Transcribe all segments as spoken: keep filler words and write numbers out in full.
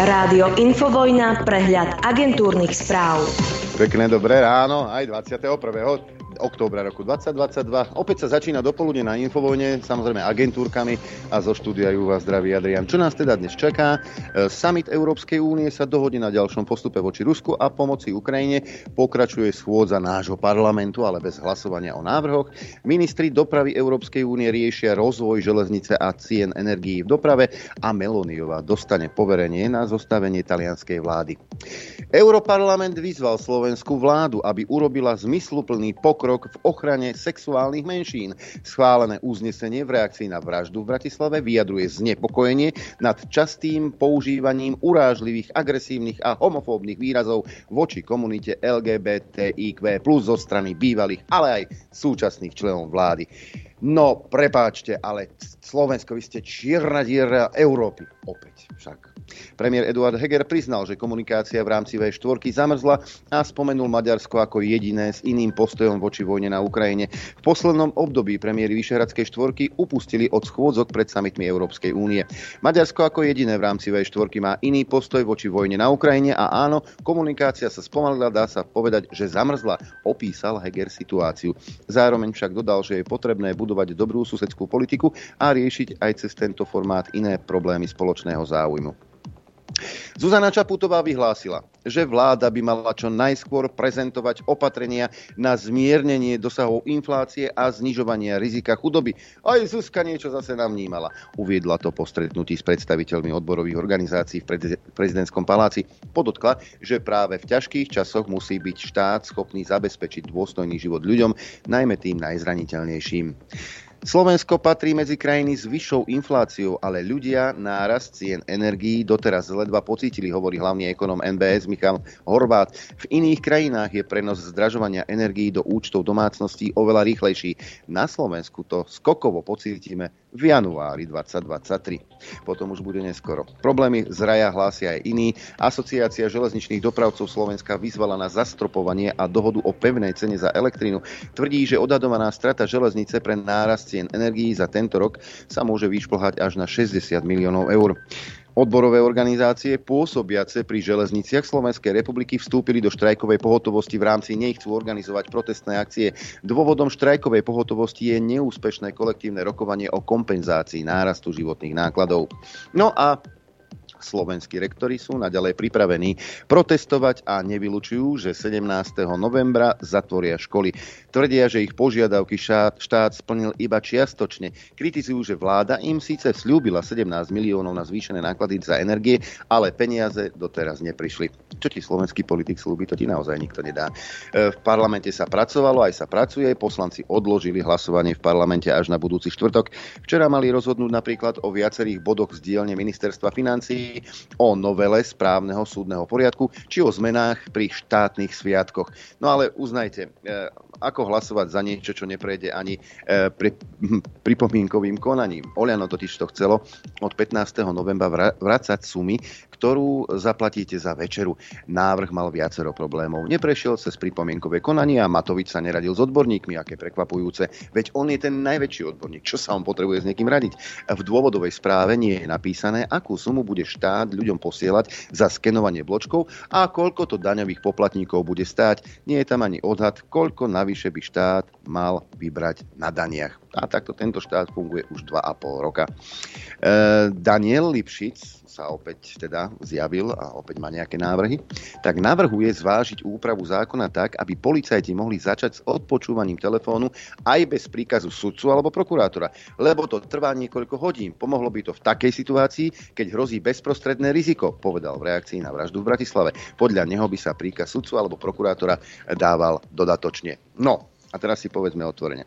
Rádio Infovojna, prehľad agentúrnych správ. Pekné dobré ráno, aj dvadsiateho prvého októbra roku dvetisícdvadsaťdva. Opäť sa začína dopoludne na Infovojne, samozrejme agentúrkami, a zo štúdia ju vás zdraví Adrian. Čo nás teda dnes čaká? Summit Európskej únie sa dohodne na ďalšom postupe voči Rusku a pomoci Ukrajine. Pokračuje schôdza nášho parlamentu, ale bez hlasovania o návrhoch. Ministri dopravy Európskej únie riešia rozvoj železnice a cien energií v doprave a Meloniová dostane poverenie na zostavenie talianskej vlády. Europarlament vyzval slovenskú vládu, aby urobila zmysluplný pokrok v ochrane sexuálnych menšín. Schválené uznesenie v reakcii na vraždu v Bratislave vyjadruje znepokojenie nad častým používaním urážlivých, agresívnych a homofóbnych výrazov voči komunite el gé bé té í kvé plus, zo strany bývalých, ale aj súčasných členov vlády. No, prepáčte, ale Slovensko, vy ste čierna diera Európy. Opäť však. Premiér Eduard Heger priznal, že komunikácia v rámci vé štyri zamrzla a spomenul Maďarsko ako jediné s iným postojom voči vojne na Ukrajine. V poslednom období premiéry Vyšehradskej štvorky upustili od schôdzok pred summitmi Európskej únie. Maďarsko ako jediné v rámci vé štyri má iný postoj voči vojne na Ukrajine a áno, komunikácia sa spomalila, dá sa povedať, že zamrzla, opísal Heger situáciu. Zároveň však dodal, že je potrebné budovať dobrú susedskú politiku a riešiť aj cez tento formát iné problémy spoločného záujmu. Zuzana Čaputová vyhlásila, že vláda by mala čo najskôr prezentovať opatrenia na zmiernenie dosahov inflácie a znižovania rizika chudoby. Aj Zuzka niečo zase navnímala. Uviedla to po stretnutí s predstaviteľmi odborových organizácií v prezidentskom paláci. Podotkla, že práve v ťažkých časoch musí byť štát schopný zabezpečiť dôstojný život ľuďom, najmä tým najzraniteľnejším. Slovensko patrí medzi krajiny s vyššou infláciou, ale ľudia nárast cien energií doteraz ledva pocítili, hovorí hlavný ekonóm en bé es Michal Horváth. V iných krajinách je prenos zdražovania energií do účtov domácností oveľa rýchlejší. Na Slovensku to skokovo pocítime v januári dvetisícdvadsaťtri. Potom už bude neskoro. Problémy z raja hlásia aj iní. Asociácia železničných dopravcov Slovenska vyzvala na zastropovanie a dohodu o pevnej cene za elektrínu. Tvrdí, že odhadovaná strata železnice pre nárast cien energií za tento rok sa môže vyšplhať až na šesťdesiat miliónov eur. Odborové organizácie pôsobiace pri železniciach Slovenskej republiky vstúpili do štrajkovej pohotovosti, v rámci nej chcú organizovať protestné akcie. Dôvodom štrajkovej pohotovosti je neúspešné kolektívne rokovanie o kompenzácii nárastu životných nákladov. No a slovenskí rektori sú naďalej pripravení protestovať a nevylučujú, že sedemnásteho novembra zatvoria školy. Tvrdia, že ich požiadavky štát splnil iba čiastočne. Kritizujú, že vláda im síce sľúbila sedemnásť miliónov na zvýšené náklady za energie, ale peniaze doteraz neprišli. Čo ti slovenský politik sľúbi, to ti naozaj nikto nedá. V parlamente sa pracovalo, aj sa pracuje. Poslanci odložili hlasovanie v parlamente až na budúci štvrtok. Včera mali rozhodnúť napríklad o viacerých bodoch z dielne ministerstva financií, o novele správneho súdneho poriadku či o zmenách pri štátnych sviatkoch. No ale uznajte, ako hlasovať za niečo, čo neprejde ani pri, pripomienkovým konaním. Oľano totiž to chcelo od pätnásteho novembra vracať sumy, ktorú zaplatíte za večeru. Návrh mal viacero problémov. Neprešiel cez pripomienkové konanie a Matovič sa neradil s odborníkmi, aké prekvapujúce. Veď on je ten najväčší odborník. Čo sa on potrebuje s niekým radiť? V dôvodovej správe nie je napísané, akú sumu bude štát ľuďom posielať za skenovanie bločkov a koľko to daňových poplatníkov bude stáť. Nie je tam ani odhad, koľko navyše by štát mal vybrať na daniach. A takto tento štát funguje už dva a pol roka. E, Daniel Lipšic sa opäť teda zjavil a opäť má nejaké návrhy. Tak navrhuje zvážiť úpravu zákona tak, aby policajti mohli začať s odpočúvaním telefónu aj bez príkazu sudcu alebo prokurátora. Lebo to trvá niekoľko hodín. Pomohlo by to v takej situácii, keď hrozí bezprostredné riziko, povedal v reakcii na vraždu v Bratislave. Podľa neho by sa príkaz sudcu alebo prokurátora dával dodatočne. No, a teraz si povedzme otvorene.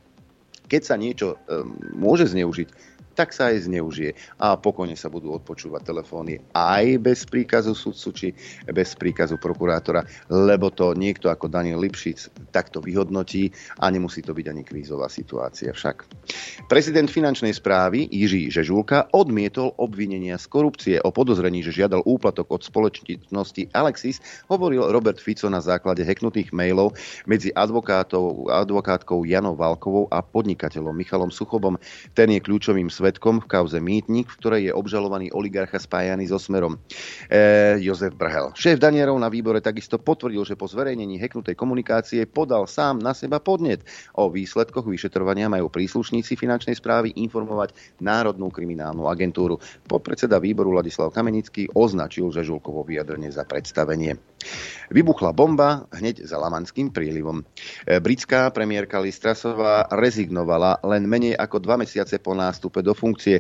Keď sa niečo um, môže zneužiť, tak sa aj zneužije. A pokojne sa budú odpočúvať telefóny aj bez príkazu sudcu či bez príkazu prokurátora, lebo to niekto ako Daniel Lipšic takto vyhodnotí a nemusí to byť ani krízová situácia však. Prezident finančnej správy Jiří Žežulka odmietol obvinenia z korupcie. O podozrení, že žiadal úplatok od spoločnosti Alexis, hovoril Robert Fico na základe hacknutých mailov medzi advokátov, advokátkou Janou Valkovou a podnikateľom Michalom Suchobom. Ten je kľúčovým svedom svedkom v kauze Mýtnik, v ktorej je obžalovaný oligarcha spájaný so Smerom e, Jozef Brhel. Šéf Danierov na výbore takisto potvrdil, že po zverejnení hacknutej komunikácie podal sám na seba podnet. O výsledkoch vyšetrovania majú príslušníci finančnej správy informovať Národnú kriminálnu agentúru. Podpredseda výboru Ladislav Kamenický označil Žežulkovo vyjadrenie za predstavenie. Vybuchla bomba hneď za Lamanským prílivom. Britská premiérka Liz Trussová rezignovala len menej ako dva mesiace po nástupe do funkcie.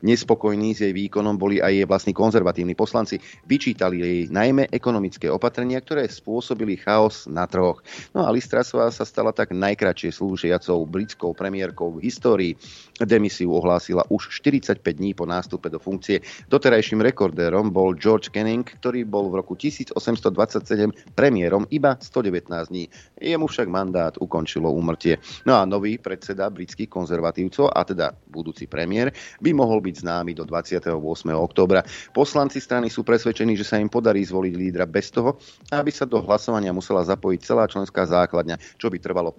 Nespokojní s jej výkonom boli aj jej vlastní konzervatívni poslanci. Vyčítali jej najmä ekonomické opatrenia, ktoré spôsobili chaos na trhoch. No a Liz Trussová sa stala tak najkratšie slúžiacou britskou premiérkou v histórii. Demisiu ohlásila už štyridsaťpäť dní po nástupe do funkcie. Doterajším rekordérom bol George Canning, ktorý bol v roku tisícosemstodvadsaťsedem premiérom iba stodevätnásť dní. Jemu však mandát ukončilo úmrtie. No a nový predseda britských konzervatívcov, a teda budúci premiér, by mohol byť známy do dvadsiateho ôsmeho októbra. Poslanci strany sú presvedčení, že sa im podarí zvoliť lídra bez toho, aby sa do hlasovania musela zapojiť celá členská základňa, čo by trvalo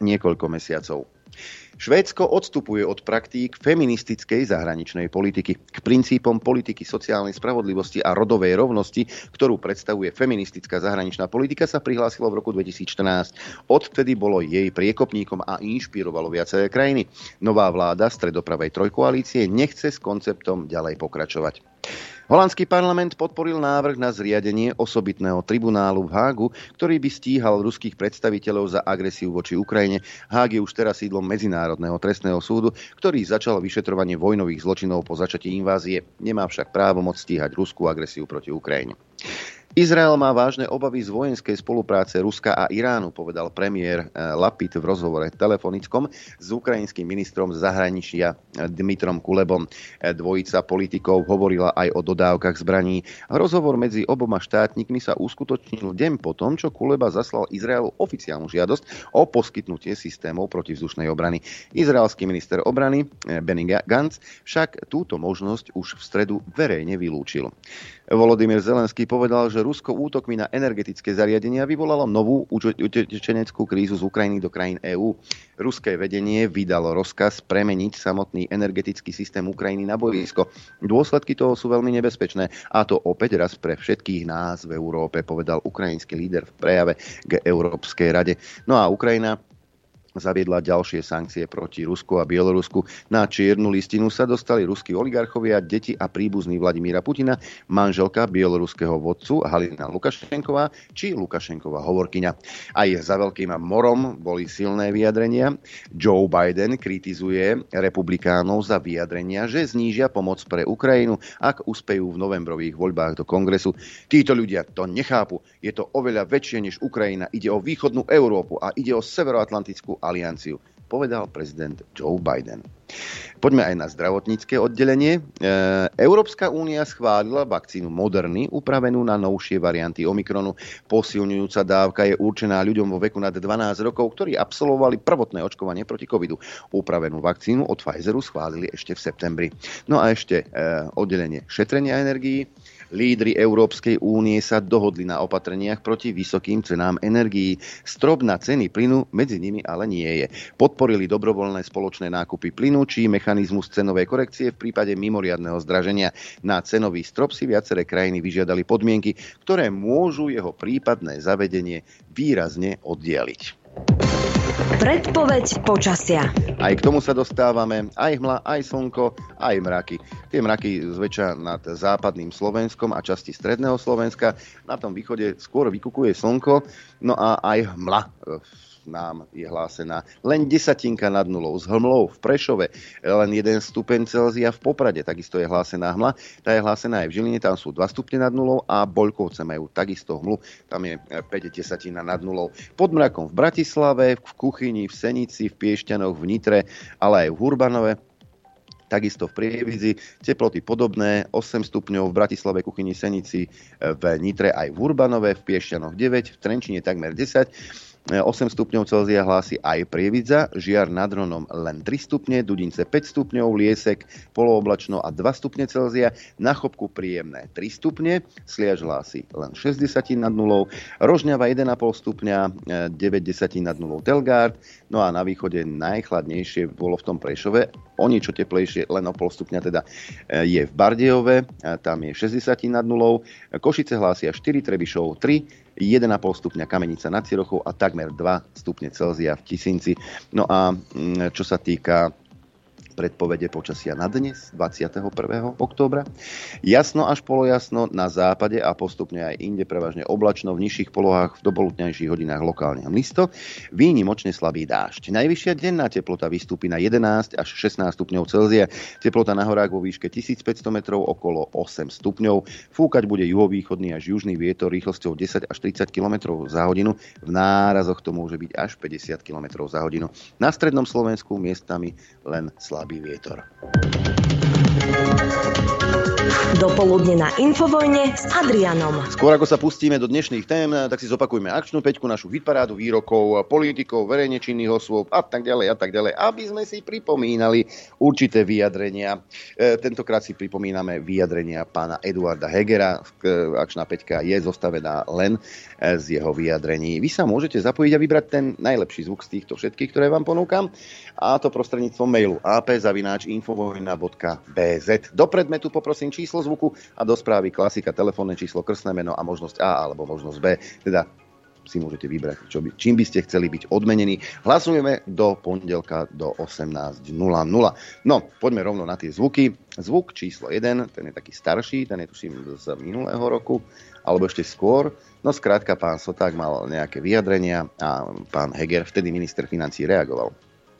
niekoľko mesiacov. Švédsko odstupuje od praktík feministickej zahraničnej politiky k princípom politiky sociálnej spravodlivosti a rodovej rovnosti, ktorú predstavuje feministická zahraničná politika, sa prihlásilo v roku dvetisícštrnásť. Odvtedy bolo jej priekopníkom a inšpirovalo viaceré krajiny. Nová vláda stredopravej trojkoalície nechce s konceptom ďalej pokračovať. Holandský parlament podporil návrh na zriadenie osobitného tribunálu v Hágu, ktorý by stíhal ruských predstaviteľov za agresiu voči Ukrajine. Hág je už teraz sídlom Medzinárodného trestného súdu, ktorý začal vyšetrovanie vojnových zločinov po začatí invázie. Nemá však právomoc stíhať ruskú agresiu proti Ukrajine. Izrael má vážne obavy z vojenskej spolupráce Ruska a Iránu, povedal premiér Lapid v rozhovore telefonickom s ukrajinským ministrom zahraničia Dmitrom Kulebom. Dvojica politikov hovorila aj o dodávkach zbraní. Rozhovor medzi oboma štátnikmi sa uskutočnil deň po tom, čo Kuleba zaslal Izraelu oficiálnu žiadosť o poskytnutie systémov protivzdušnej obrany. Izraelský minister obrany Benny Gantz však túto možnosť už v stredu verejne vylúčil. Volodymyr Zelenský povedal, že Rusko útokmi na energetické zariadenia vyvolalo novú utečeneckú krízu z Ukrajiny do krajín EÚ. Ruské vedenie vydalo rozkaz premeniť samotný energetický systém Ukrajiny na bojisko. Dôsledky toho sú veľmi nebezpečné, a to opäť raz pre všetkých nás v Európe, povedal ukrajinský líder v prejave k Európskej rade. No a Ukrajina zaviedla ďalšie sankcie proti Rusku a Bielorusku. Na čiernu listinu sa dostali ruskí oligarchovia, deti a príbuzní Vladimíra Putina, manželka bieloruského vodcu Halina Lukašenková či Lukašenková hovorkyňa. Aj za veľkým morom boli silné vyjadrenia. Joe Biden kritizuje republikánov za vyjadrenia, že znížia pomoc pre Ukrajinu, ak uspejú v novembrových voľbách do kongresu. Títo ľudia to nechápu. Je to oveľa väčšie než Ukrajina. Ide o východnú Európu a ide o severoatlantickú alianciu, povedal prezident Joe Biden. Poďme aj na zdravotnícke oddelenie. Európska únia schválila vakcínu Moderny, upravenú na novšie varianty Omikronu. Posilňujúca dávka je určená ľuďom vo veku nad dvanásť rokov, ktorí absolvovali prvotné očkovanie proti covidu. Upravenú vakcínu od Pfizeru schválili ešte v septembri. No a ešte oddelenie šetrenia energií. Lídri Európskej únie sa dohodli na opatreniach proti vysokým cenám energií. Strop na ceny plynu medzi nimi ale nie je. Podporili dobrovoľné spoločné nákupy plynu či mechanizmus cenovej korekcie v prípade mimoriadneho zdraženia. Na cenový strop si viaceré krajiny vyžiadali podmienky, ktoré môžu jeho prípadné zavedenie výrazne oddialiť. Predpoveď počasia. Aj k tomu sa dostávame. Aj hmla, aj slnko, aj mraky. Tie mraky zväčša nad západným Slovenskom a časti stredného Slovenska. Na tom východe skôr vykukuje slnko, no a aj hmla nám je hlásená. Len desatinka nad nulou s hmlou v Prešove, len jeden stupeň Celzia v Poprade, takisto je hlásená hmla. Tá je hlásená aj v Žiline, tam sú dva stupne nad nulou a Boľkovce majú takisto hmlu, tam je päť desatín nad nulou. Pod mrakom v Bratislave, v Kuchyni, v Senici, v Piešťanoch, v Nitre, ale aj v Hurbanove. Takisto v Prievidzi, teploty podobné, osem stupňov v Bratislave, Kuchyni, Senici, v Nitre aj v Urbanove, v Piešťanoch deväť, v Trenčine takmer desať, osem stupňov Celzia hlási aj Prievidza, Žiar nad Hronom len tri stupne, Dudince päť stupňov, Liesek polooblačno a dva stupne Celzia, na Chopku príjemné tri stupne, Sliaž hlási len šesť desatín nad nulou, Rožňava jeden a pol stupňa, deväť desatín nad nulou Telgard, no a na východe najchladnejšie bolo v tom Prešove, o niečo teplejšie, len o pol stupňa teda je v Bardejove, tam je šesť desatín nad nulou, Košice hlásia štyri, Trebišov tri, jeden a pol stupňa Kamenica nad Cirochou a takmer dva stupne Celzia v Tisinci. No a čo sa týka predpovede počasia na dnes, dvadsiateho prvého októbra. Jasno až polojasno na západe a postupne aj inde prevažne oblačno, v nižších polohách v dopoludňajších hodinách lokálne hmlisto. Výnimočne slabý dážď. Najvyššia denná teplota vystúpi na jedenásť až šestnásť stupňov Celzia. Teplota na horách vo výške tisícpäťsto metrov okolo osem stupňov. Fúkať bude juhovýchodný až južný vietor rýchlosťou desať až tridsať kilometrov za hodinu. V nárazoch to môže byť až päťdesiat kilometrov za hodinu. Na strednom Slovensku miestami len slabý vietor. Dopoludne na Infovojne s Adrianom. Skôr ako sa pustíme do dnešných tém, tak si zopakujme akčnú päťku, našu hitparádu výrokov politikov, verejne činných osôb a tak ďalej a tak ďalej, aby sme si pripomínali určité vyjadrenia. E, tentokrát si pripomíname vyjadrenia pána Eduarda Hegera. E, akčná päťka je zostavená len z jeho vyjadrení. Vy sa môžete zapojiť a vybrať ten najlepší zvuk z týchto všetkých, ktoré vám ponúkam, a to prostredníctvom mailu a p zavináč infovojna bodka b z. Do predmetu poprosím číslo zvuku a do správy klasika, telefónne číslo, krstné meno a možnosť A alebo možnosť B. Teda si môžete vybrať, čo by, čím by ste chceli byť odmenení. Hlasujeme do pondelka do osemnástej nula nula. No, poďme rovno na tie zvuky. Zvuk číslo jeden, ten je taký starší, ten je tuším z minulého roku, alebo ešte skôr. No skrátka, pán Soták mal nejaké vyjadrenia a pán Heger, vtedy minister financií, reagoval.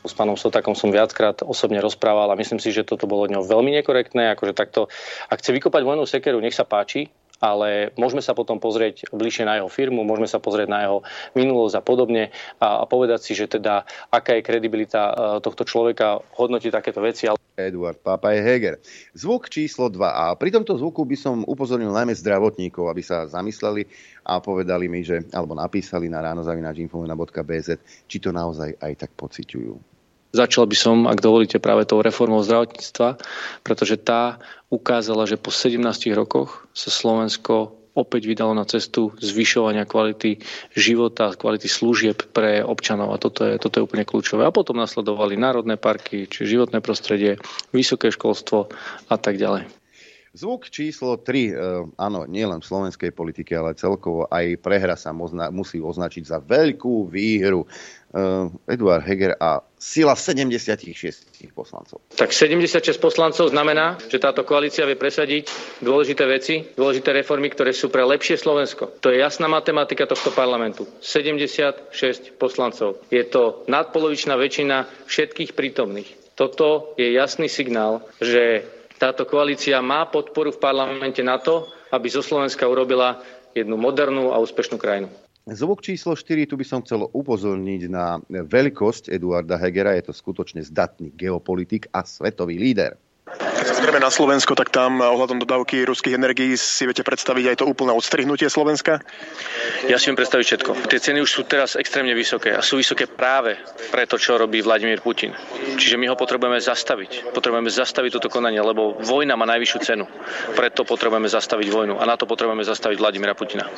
S pánom Sotákom som viackrát osobne rozprával a myslím si, že toto bolo ňou veľmi nekorektné. Akože takto, ak chce vykopať vojnú sekeru, nech sa páči, ale môžeme sa potom pozrieť bližšie na jeho firmu, môžeme sa pozrieť na jeho minulosť a podobne a, a povedať si, že teda aká je kredibilita tohto človeka hodnotiť takéto veci. Ale... Eduard Pápaj Heger. Zvuk číslo dva. A pri tomto zvuku by som upozornil najmä zdravotníkov, aby sa zamysleli a povedali mi, že alebo napísali na ráno zavináč infovojna bodka b z, či to naozaj aj tak pociťujú. Začal by som, ak dovolíte, práve tou reformou zdravotníctva, pretože tá ukázala, že po sedemnástich rokoch sa Slovensko opäť vydalo na cestu zvyšovania kvality života, kvality služieb pre občanov. A toto je, toto je úplne kľúčové. A potom nasledovali národné parky, či životné prostredie, vysoké školstvo a tak ďalej. Zvuk číslo tri, e, áno, nielen v slovenskej politike, ale celkovo aj prehra sa mozna, musí označiť za veľkú výhru. Uh, Eduard Heger a sila sedemdesiatšesť poslancov. Tak sedemdesiatšesť poslancov znamená, že táto koalícia vie presadiť dôležité veci, dôležité reformy, ktoré sú pre lepšie Slovensko. To je jasná matematika tohto parlamentu. sedemdesiatšesť poslancov. Je to nadpolovičná väčšina všetkých prítomných. Toto je jasný signál, že táto koalícia má podporu v parlamente na to, aby zo Slovenska urobila jednu modernú a úspešnú krajinu. Zvuk číslo štyri, tu by som chcel upozorniť na veľkosť Eduarda Hegera. Je to skutočne zdatný geopolitik a svetový líder. Keď sa zrieme na Slovensko, tak tam ohľadom dodávky ruských energií si viete predstaviť aj to úplné odstrihnutie Slovenska? Ja si viem predstaviť všetko. Tie ceny už sú teraz extrémne vysoké a sú vysoké práve preto, čo robí Vladimír Putin. Čiže my ho potrebujeme zastaviť. Potrebujeme zastaviť toto konanie, lebo vojna má najvyššiu cenu. Preto potrebujeme zastaviť vojnu a na to potrebujeme zastaviť Vladimíra Putina.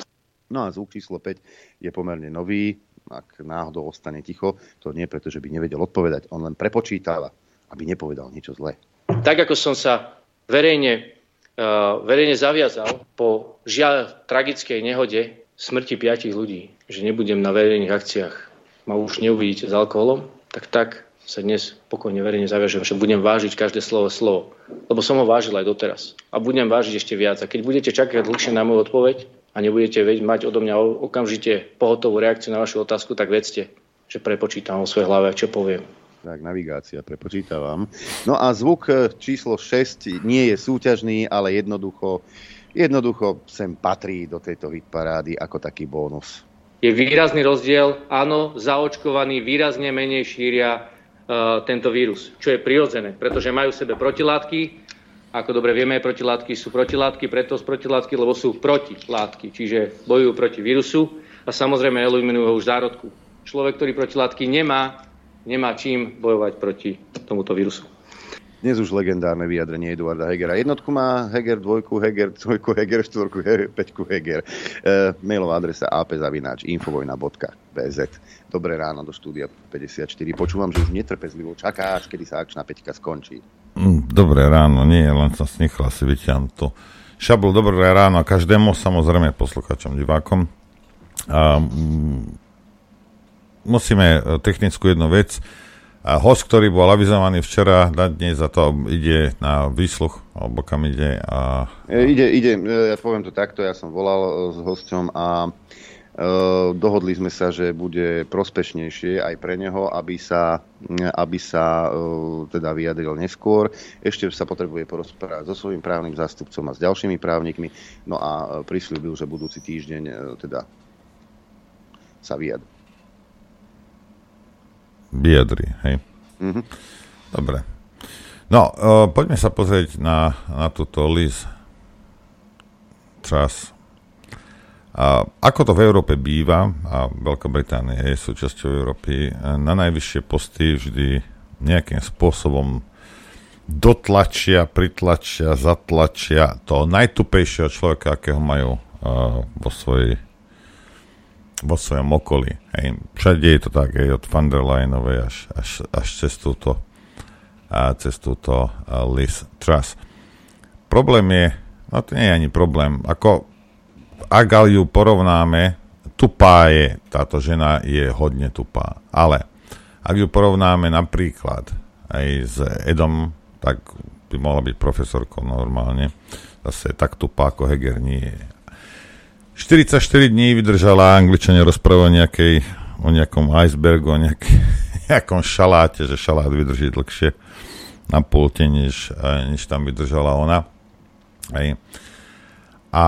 No a zvuk číslo päť je pomerne nový, ak náhodou ostane ticho, to nie preto, že by nevedel odpovedať, on len prepočítava, aby nepovedal niečo zlé. Tak ako som sa verejne, uh, verejne zaviazal po žiaľ tragickej nehode smrti piatich ľudí, že nebudem na verejných akciách, ma už neuvidíte s alkoholom, tak tak sa dnes pokojne verejne zaviažujem, že budem vážiť každé slovo slovo, lebo som ho vážil aj doteraz a budem vážiť ešte viac. A keď budete čakať dlhšie na moju odpoveď, a nebudete mať odo mňa okamžite pohotovú reakciu na vašu otázku, tak vedzte, že prepočítam vo svojej hlave, čo poviem. Tak, navigácia, prepočítavam. No a zvuk číslo šesť nie je súťažný, ale jednoducho, jednoducho sem patrí do tejto hitparády ako taký bónus. Je výrazný rozdiel, áno, zaočkovaní výrazne menej šíria uh, tento vírus, čo je prirodzené, pretože majú v sebe protilátky. Ako dobre vieme, protilátky sú protilátky, preto sú protilátky, lebo sú protilátky, čiže bojujú proti vírusu a samozrejme eliminujú ho už v zárodku. človek, ktorý protilátky nemá, nemá čím bojovať proti tomuto vírusu. Dnes už legendárne vyjadrenie Eduarda Hegera. Jednotku má Heger, dvojku Heger, trojku Heger, štvorku Heger, päťku Heger. E, mailová adresa á pé zavináč infovojna bodka bé zet. Dobré ráno do štúdia päťdesiatštyri. Počúvam, že už netrpezlivo čakáš, kedy sa akčná peťka skončí. Dobré ráno, nie, len som snichla, si vyťahám to. Šabl, dobré ráno každému, samozrejme poslucháčom, divákom. A, m, musíme technickú jednu vec. A host, ktorý bol avizovaný včera, dnes za to ide na výsluch, alebo kam ide. A... Ide, ide, ja poviem to takto, ja som volal s hosťom a e, dohodli sme sa, že bude prospešnejšie aj pre neho, aby sa, aby sa e, teda vyjadril neskôr. Ešte sa potrebuje porozprávať so svojím právnym zástupcom a s ďalšími právnikmi. No a prisľúbil, že budúci týždeň e, teda sa vyjadri. Vyjadri, hej. Mm-hmm. Dobre. No, uh, poďme sa pozrieť na, na túto Liz Truss. Uh, ako to v Európe býva, a Veľká Británia je súčasťou Európy, uh, na najvyššie posty vždy nejakým spôsobom dotlačia, pritlačia, zatlačia toho najtupejšieho človeka, akého majú uh, vo svojej vo svojom okolí. Hej. Všade je to tak, hej, od van der Leyenovej až, až, až cez túto, a cez túto a Liz Truss. Problém je, no to nie je ani problém, ako ak ju porovnáme, tupá je, táto žena je hodne tupá, ale ak ju porovnáme napríklad aj s Edom, tak by mohla byť profesorkou normálne, zase tak tupá ako Heger nie je. štyridsaťštyri dní vydržala Angličania rozpráva o, nejakej, o nejakom icebergu, o nejakej, nejakom šaláte, že šalát vydrží dlhšie na pulte, než, než tam vydržala ona. Hej. A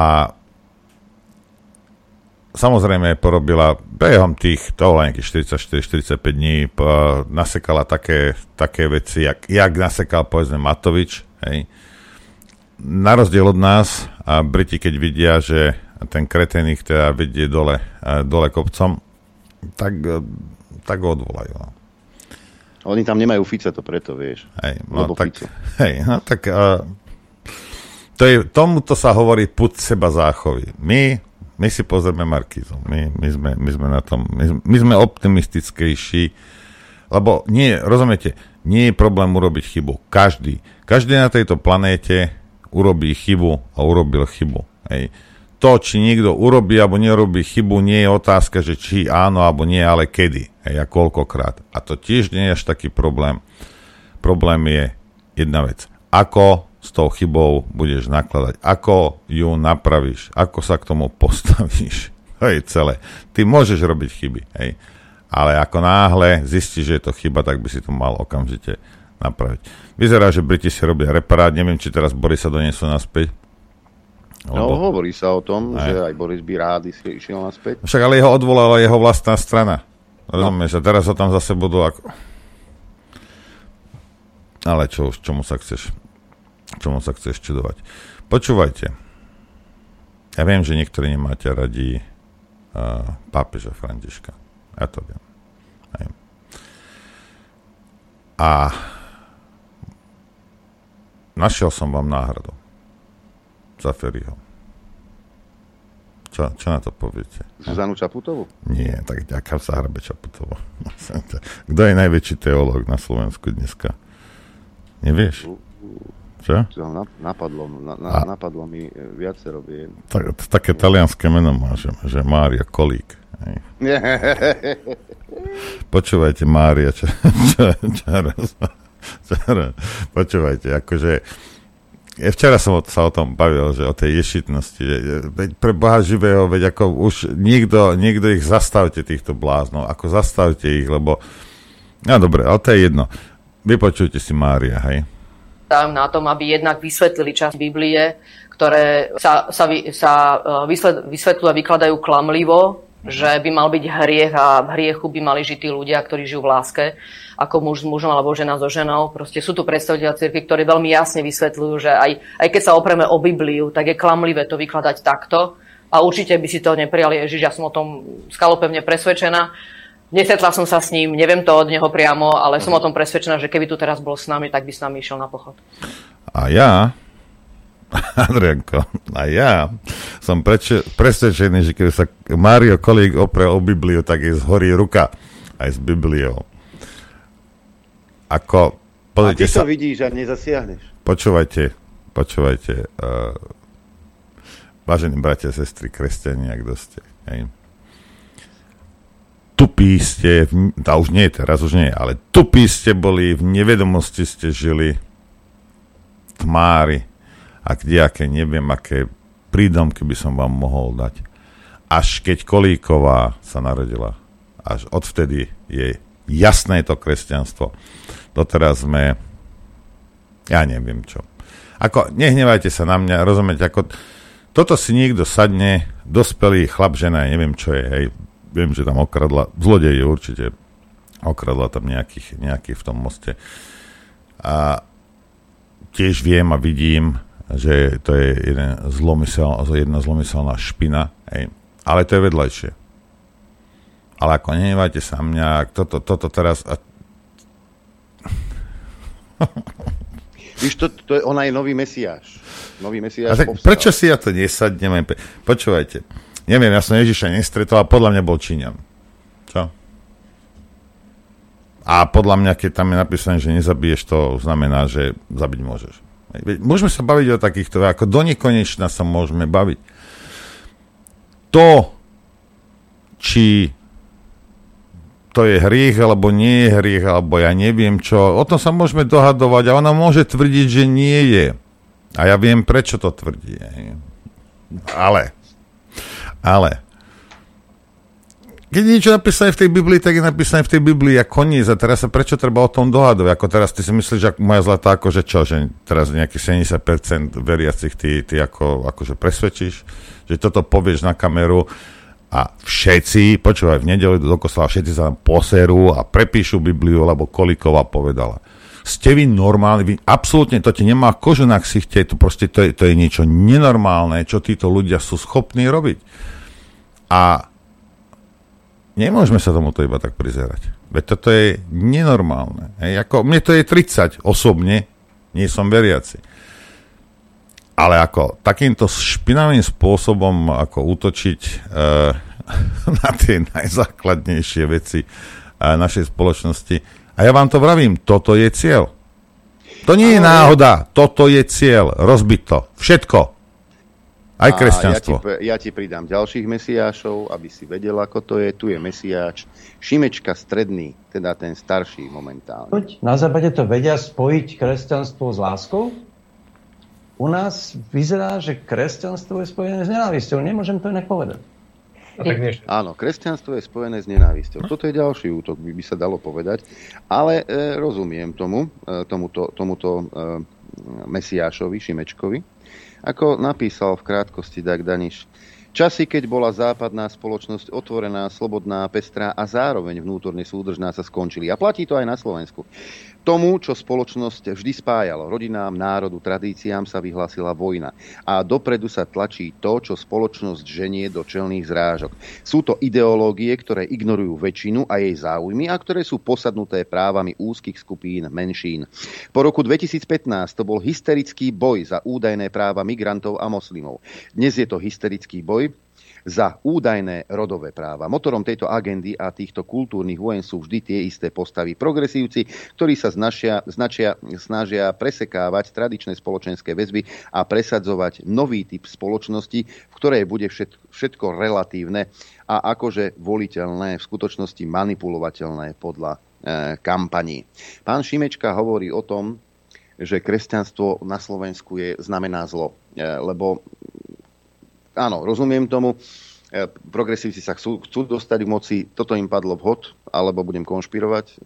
samozrejme porobila behom tých, to bolo nejakých štyridsaťštyri štyridsaťpäť dní, nasekala také, také veci, jak, jak nasekal povedzme Matovič. Hej. Na rozdiel od nás, a Briti keď vidia, že ten kretén ich teda vedie dole, dole kopcom, tak, tak ho odvolajú. Oni tam nemajú Fica, to preto, vieš. Hej, no tak, hej, no tak uh, to je, tomuto sa hovorí pud seba záchovy. My, my si pozrieme Markízu. My, my, sme, my sme na tom, my, my sme optimistickejší, lebo nie, rozumiete, nie je problém urobiť chybu. Každý, každý na tejto planéte urobí chybu a urobil chybu. Hej. To, či niekto urobí alebo nerobí chybu, nie je otázka, že či áno alebo nie, ale kedy, hej, a koľkokrát. A to tiež nie je až taký problém. Problém je jedna vec. Ako s tou chybou budeš nakladať? Ako ju napravíš? Ako sa k tomu postavíš? To je celé. Ty môžeš robiť chyby, hej, ale ako náhle zistíš, že je to chyba, tak by si to mal okamžite napraviť. Vyzerá, že Briti si robia reparát. Neviem, či teraz Borisa donesú naspäť. No, lebo... hovorí sa o tom, aj. Že aj Boris by rád išiel naspäť. Však ale jeho odvolala jeho vlastná strana. Rozumieš? No. A teraz ho tam zase budú ako... Ale čo už, čomu sa chceš? Čomu sa chceš čudovať? Počúvajte. Ja viem, že niektorí nemáte radi uh, pápeža Františka. Ja to viem. Aj. A našiel som vám náhradu. Za Feriho. Čo, čo na to poviete? Zuzanu Čaputovú? Nie, tak ďakujem sa hrabe Čaputovú. Kto je najväčší teológ na Slovensku dneska? Nevieš? Čo? Čo napadlo, na, na, napadlo mi viacero. Tak, také talianské meno má, že, že Mária Kolík. Počúvajte, Mária, čo, čo, čo, raz, čo raz. Počúvajte, akože ja včera som sa o tom bavil, že o tej ješitnosti. Pre Boha živého, veď ako už niekto, niekto ich zastavte, týchto bláznov, ako zastavte ich, lebo... No dobre, ale to je jedno. Vypočujte si Mária, hej. Tam na tom, aby jednak vysvetlili časť Biblie, ktoré sa, sa, sa vysvetľujú a vykladajú klamlivo, že by mal byť hriech a v hriechu by mali žiť tí ľudia, ktorí žijú v láske, ako muž s mužom alebo žena so ženou. Proste sú tu predstavitelia cirkvi, ktorí veľmi jasne vysvetľujú, že aj, aj keď sa opreme o Bibliu, tak je klamlivé to vykladať takto. A určite by si to neprijali Ježiš, ja som o tom skalopevne presvedčená. Nestretla som sa s ním, neviem to od neho priamo, ale som o tom presvedčená, že keby tu teraz bol s nami, tak by s nami išiel na pochod. A ja, Adrianko, a ja som preč- presvedčený, že keby sa Mário Kolík oprel o Bibliu, tak je zhorí ruka aj s Bibliou. Ako, pozrite sa... A ty to vidíš a nezasiahneš. Počúvajte, počúvajte. Uh, vážení bratia, sestry, kresťania, kto ste, hej? Tupí ste, a už nie, teraz už nie, ale tupí ste boli, v nevedomosti ste žili, tmári a kdejaké, neviem, aké prídomky by som vám mohol dať. Až keď Kolíková sa narodila, až odvtedy je jasné to kresťanstvo. Doteraz sme, ja neviem čo. Ako, nehnevajte sa na mňa, rozumiete, ako toto si niekto sadne, dospelý chlap, žena, neviem čo je, hej. Viem, že tam okradla, zlodej je určite, okradla tam nejakých, nejakých v tom moste. A tiež viem a vidím, že to je jeden zlomysel, jedna zlomyselná špina, hej. Ale to je vedľajšie. Ale ako nenevajte sa mňa, toto, toto teraz... A... Víš, to, to je, ona je nový mesiáš. Nový mesiáš povstal. Prečo si ja to nesadnem? Počúvajte. Neviem, ja som Ježiša nestretol a podľa mňa bol Číňan. Čo? A podľa mňa, keď tam je napísané, že nezabiješ, to znamená, že zabiť môžeš. Môžeme sa baviť o takýchto, ako do nekonečna sa môžeme baviť. To, či to je hriech, alebo nie je hriech, alebo ja neviem čo, o tom sa môžeme dohadovať a ona môže tvrdiť, že nie je. A ja viem, prečo to tvrdí. Ale... Ale keď je niečo napísané v tej Biblii, tak je napísané v tej Biblii a koniec. A teraz sa prečo treba o tom dohadovať? Ako teraz ty si myslíš, ako moja zlatá, akože čo, že teraz nejakých sedemdesiat percent veriacich ty, ty ako, akože presvedčíš, že toto povieš na kameru a všetci, počúvaj, v nedeli do kostola, všetci sa tam poserú a prepíšu Bibliu, lebo Kolíková povedala. Ste vy normálni, vy absolútne, to ti nemá kožu na ksichte, to proste to je, to je niečo nenormálne, čo títo ľudia sú schopní robiť. A nemôžeme sa tomuto iba tak prizerať. Veď toto je nenormálne. Hej, ako, mne to je tridsať osobne, nie som veriaci. Ale ako takýmto špinavým spôsobom ako útočiť e, na tie najzákladnejšie veci e, našej spoločnosti. A ja vám to vravím, toto je cieľ. To nie je náhoda, toto je cieľ, rozbiť to, všetko, aj kresťanstvo. Ja ti, ja ti pridám ďalších mesiášov, aby si vedel, ako to je. Tu je mesiáč Šimečka stredný, teda ten starší momentálne. Na západe to vedia spojiť kresťanstvo s láskou? U nás vyzerá, že kresťanstvo je spojené s nenávisťou, nemôžem to inak povedať. No, tak áno, kresťanstvo je spojené s nenávisťou. Toto je ďalší útok, by, by sa dalo povedať. Ale e, rozumiem tomu, e, tomuto, tomuto e, mesiášovi, Šimečkovi. Ako napísal v krátkosti Dag Daniš, časy, keď bola západná spoločnosť otvorená, slobodná, pestrá a zároveň vnútorne súdržná, sa skončili. A platí to aj na Slovensku. Tomu, čo spoločnosť vždy spájalo, rodinám, národu, tradíciám, sa vyhlásila vojna. A dopredu sa tlačí to, čo spoločnosť ženie do čelných zrážok. Sú to ideológie, ktoré ignorujú väčšinu a jej záujmy a ktoré sú posadnuté právami úzkých skupín menšín. Po roku dvetisícpätnásť to bol hysterický boj za údajné práva migrantov a moslimov. Dnes je to hysterický boj za údajné rodové práva. Motorom tejto agendy a týchto kultúrnych vojen sú vždy tie isté postavy. Progresívci, ktorí sa značia, značia, snažia presekávať tradičné spoločenské väzby a presadzovať nový typ spoločnosti, v ktorej bude všetko relatívne a akože voliteľné, v skutočnosti manipulovateľné podľa e, kampaní. Pán Šimečka hovorí o tom, že kresťanstvo na Slovensku je, znamená zlo, e, lebo áno, rozumiem tomu. Progresívci sa chcú, chcú dostať k moci. Toto im padlo vhod, alebo budem konšpirovať.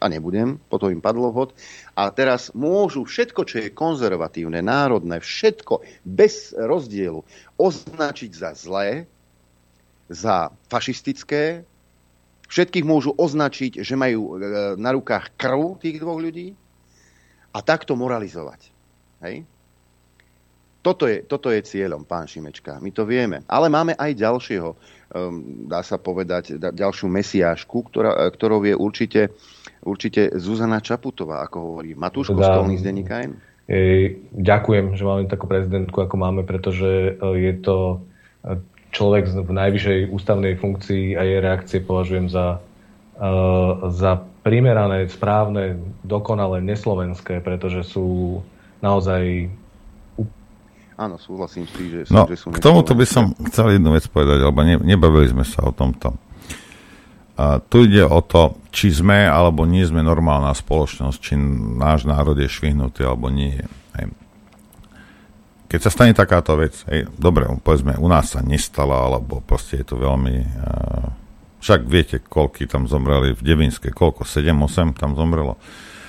A nebudem. Potom im padlo vhod. A teraz môžu všetko, čo je konzervatívne, národné, všetko bez rozdielu označiť za zlé, za fašistické. Všetkých môžu označiť, že majú na rukách krv tých dvoch ľudí. A takto moralizovať. Hej? Toto je, toto je cieľom, pán Šimečka. My to vieme. Ale máme aj ďalšieho, dá sa povedať, ďalšiu mesiášku, ktorá, ktorou je určite, určite Zuzana Čaputová, ako hovorí Matúš Kostolný z denníka em. Ďakujem, že máme takú prezidentku, ako máme, pretože je to človek v najvyššej ústavnej funkcii a jej reakcie považujem za, za primerané, správne, dokonale neslovenské, pretože sú naozaj... Áno, súhlasím s tým, že, no, že sú... No, k tomuto by som chcel jednu vec povedať, lebo ne, nebavili sme sa o tomto. A tu ide o to, či sme, alebo nie sme normálna spoločnosť, či náš národ je švihnutý, alebo nie. Hej. Keď sa stane takáto vec, hej, dobre, povedzme, u nás sa nestala, alebo proste je to veľmi... Uh, však viete, koľky tam zomreli v Devinske, koľko? sedem osem tam zomrelo?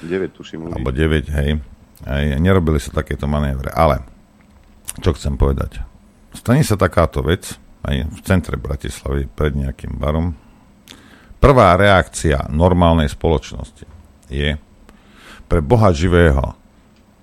deväť, tuším. Alebo deväť, hej. hej. Nerobili sa takéto manévre, ale... Čo chcem povedať? Stane sa takáto vec, aj v centre Bratislavy, pred nejakým barom. Prvá reakcia normálnej spoločnosti je, pre Boha živého,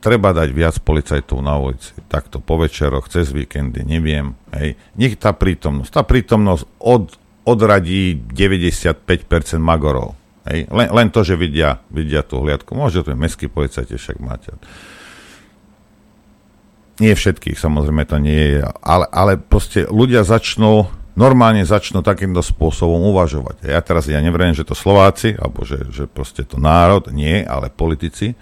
treba dať viac policajtov na ulici. Takto po večeroch, cez víkendy, neviem. Hej. Nech tá prítomnosť, tá prítomnosť od, odradí deväťdesiatpäť percent magorov. Hej. Len, len to, že vidia, vidia tú hliadku. Môže to byť mestský policajt, však máte... Nie všetkých, samozrejme to nie je, ale, ale proste ľudia začnú, normálne začnú takýmto spôsobom uvažovať. Ja teraz, ja neverím, že to Slováci, alebo že, že proste to národ, nie, ale politici.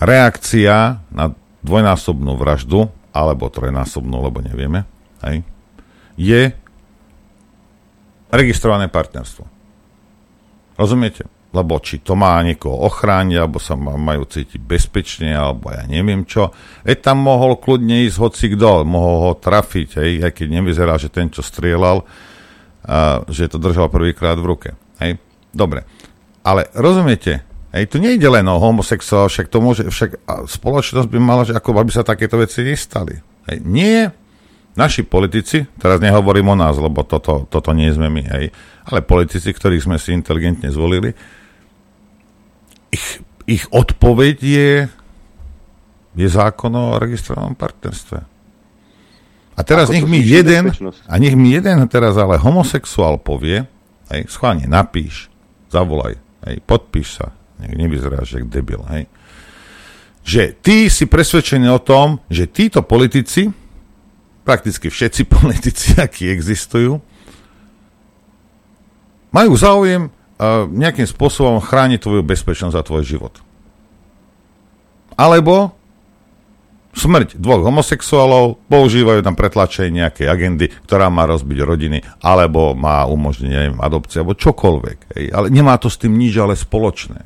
Reakcia na dvojnásobnú vraždu, alebo trojnásobnú, lebo nevieme, hej, je registrované partnerstvo. Rozumiete? Lebo či to má niekoho ochrániť, alebo sa majú cítiť bezpečne, alebo ja neviem čo. Veď tam mohol kľudne ísť hocikdo, mohol ho trafiť, hej, aj keď nevyzerá, že ten, čo strieľal, a, že to držal prvýkrát v ruke. Hej. Dobre, ale rozumiete, hej, tu nejde len o homosexuál, však to môže, však spoločnosť by mala, že ako by sa takéto veci nestali. Hej. Nie, naši politici, teraz nehovorím o nás, lebo toto, toto nie sme my, hej, ale politici, ktorých sme si inteligentne zvolili, Ich, ich odpoveď je, je zákon o registrovanom partnerstve. A teraz nech mi, jeden, a nech mi jeden teraz ale homosexuál povie, hej, schválne napíš, zavolaj, hej, podpíš sa, nech nevyzeráš jak debil, hej, že ty si presvedčený o tom, že títo politici, prakticky všetci politici, akí existujú, majú záujem nejakým spôsobom chráni tvoju bezpečnosť a tvoj život. Alebo smrť dvoch homosexuálov, používajú tam pretlačenie nejakej agendy, ktorá má rozbiť rodiny, alebo má umožniť, neviem, adopcie, alebo čokoľvek. Hej. Ale nemá to s tým nič, ale spoločné.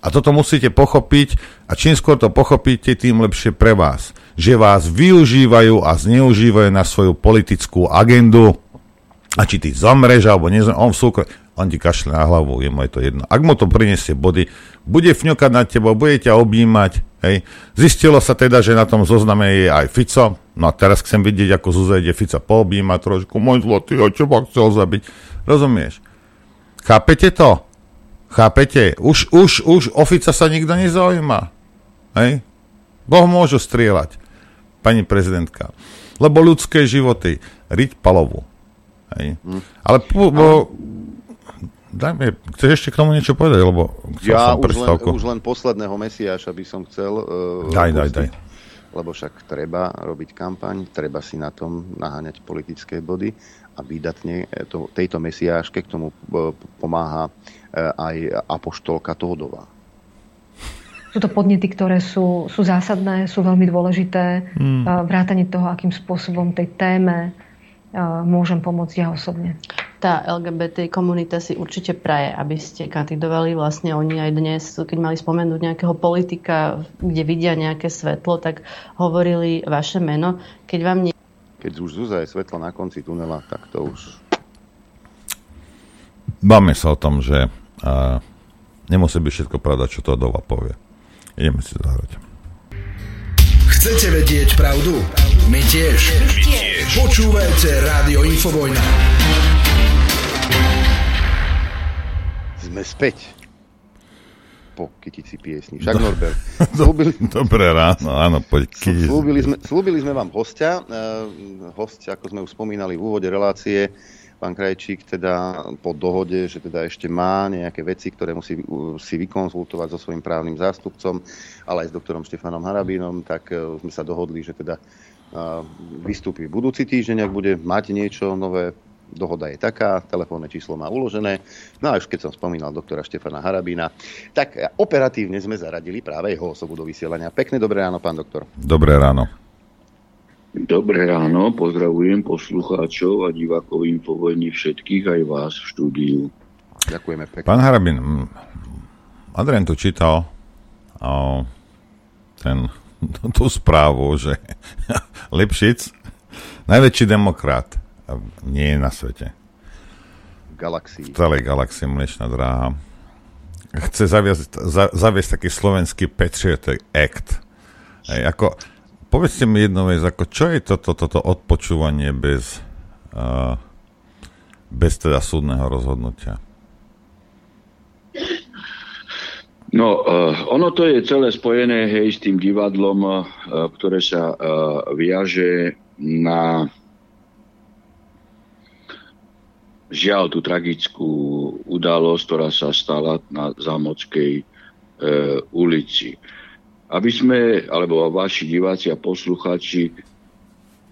A toto musíte pochopiť a čím skôr to pochopíte, tým lepšie pre vás. Že vás využívajú a zneužívajú na svoju politickú agendu a či ty zomreš, alebo nezomreš, on v súkromí on ti kašle na hlavu, je mu to jedno. Ak mu to prinesie body, bude fňukať na teba, bude ťa objímať. Hej. Zistilo sa teda, že na tom zozname je aj Fico. No a teraz chcem vidieť, ako Zuzá ide Fica poobjímať trošku. Môj zlatý, ja teba chcel zabiť. Rozumieš? Chápete to? Chápete? Už, už, už o Fica sa nikto nezaujíma. Hej. Boh môžu strieľať, pani prezidentka. Lebo ľudské životy. Riť palovu. Hej. Hm. Ale... Po, po, Dajme, chceš ešte k tomu niečo povedať? Lebo ja už len, už len posledného mesiaša by som chcel... Uh, daj, daj, daj. Lebo však treba robiť kampaň, treba si na tom naháňať politické body a výdatne to, tejto mesiáške k tomu uh, pomáha uh, aj apoštolka Tódová. Sú to podnety, ktoré sú, sú zásadné, sú veľmi dôležité. Hmm. Uh, vrátanie toho, akým spôsobom tej téme uh, môžem pomôcť ja osobne. Tá el gé bé té komunita si určite praje, aby ste kandidovali. Vlastne oni aj dnes, keď mali spomenúť nejakého politika, kde vidia nejaké svetlo, tak hovorili vaše meno. Keď vám nie... Keď už Zuzá je svetlo na konci tunela, tak to už... Báme sa o tom, že uh, nemusí byť všetko pravda, čo to Tódová povie. Ideme si zahrať. Chcete vedieť pravdu? My tiež. My tiež. Počúvajte Rádio Infovojna. Sme späť. po kytici piesni. Však Norbert. Slúbili... Dobré ráno, áno, poď kytici. Slúbili sme, slúbili sme vám hostia. Uh, hosť, ako sme už spomínali v úvode relácie, pán Krajčík teda po dohode, že teda ešte má nejaké veci, ktoré musí si vykonzultovať so svojím právnym zástupcom, ale aj s doktorom Štefanom Harabinom, tak sme sa dohodli, že teda vystúpi budúci týždeň, ak bude mať niečo nové. Dohoda je taká, telefónne číslo má uložené. No a už keď som spomínal doktora Štefana Harabina, tak operatívne sme zaradili práve jeho osobu do vysielania. Pekné dobré ráno, pán doktor. Dobré ráno. Dobré ráno, pozdravujem poslucháčov a divákov Infovojny všetkých, aj vás v štúdiu. Ďakujeme pekne. Pán Harabin, Adrian to čítal, o, ten, tú správu, že Lipšic, najväčší demokrat, nie je na svete. V galaxii. V celej galaxii Mliečna dráha. Chce zaviesť, za, zaviesť taký slovenský Patriot Act. Ej, ako... Povedzte mi jednu vec, ako čo je toto, toto odpočúvanie bez, uh, bez teda súdneho rozhodnutia? No, uh, ono to je celé spojené, hej, s tým divadlom, uh, ktoré sa uh, viaže na žiaľ tú tragickú udalosť, ktorá sa stala na Zámodskej uh, ulici. Aby sme, alebo vaši diváci a poslucháči,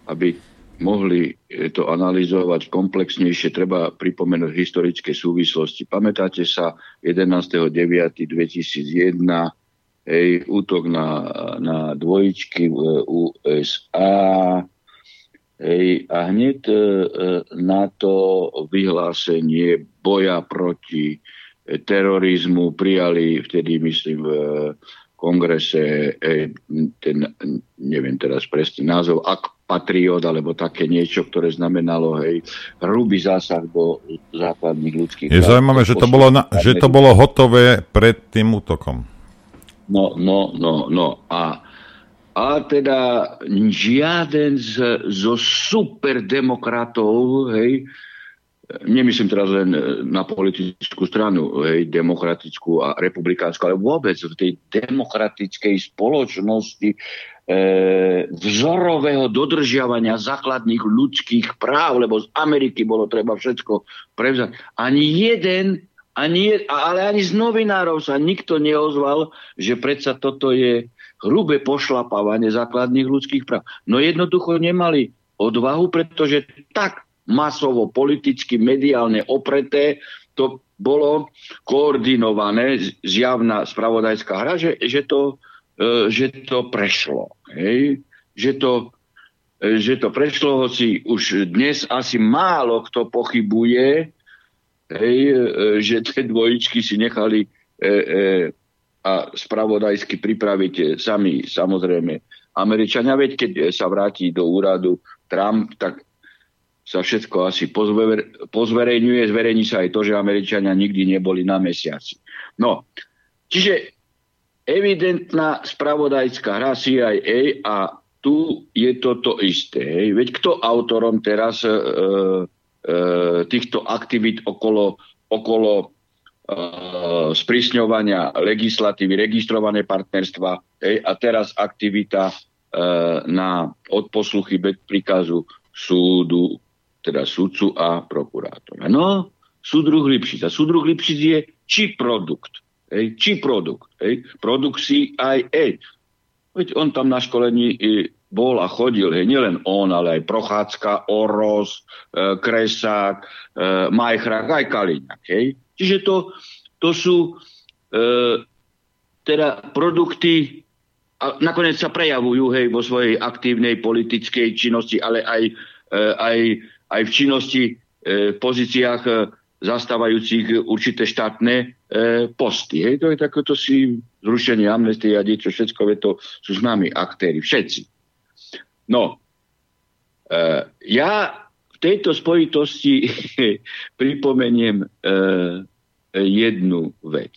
aby mohli to analyzovať komplexnejšie, treba pripomenúť historické súvislosti. Pamätáte sa jedenásteho deviateho dvetisícjeden, hej, útok na, na dvojičky v ú es á, hej, a hneď e, na to vyhlásenie boja proti terorizmu prijali vtedy, myslím, e, kongrese, ten, neviem teraz presný názov, ak patriot, alebo také niečo, ktoré znamenalo, hej, hrubý zásah do základných ľudských... Je zaujímavé, že to bolo, na, že to bolo hotové pred tým útokom. No, no, no, no. A, a teda žiaden z, zo superdemokratov, hej, nemyslím teraz len na politickú stranu, hej, demokratickú a republikánsku, ale vôbec v tej demokratickej spoločnosti e, vzorového dodržiavania základných ľudských práv, lebo z Ameriky bolo treba všetko prevzať. Ani jeden, ani, ale ani z novinárov sa nikto neozval, že predsa toto je hrubé pošlapávanie základných ľudských práv. No jednoducho nemali odvahu, pretože tak masovo, politicky, mediálne opreté, to bolo koordinované, zjavná spravodajská hra, že, že, to, že to prešlo. Hej? Že, to, že to prešlo, hoci už dnes asi málo kto pochybuje, hej, že tie dvojičky si nechali e, e, a spravodajsky pripraviť sami, samozrejme, Američania. Veď keď sa vráti do úradu Trump, tak sa všetko asi pozver, pozverejňuje, zverejní sa aj to, že Američania nikdy neboli na mesiaci. No, čiže evidentná spravodajská hra C I A a tu je toto isté. Veď kto autorom teraz e, e, týchto aktivít okolo, okolo e, sprísňovania legislatívy, registrované partnerstva, e, a teraz aktivita e, na odposluchy bez príkazu súdu, teda sudcu a prokurátora. No, súdruh Lipšic. A súdruh Lipšic je či produkt. Hej, či produkt. Hej, produkt C I A. Veď on tam na školení bol a chodil. Hej, nielen on, ale aj Prochádzka, Oros, e, Kresák, e, Majchrák, aj Kaliňák. Hej. Čiže to, to sú e, teda produkty, a nakoniec sa prejavujú, hej, vo svojej aktívnej politickej činnosti, ale aj Aj, aj v činnosti v e, pozíciách e, zastávajúcich určité štátne e, posty. Hej, to je takéto si zrušenie amnestie a niečo, všetko, je to sú známi aktéri, všetci. No, e, ja v tejto spojitosti pripomeniem e, jednu vec.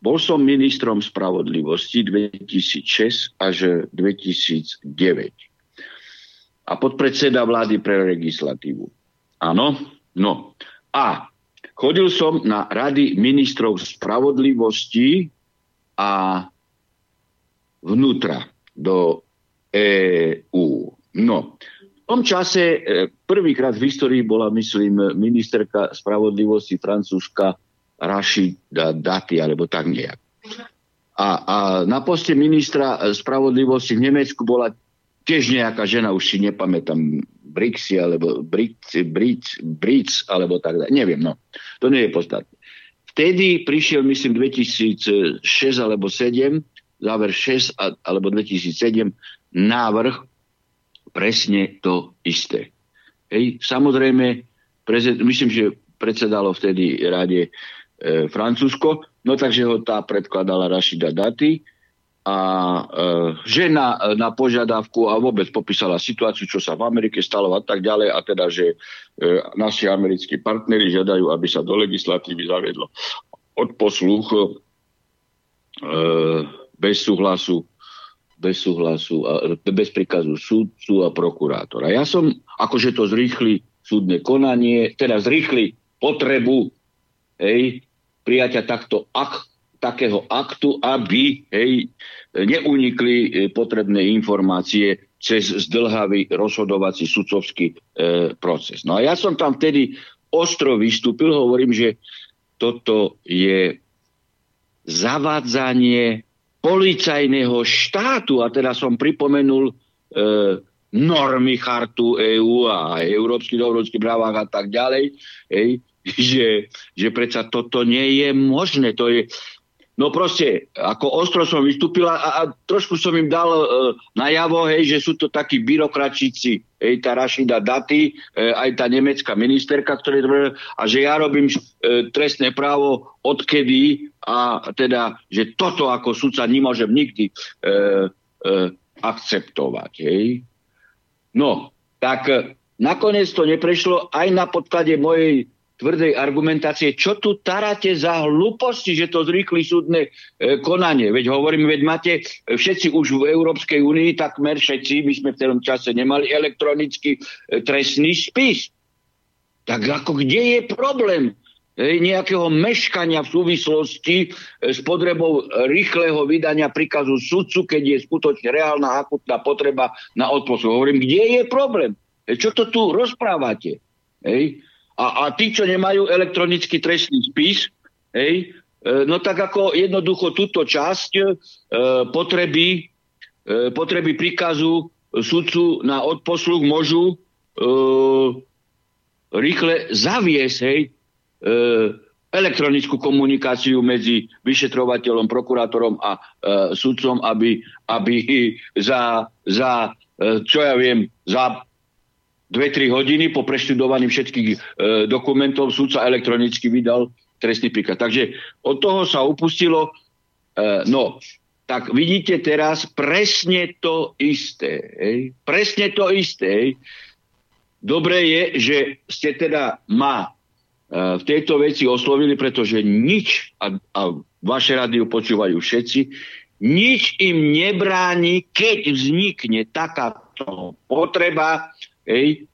Bol som ministrom spravodlivosti dvetisícšesť až dvetisícdeväť. A podpredseda vlády pre legislatívu. Áno? No. A chodil som na rady ministrov spravodlivosti a vnútra do é ú. No, v tom čase prvýkrát v histórii bola, myslím, ministerka spravodlivosti francúzska Rashida Dati, alebo tak nejak. A, a na poste ministra spravodlivosti v Nemecku bola tiež nejaká žena, už si nepamätám, Brixi, alebo Bric, Bric, Bric, alebo tak dále. Neviem, no. To nie je podstatné. Vtedy prišiel, myslím, dvetisícšesť alebo sedem, záver šesť alebo dvetisícsedem, návrh presne to isté. Hej. Samozrejme, prezid, myslím, že predsedalo vtedy rade e, Francúzsko, no takže ho tá predkladala Rashida Dati a e, žena na požiadavku a vôbec popísala situáciu, čo sa v Amerike stalo a tak ďalej, a teda, že e, naši americkí partneri žiadajú, aby sa do legislatívy zaviedlo odposluch e, bez súhlasu bez súhlasu, a bez príkazu súdcu a prokurátora. Ja som, akože to zrýchli súdne konanie, teda zrýchli potrebu, hej, prijatia takto ak, takého aktu, aby, hej, neunikli potrebné informácie cez zdĺhavý rozhodovací sudcovský e, proces. No a ja som tam vtedy ostro vystúpil, hovorím, že toto je zavádzanie policajného štátu, a teda som pripomenul e, normy chartu é ú a európskych dobrovoľských právach a tak ďalej, ej, že, že predsa toto nie je možné. To je, no proste, ako ostro som vystúpil a, a trošku som im dal e, najavo, hej, že sú to takí byrokratici, hej, tá Rashida Dati, e, aj tá nemecká ministerka, ktoré, a že ja robím e, trestné právo odkedy, a teda, že toto ako sudca nemôžem nikdy e, e, akceptovať. Hej. No, tak e, nakoniec to neprešlo aj na podklade mojej tvrdej argumentácie. Čo tu tarate za hlúposti, že to zrýchli súdne e, konanie? Veď hovorím, veď máte všetci už v Európskej únii, takmer všetci, my sme v tom čase nemali elektronický e, trestný spis. Tak ako kde je problém nejakého meškania v súvislosti s potrebou rýchleho vydania príkazu sudcu, keď je skutočne reálna akutná potreba na odposluch? Hovorím, kde je problém? Čo to tu rozprávate? Hej. A, a tí, čo nemajú elektronický trestný spis, hej, no tak ako jednoducho túto časť e, potreby, e, potreby príkazu sudcu na odposluch môžu e, rýchle zaviesť, hej, elektronickú komunikáciu medzi vyšetrovateľom, prokurátorom a e, sudcom, aby, aby za, za e, čo ja viem, za dve tri hodiny po preštudovaní všetkých e, dokumentov sudca elektronicky vydal trestný príkaz. Takže od toho sa upustilo. E, no, tak vidíte teraz presne to isté. Ej? Presne to isté. Ej? Dobre je, že ste teda ma v tejto veci oslovili, pretože nič, a, a vaše rádio počúvajú všetci, nič im nebráni, keď vznikne takáto potreba, hej,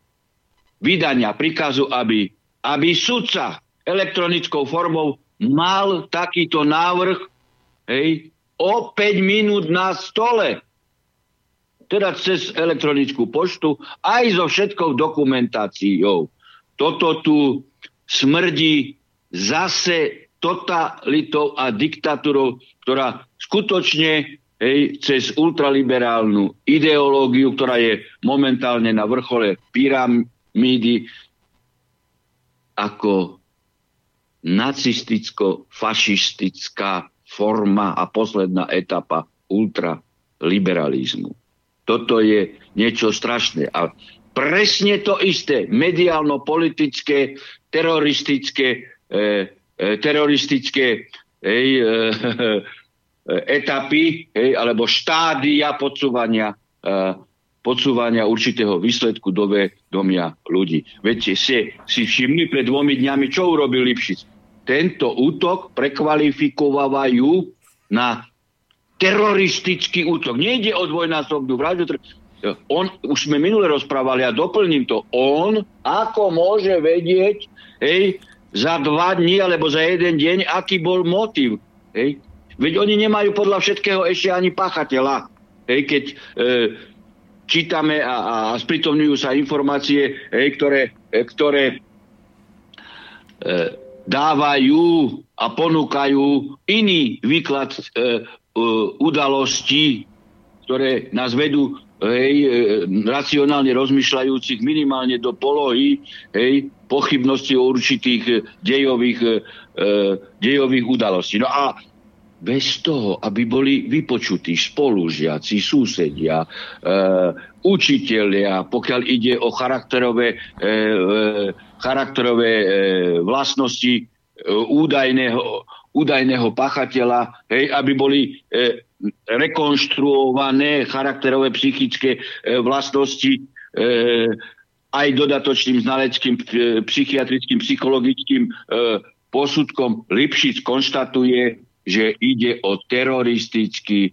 vydania príkazu, aby, aby sudca elektronickou formou mal takýto návrh, hej, o päť minút na stole. Teda cez elektronickú poštu, aj so všetkou dokumentáciou. Toto tu smrdí zase totalitou a diktatúrou, ktorá skutočne, hej, cez ultraliberálnu ideológiu, ktorá je momentálne na vrchole pyramídy, ako nacisticko-fašistická forma a posledná etapa ultraliberalizmu. Toto je niečo strašné. A presne to isté mediálno-politické, teroristické, eh, teroristické eh, eh, etapy, eh, alebo štádia podsúvania, eh, podsúvania určitého výsledku do vedomia ľudí. Veď si, si všimli pred dvomi dňami, čo urobil Lipšic. Tento útok prekvalifikovávajú na teroristický útok. Nejde o dvojnásobnú vraždu. On, už sme minule rozprávali, a ja doplním to, on ako môže vedieť, hej, za dva dní alebo za jeden deň, aký bol motiv. Hej. Veď oni nemajú podľa všetkého ešte ani páchateľa. Hej, keď e, čítame a, a spritomňujú sa informácie, hej, ktoré, e, ktoré e, dávajú a ponúkajú iný výklad e, e, udalostí, ktoré nás vedú, hej, racionálne rozmýšľajúcich minimálne do polohy, hej, pochybnosti o určitých dejových, e, dejových udalostí. No a bez toho, aby boli vypočutí spolužiaci, susedia, e, učitelia, pokiaľ ide o charakterové, e, charakterové e, vlastnosti e, údajného, údajného pachateľa, hej, aby boli e, rekonštruované charakterové psychické e, vlastnosti e, aj dodatočným znaleckým, e, psychiatrickým, psychologickým e, posudkom. Lipšic konštatuje, že ide o teroristický e,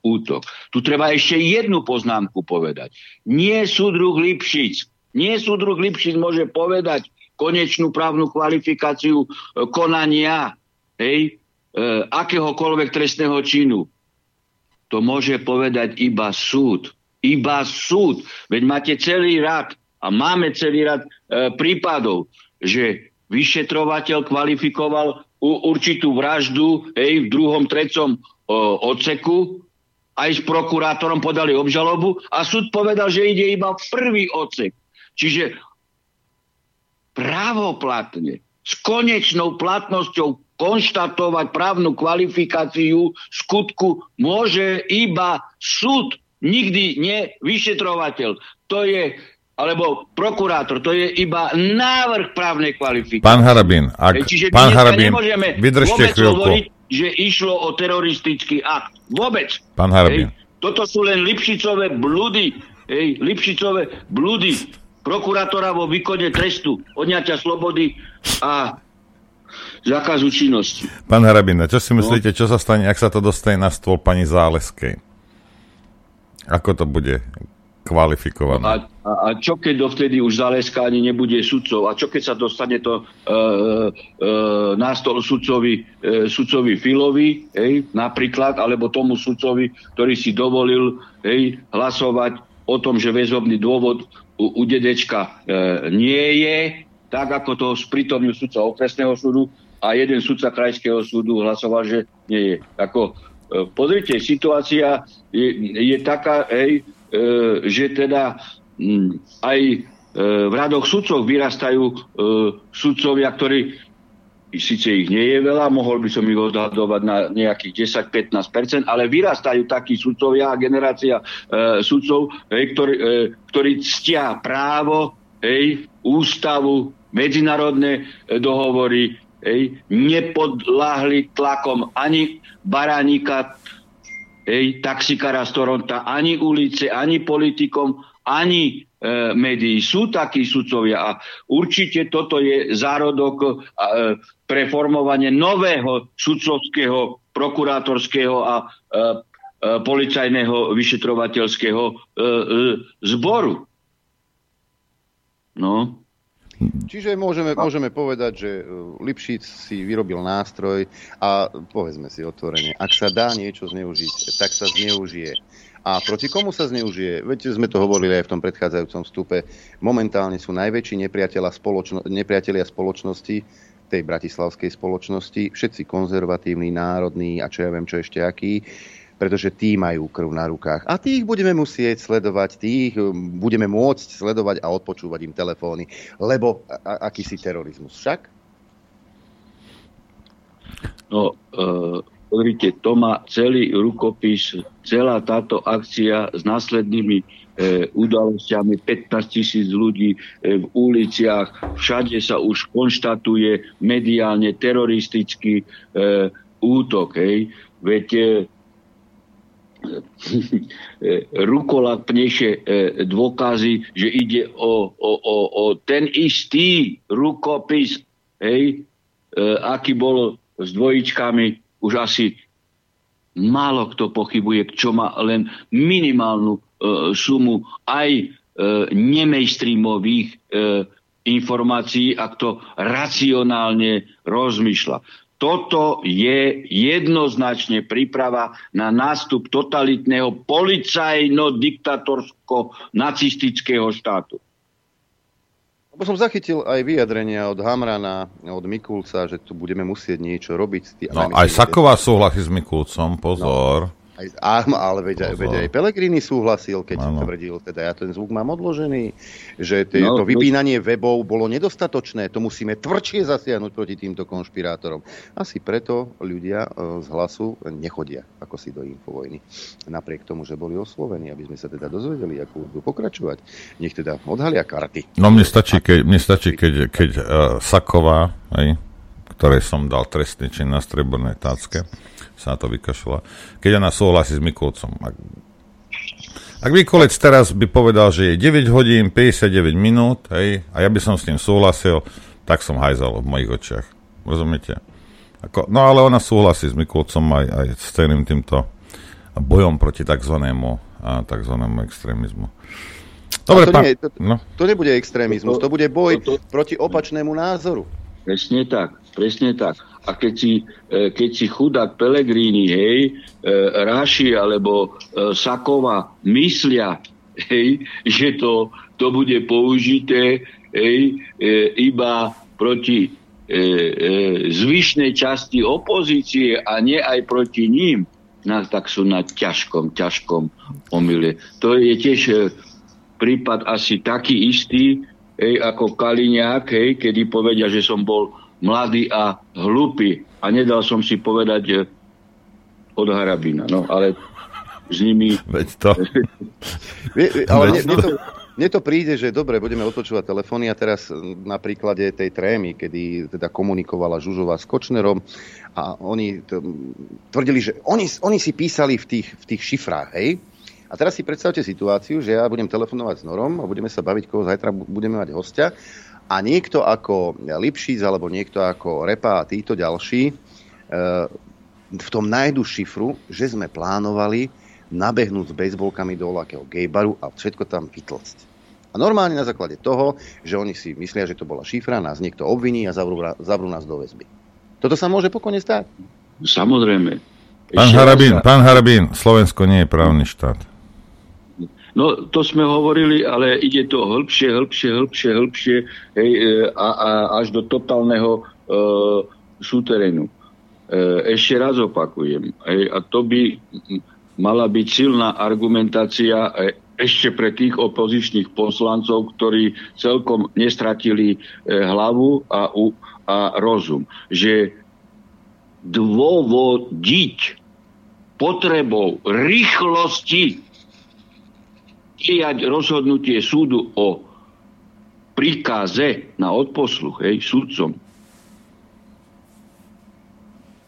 útok. Tu treba ešte jednu poznámku povedať. Nie súdruh Lipšic. Nie súdruh Lipšic môže povedať konečnú právnu kvalifikáciu e, konania, hej, akéhokoľvek trestného činu. To môže povedať iba súd. Iba súd. Veď máte celý rad a máme celý rad e, prípadov, že vyšetrovateľ kvalifikoval určitú vraždu, hej, v druhom, trecom e, odseku, aj s prokurátorom podali obžalobu a súd povedal, že ide iba prvý odsek. Čiže právoplatne, s konečnou platnosťou konštatovať právnu kvalifikáciu skutku môže iba súd, nikdy nie vyšetrovateľ. To je, alebo prokurátor, to je iba návrh právnej kvalifikácie. Pán Harabin, ak, Čiže pán Harabin, vydržte chvíľku. Hovoriť, že išlo o teroristický akt. Vôbec. Pán Harabin. Hej, toto sú len Lipšicové blúdy. Hej, Lipšicové blúdy prokurátora vo výkone trestu, odňatia slobody a zákazu činnosti. Pán Harabin, čo si myslíte, čo sa stane, ak sa to dostane na stôl pani Záleskej? Ako to bude kvalifikované? A, a, a čo keď dovtedy už Záleska ani nebude sudcov? A čo keď sa dostane to e, e, na stôl sudcovi, e, sudcovi Filovi, hej, napríklad, alebo tomu sudcovi, ktorý si dovolil, hej, hlasovať o tom, že väzobný dôvod u, u dedečka e, nie je, tak ako to sprítomnil sudca okresného súdu, a jeden sudca krajského súdu hlasoval, že nie je. Ako, pozrite, situácia je, je taká, hej, e, že teda m, aj e, v radoch sudcov vyrastajú e, sudcovia, ktorí, síce ich nie je veľa, mohol by som ich odhadovať na nejakých desať až pätnásť percent, ale vyrastajú takí sudcovia a generácia e, sudcov, hej, ktorý, e, ktorí ctia právo, hej, ústavu, medzinárodné dohovory, hej, nepodláhli tlakom ani Baraníka, hej, taxikára z Toronta, ani ulice, ani politikom, ani e, médií. Sú takí sudcovia a určite toto je zárodok e, pre formovanie nového sudcovského, prokurátorského a e, policajného vyšetrovateľského e, e, zboru. No. Čiže môžeme, môžeme povedať, že Lipšic si vyrobil nástroj a povedzme si otvorene, ak sa dá niečo zneužiť, tak sa zneužije. A proti komu sa zneužije? Veď sme to hovorili aj v tom predchádzajúcom vstupe. Momentálne sú najväčší nepriatelia, spoločno, nepriatelia spoločnosti, tej bratislavskej spoločnosti, všetci konzervatívni, národní a čo ja viem, čo ešte akí, pretože tí majú krv na rukách. A tých budeme musieť sledovať, tých budeme môcť sledovať a odpočúvať im telefóny, lebo a- akýsi terorizmus. Však? No, e, pozrite, to má celý rukopis, celá táto akcia s následnými e, udalosťami, pätnásť tisíc ľudí e, v uliciach, všade sa už konštatuje mediálne teroristický e, útok. Hej. Veď e, rukolapnejšie dôkazy, že ide o, o, o, o ten istý rukopis, hej, aký bol s dvojičkami, už asi málo kto pochybuje, čo má len minimálnu sumu aj nemainstreamových informácií, ak to racionálne rozmýšľa. Toto je jednoznačne príprava na nástup totalitného policajno-diktatorsko-nacistického štátu. Lebo som zachytil aj vyjadrenia od Hamrana, od Mikulca, že tu budeme musieť niečo robiť. No, aj Saková súhlasí s Mikulcom, pozor. No. Aj, ale veď, veď aj Pellegrini súhlasil, keď ano. tvrdil, teda ja ten zvuk mám odložený, že t- no, to vypínanie webov bolo nedostatočné, to musíme tvrdšie zasiahnuť proti týmto konšpirátorom. Asi preto ľudia z Hlasu nechodia, ako si do Infovojny. Napriek tomu, že boli oslovení, aby sme sa teda dozvedeli, ako budú pokračovať. Nech teda odhalia karty. No mne stačí, keď, mne stačí, keď, keď uh, Saková, hej, ktorej som dal trestný čin na Striebornej tácke, sa to vykašľa. Keď ona súhlasí s Mikulcom. Ak, ak Mikulec teraz by povedal, že je deväť hodín, päťdesiatdeväť minút, hej, a ja by som s tým súhlasil, tak som hajzal v mojich očiach. Rozumiete? Ako, no ale ona súhlasí s Mikulcom aj, aj s celým týmto bojom proti takzvanému, a takzvanému extrémizmu. Dobre, to, pán, nie, to, no. to nebude extrémizmus, to, to, to bude boj to, to, proti opačnému názoru. Presne tak, presne tak. A keď si, keď si chudák Pellegrini, hej, Raši alebo Sakova myslia, hej, že to, to bude použité, hej, iba proti eh, zvyšnej časti opozície a nie aj proti ním, no, tak sú na ťažkom, ťažkom omyle. To je tiež prípad asi taký istý, hej, ako Kaliňák, hej, kedy povedia, že som bol mladý a hlupý a nedal som si povedať od Harabina. No, ale s nimi... Veď to... ale mne, mne, to, mne to príde, že dobre, budeme otočovať telefóny a teraz na príklade tej trémy, kedy teda komunikovala Žužová s Kočnerom a oni t- tvrdili, že oni, oni si písali v tých, v tých šifrách, hej? A teraz si predstavte situáciu, že ja budem telefonovať s Norom a budeme sa baviť, koho zajtra budeme mať hostia. A niekto ako Lipšic, alebo niekto ako Repa a títo ďalší, e, v tom nájdu šifru, že sme plánovali nabehnúť s bejsbolkami do akého gejbaru a všetko tam vytlcť. A normálne na základe toho, že oni si myslia, že to bola šifra, nás niekto obviní a zavrú, zavrú nás do väzby. Toto sa môže pokojne stať. Samozrejme. Pán Harabin, pán Harabin, Slovensko nie je právny štát. No, to sme hovorili, ale ide to hĺbšie, hĺbšie, hĺbšie, hĺbšie hej, a, a až do totálneho e, súterénu. E, ešte raz opakujem. Hej, a to by mala byť silná argumentácia e, ešte pre tých opozičných poslancov, ktorí celkom nestratili e, hlavu a, u, a rozum. Že dôvodiť potrebou rýchlosti prijať rozhodnutie súdu o príkaze na odposluch, hej, súdcom,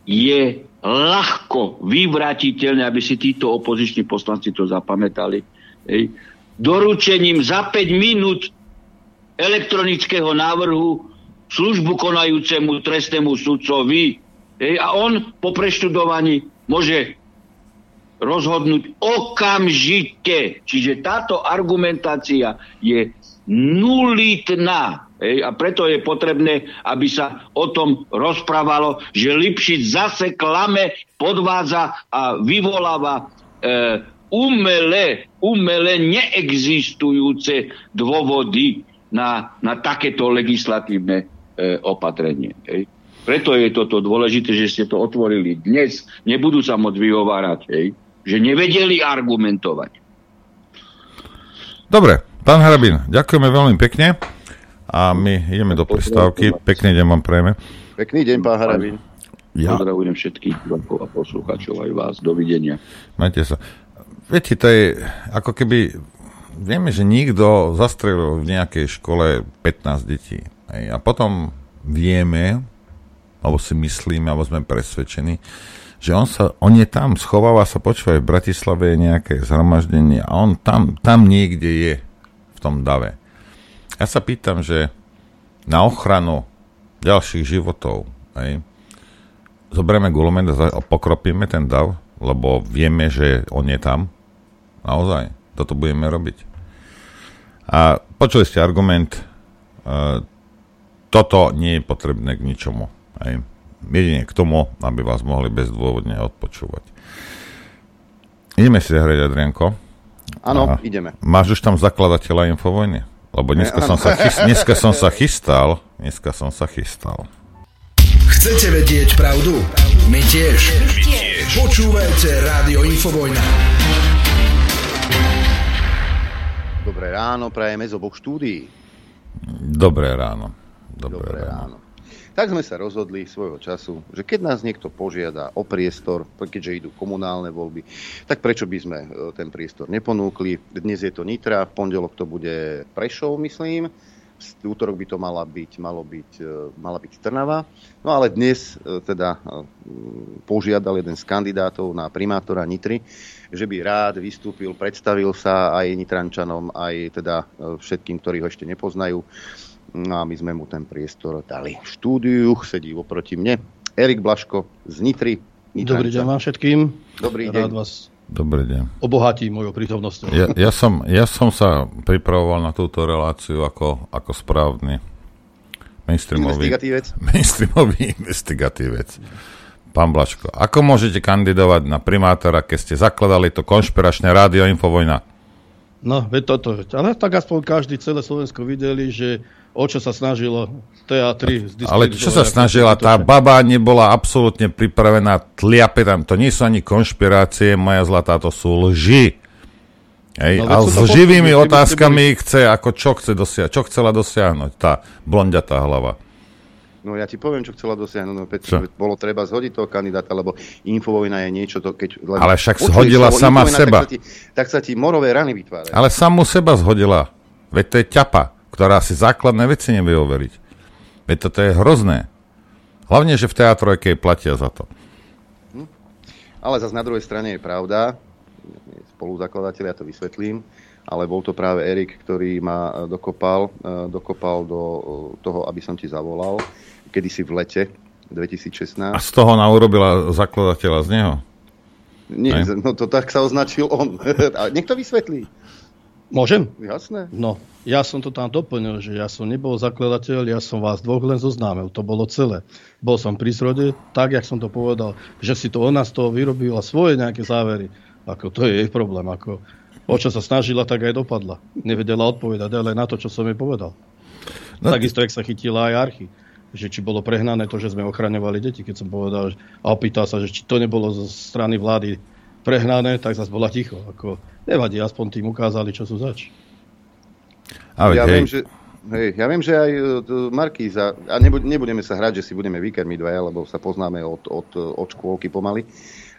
je ľahko vyvratiteľné, aby si títo opoziční poslanci to zapamätali, hej, doručením za päť minút elektronického návrhu službu konajúcemu trestnému súdcovi, hej, a on po preštudovaní môže rozhodnúť okamžite. Čiže táto argumentácia je nulitná. Hej, a preto je potrebné, aby sa o tom rozprávalo, že Lipšic zase klame, podvádza a vyvoláva e, umelé, umelé neexistujúce dôvody na, na takéto legislatívne e, opatrenie. Hej. Preto je toto dôležité, že ste to otvorili dnes. Nebudú sa môcť vyhovárať, hej, že nevedeli argumentovať. Dobre, pán Harabin, ďakujeme veľmi pekne a my ideme do prestávky. Pekný deň vám prejme. Pekný deň, pán Harabin. Ja. Pozdravujem všetkých a poslucháčov aj vás. Dovidenia. Majte sa. Viete, to je ako keby, vieme, že nikto zastrelil v nejakej škole pätnásť detí. Hej, a potom vieme, alebo si myslíme, alebo sme presvedčení, že on, sa, on je tam, schováva sa, počúvaj, v Bratislave je nejaké zhromaždenie a on tam, tam niekde je v tom dave. Ja sa pýtam, že na ochranu ďalších životov, hej, zoberieme guľomet a pokropíme ten dav, lebo vieme, že on je tam. Naozaj, toto budeme robiť. A počuli ste argument, e, toto nie je potrebné k ničomu. Aj. Jedine k tomu, aby vás mohli bezdôvodne odpočúvať. Ideme si zahrať, Adrianko. Áno, ideme. Máš už tam zakladateľa Infovojny? Lebo dneska, ja, som sa chystal, dneska som sa chystal. Dneska som sa chystal. Chcete vedieť pravdu? My tiež. My tiež. Počúvajte Rádio Infovojna. Dobré ráno, prajeme z oboch štúdií. Dobré ráno. Dobré, Dobré ráno. ráno. Tak sme sa rozhodli svojho času, že keď nás niekto požiada o priestor, keďže idú komunálne voľby, tak prečo by sme ten priestor neponúkli? Dnes je to Nitra, v pondelok to bude Prešov, myslím. V útorok by to mala byť, malo byť, mala byť Trnava. No ale dnes teda požiadal jeden z kandidátov na primátora Nitry, že by rád vystúpil, predstavil sa aj Nitrančanom, aj teda všetkým, ktorí ho ešte nepoznajú. No a my sme mu ten priestor dali. V štúdiu sedí oproti mne Erik Blaško z Nitry. Nitrančan. Dobrý deň vám všetkým. Dobrý deň. Rád vás Dobrý deň. obohatí mojou prítomnosťou. Ja, ja, som, ja som sa pripravoval na túto reláciu ako, ako správny mainstreamový investigatívec. Mainstreamový investigatívec. Pán Blaško, ako môžete kandidovať na primátora, keď ste zakladali to konšpiračné rádio Infovojna? No, veď toto. Ale tak aspoň každý, celé Slovensko videli, že o čo sa snažilo té á tri zdiskreditované. Ale čo sa snažila? Tá baba nebola absolútne pripravená tliape tam. To nie sú ani konšpirácie, moja zlatá, to sú lži. Hej, no, ale s živými otázkami chce, ako čo chce dosiahnuť, čo chcela dosiahnuť tá blondiatá hlava. No ja ti poviem, čo chcela dosiahnuť. No, Petr, bolo treba zhodiť toho kandidáta, lebo Infovojna je niečo to, keď... Ale však zhodila sama seba. Tak sa, ti, tak sa ti morové rany vytvárajú. Ale samu seba zhodila. Veď to je ťapa, ktorá si základné veci nevie overiť. Veď toto je hrozné. Hlavne, že v té á trojke platia za to. Hm. Ale zase na druhej strane je pravda, spoluzakladatelia, ja to vysvetlím, ale bol to práve Erik, ktorý ma dokopal, dokopal do toho, aby som ti zavolal, kedysi v lete dvetisícšestnásť. A z toho naurobila zakladateľa z neho? Nie, Aj. no to tak sa označil on. Niekto vysvetlí. Môžem? Jasné. No, ja som to tam doplnil, že ja som nebol zakladateľ, ja som vás dvoch len zoznámil. To bolo celé. Bol som pri zrode, tak, jak som to povedal, že si to ona z toho vyrobila svoje nejaké závery. Ako to je jej problém. Ako, o čo sa snažila, tak aj dopadla. Nevedela odpovedať, ale na to, čo som jej povedal. No, takisto, jak sa chytila aj Archy. Že či bolo prehnané to, že sme ochraňovali deti, keď som povedal. A opýtal sa, že či to nebolo zo strany vlády prehnané, tak zase bola ticho. Ako, nevadí, aspoň tým ukázali, čo sú zač. Ale ja, viem, že, hej, ja viem, že aj Markíza, a nebudeme sa hrať, že si budeme vykať my dvaja, lebo sa poznáme od, od, od škôlky pomaly.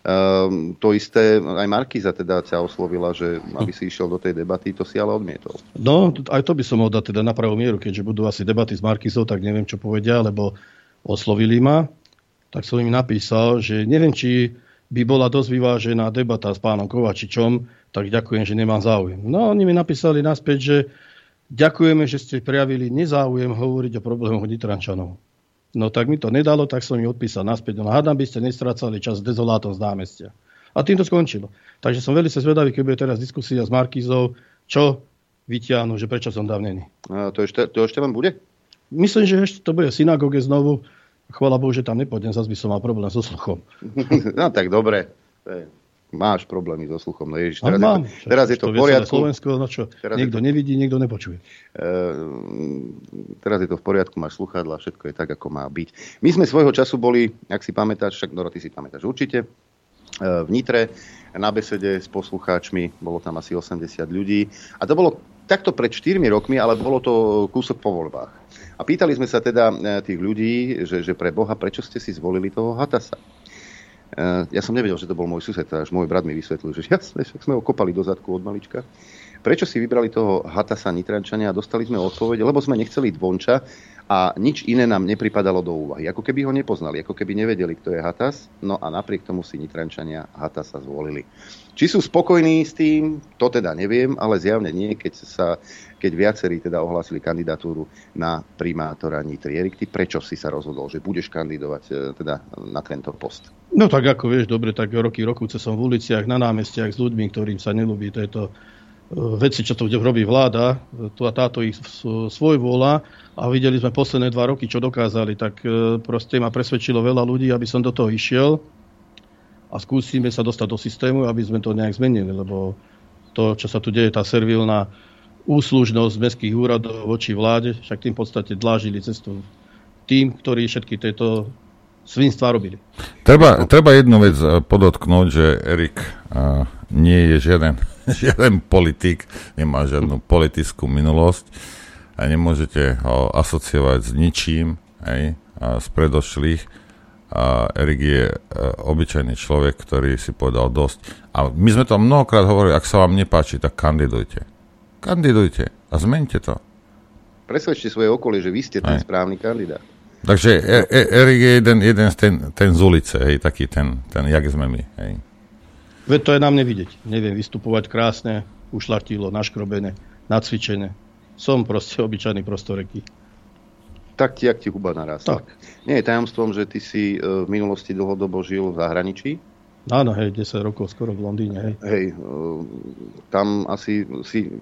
Um, to isté, aj Markíza teda ťa oslovila, že aby si išiel do tej debaty, to si ale odmietol. No, aj to by som oddal teda na pravú mieru, keďže budú asi debaty s Markízou, tak neviem, čo povedia, lebo oslovili ma, tak som im napísal, že neviem, či by bola dosť vyvážená debata s pánom Kovačičom, tak ďakujem, že nemám záujem. No oni mi napísali naspäť, že ďakujeme, že ste prejavili nezáujem hovoriť o problémoch Nitrančanov. No tak mi to nedalo, tak som mi odpísal naspäť. No hádam, by ste nestrácali čas s dezolátom z námestia. A tým to skončilo. Takže som veľmi sa zvedavý, keď bude teraz diskusia s Markízou, čo vytiahnu, že prečo som davnený. A to ešte, to ešte vám bude? Myslím, že ešte to bude v synagóge znovu. Chvála Bohu, že tam nepôjdem, zase by som mal problém so sluchom. No tak dobre. Máš problémy so sluchom. No ježiš, teraz, mám, je to, teraz je to v poriadku. Slovensko, no čo, niekto to... nevidí, niekto nepočuje. Uh, teraz je to v poriadku, máš sluchadla, všetko je tak, ako má byť. My sme svojho času boli, ak si pamätáš, však Dora, ty si pamätáš určite, uh, v Nitre, na besede s poslucháčmi, bolo tam asi osemdesiat ľudí. A to bolo takto pred štyrmi rokmi, ale bolo to kúsok po voľbách. A pýtali sme sa teda tých ľudí, že, že pre Boha, prečo ste si zvolili toho Hatasa? Ja som nevedel, že to bol môj sused, až môj brat mi vysvetlil, že jasne, sme ho kopali do zadku od malička. Prečo si vybrali toho Hatasa Nitrančania a dostali sme odpoveď, lebo sme nechceli Dvonča a nič iné nám nepripadalo do úvahy. Ako keby ho nepoznali, ako keby nevedeli, kto je Hatas, no a napriek tomu si Nitrančania Hatasa zvolili. Či sú spokojní s tým, to teda neviem, ale zjavne nie, keď, sa, keď viacerí teda ohlásili kandidatúru na primátora Nitry. Erik, ty prečo si sa rozhodol, že budeš kandidovať teda na tento post? No tak ako vieš, dobre, tak roky, rokúce som v uliciach, na námestiach s ľuďmi, ktorým sa nelúbi tejto veci, čo tu robí vláda, tu a táto ich svojvôľa, a videli sme posledné dva roky, čo dokázali, tak proste ma presvedčilo veľa ľudí, aby som do toho išiel a skúsime sa dostať do systému, aby sme to nejak zmenili, lebo to, čo sa tu deje, tá servilná úslužnosť mestských úradov voči vláde, však tým v podstate dlážili cestu tým, ktorí všetky tieto svinstvá robili. Treba, treba jednu vec podotknúť, že Erik a, nie je žiaden, žiaden politik, nemá žiadnu politickú minulosť a nemôžete ho asociovať s ničím, hej, a z predošlých. A Erik je e, obyčajný človek, ktorý si povedal dosť. A my sme to mnohokrát hovorili, ak sa vám nepáči, tak kandidujte. Kandidujte a zmeňte to. Presvedčte svoje okolie, že vy ste ten aj správny kandidát. Takže e- e- Erik je jeden, jeden z ten, ten z ulice, hej, taký ten, ten, jak sme my. Hej. Veď to je na mne vidieť. Neviem vystupovať krásne, ušľachtilo, naškrobené, nacvičené. Som proste obyčajný prostoreký. Tak ti, jak ti huba narastla. Tak. Nie je tajomstvom, že ty si v minulosti dlhodobo žil v zahraničí? Áno, hej, desať rokov skoro v Londýne. Hej, hej tam asi si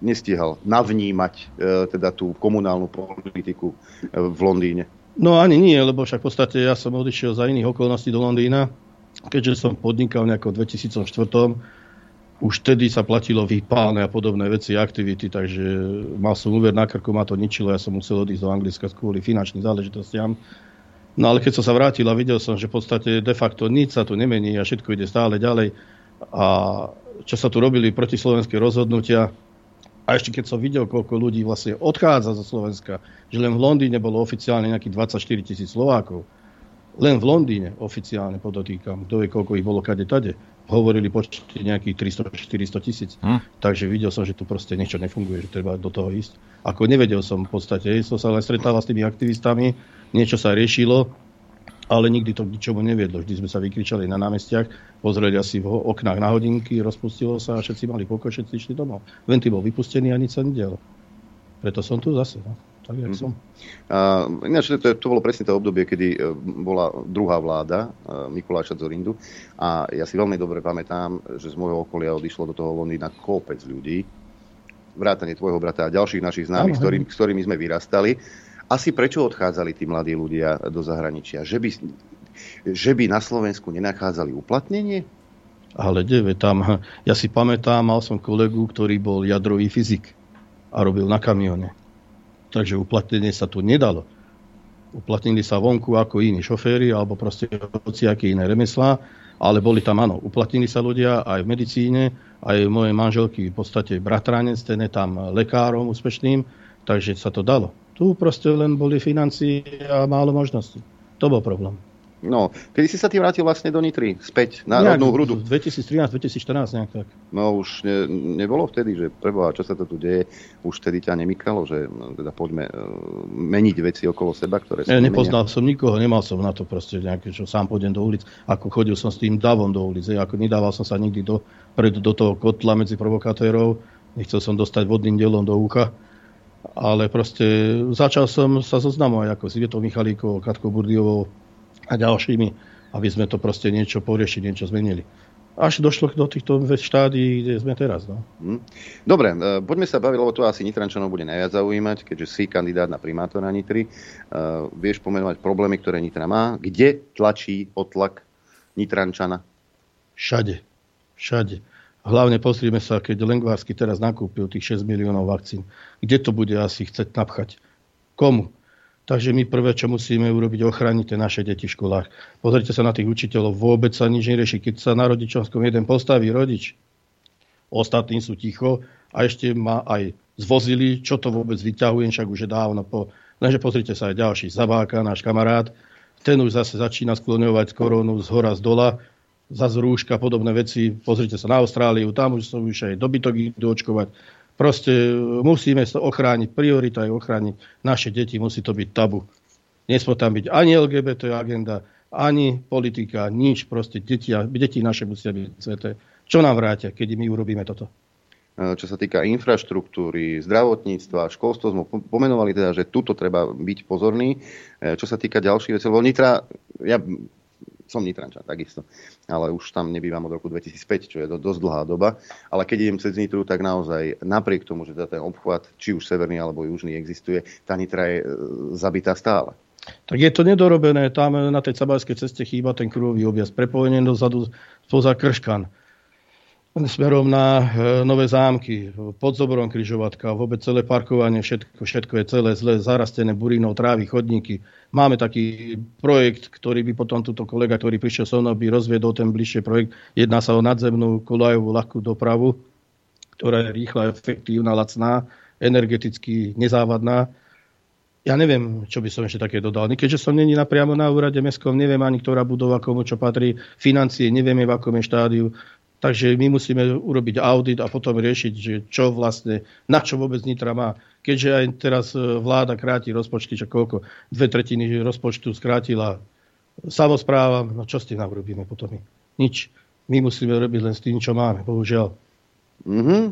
nestihal navnímať teda tú komunálnu politiku v Londýne. No ani nie, lebo však v podstate ja som odišiel za iných okolností do Londýna, keďže som podnikal v nejakom dvetisícštyri. Už vtedy sa platilo výpálne a podobné veci a aktivity, takže mal som úver na krku, ma to ničilo, ja som musel odísť do Anglicka kvôli finančným záležitostiam. No ale keď som sa vrátil a videl som, že v podstate de facto nič sa tu nemení a všetko ide stále ďalej. A čo sa tu robili protislovenské rozhodnutia, a ešte keď som videl, koľko ľudí vlastne odchádza zo Slovenska, že len v Londýne bolo oficiálne nejakých dvadsaťštyri tisíc Slovákov. Len v Londýne oficiálne, podotýkam, kto vie, koľko ich bolo kade tade, hovorili počty nejakých tristo štyristo tisíc. Hm. Takže videl som, že tu proste niečo nefunguje, že treba do toho ísť. Ako nevedel som v podstate, som sa len stretával s tými aktivistami, niečo sa riešilo, ale nikdy to k ničomu neviedlo. Vždy sme sa vykričali na námestiach, pozreli asi v oknách na hodinky, rozpustilo sa a všetci mali pokoj, všetci išli domov. Venty bol vypustený a nič sa nedialo. Preto som tu zase, no. Tak, jak som. Uh, ináč, to, to bolo presne to obdobie, kedy uh, bola druhá vláda uh, Mikuláša Dzorindu a ja si veľmi dobre pamätám, že z môjho okolia odišlo do toho Londýna kopec ľudí, vrátane tvojho brata a ďalších našich známych, s ktorým, ktorými sme vyrastali. Asi prečo odchádzali tí mladí ľudia do zahraničia? Že by, že by na Slovensku nenachádzali uplatnenie? Ale deve, tam, ja si pamätám, mal som kolegu, ktorý bol jadrový fyzik a robil na kamióne. Takže uplatnenie sa tu nedalo. Uplatnili sa vonku ako iní šoféri alebo proste hociaké iné remeslá, ale boli tam, áno, uplatnili sa ľudia aj v medicíne, aj moje manželky v podstate bratranec, ten je tam lekárom úspešným, takže sa to dalo. Tu proste len boli financie a málo možností. To bol problém. No, kedy si sa ty vrátil vlastne do Nitry, späť na nejak, rodnú hrudu? dvetisíctrinásť dvetisícštrnásť nejak tak. No už ne, nebolo vtedy, že preboha, čo sa to tu deje, už vtedy ťa nemykalo, že teda poďme uh, meniť veci okolo seba, ktoré sa nemenia. Nepoznal som nikoho, nemal som na to proste nejaké, čo sám pôjdem do ulic, ako chodil som s tým davom do ulic, ako nedával som sa nikdy do, pred, do toho kotla medzi provokatérov, nechcel som dostať vodným dielom do ucha. Ale proste začal som sa zoznamovať ako s Ivetou Michalíkovou, Katkou Burdiovou a ďalšími, aby sme to proste niečo poriešili, niečo zmenili. Až došlo do týchto štádií, kde sme teraz. No. Dobre, poďme sa baviť, lebo to asi Nitrančanov bude najviac zaujímať, keďže si kandidát na primátora Nitry. Vieš pomenovať problémy, ktoré Nitra má? Kde tlačí otlak Nitrančana? Všade. Všade. Hlavne pozrime sa, keď Lengvarsky teraz nakúpil tých šesť miliónov vakcín. Kde to bude asi chceť napchať? Komu? Takže my prvé, čo musíme urobiť, ochrániť tie naše deti v školách. Pozrite sa na tých učiteľov, vôbec sa nič nerieši. Keď sa na rodičovskom jeden postaví rodič, ostatní sú ticho a ešte ma aj zvozili, čo to vôbec vyťahujem, však už je dávno po... Lenže pozrite sa aj ďalší, Zabáka, náš kamarát, ten už zase začína skloňovať koronu z hora, z dola, zase rúška, podobné veci. Pozrite sa na Austráliu, tam už sú už aj dobytok idú očkovať. Proste musíme sa ochrániť, priorita je ochrániť naše deti, musí to byť tabu. Nesmie tam byť ani el gé bé té agenda, ani politika, nič, proste deti, deti naše musia byť sveté. Čo nám vrátia, keď my urobíme toto? Čo sa týka infraštruktúry, zdravotníctva, školstvo, sme pomenovali teda, že tuto treba byť pozorný. Čo sa týka ďalších vecí, lebo Nitra, ja som Nitrančan takisto, ale už tam nebývam od roku dvetisícpäť, čo je dosť dlhá doba. Ale keď idem cez Nitru, tak naozaj napriek tomu, že ten obchvat, či už severný alebo južný existuje, tá Nitra je zabitá stále. Tak je to nedorobené, tam na tej Cabajskej ceste chýba ten kruhový objazd, prepojený dozadu spoza Krškan, smerom na Nové Zámky, pod Zoborom križovatka, vôbec celé parkovanie, všetko, všetko je celé zle zarastené burinou, trávy, chodníky. Máme taký projekt, ktorý by potom túto kolega, ktorý prišiel so mnou, by rozviedol ten bližšie projekt. Jedná sa o nadzemnú koľajovú ľahkú dopravu, ktorá je rýchla, efektívna, lacná, energeticky nezávadná. Ja neviem, čo by som ešte také dodal. Keďže som není napriamo na úrade mestskom, neviem ani, ktorá budova komu čo patrí, financie, nevieme, v akom je štádiu. Takže my musíme urobiť audit a potom riešiť, že čo vlastne, na čo vôbec Nitra má. Keďže aj teraz vláda kráti rozpočty, čo koľko, dve tretiny rozpočtu skrátila samospráva, no čo s tým nám robíme potom? Nič. My musíme robiť len s tým, čo máme, bohužiaľ. Mm-hmm.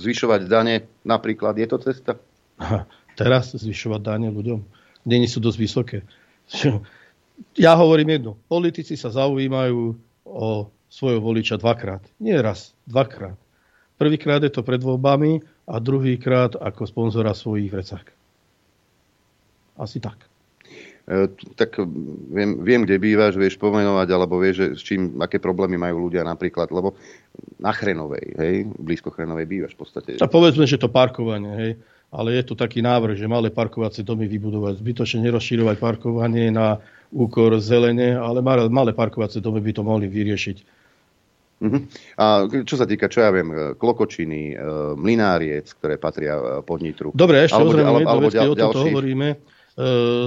Zvyšovať dane napríklad, je to cesta? Aha. Teraz zvyšovať dane ľuďom. Dane sú dosť vysoké. Ja hovorím jedno. Politici sa zaujímajú o svojho voliča dvakrát. Nie raz, dvakrát. Prvýkrát je to pred voľbami a druhýkrát ako sponzora svojich vrecák. Asi tak. E, tak viem, viem, kde bývaš, vieš pomenovať, alebo vieš, že s čím, aké problémy majú ľudia napríklad, lebo na Chrenovej, hej, blízko Chrenovej bývaš v podstate. A povedzme, že to parkovanie, hej, ale je to taký návrh, že malé parkovacie domy vybudovať, zbytočne nerozšírovať parkovanie na úkor zelene, ale malé parkovacie domy by to mohli vyriešiť. A čo sa týka, čo ja viem, Klokočiny, Mlynáriec, ktoré patria pod Nitru. Dobre, ešte ozrejme jednu vec, keď o tomto hovoríme.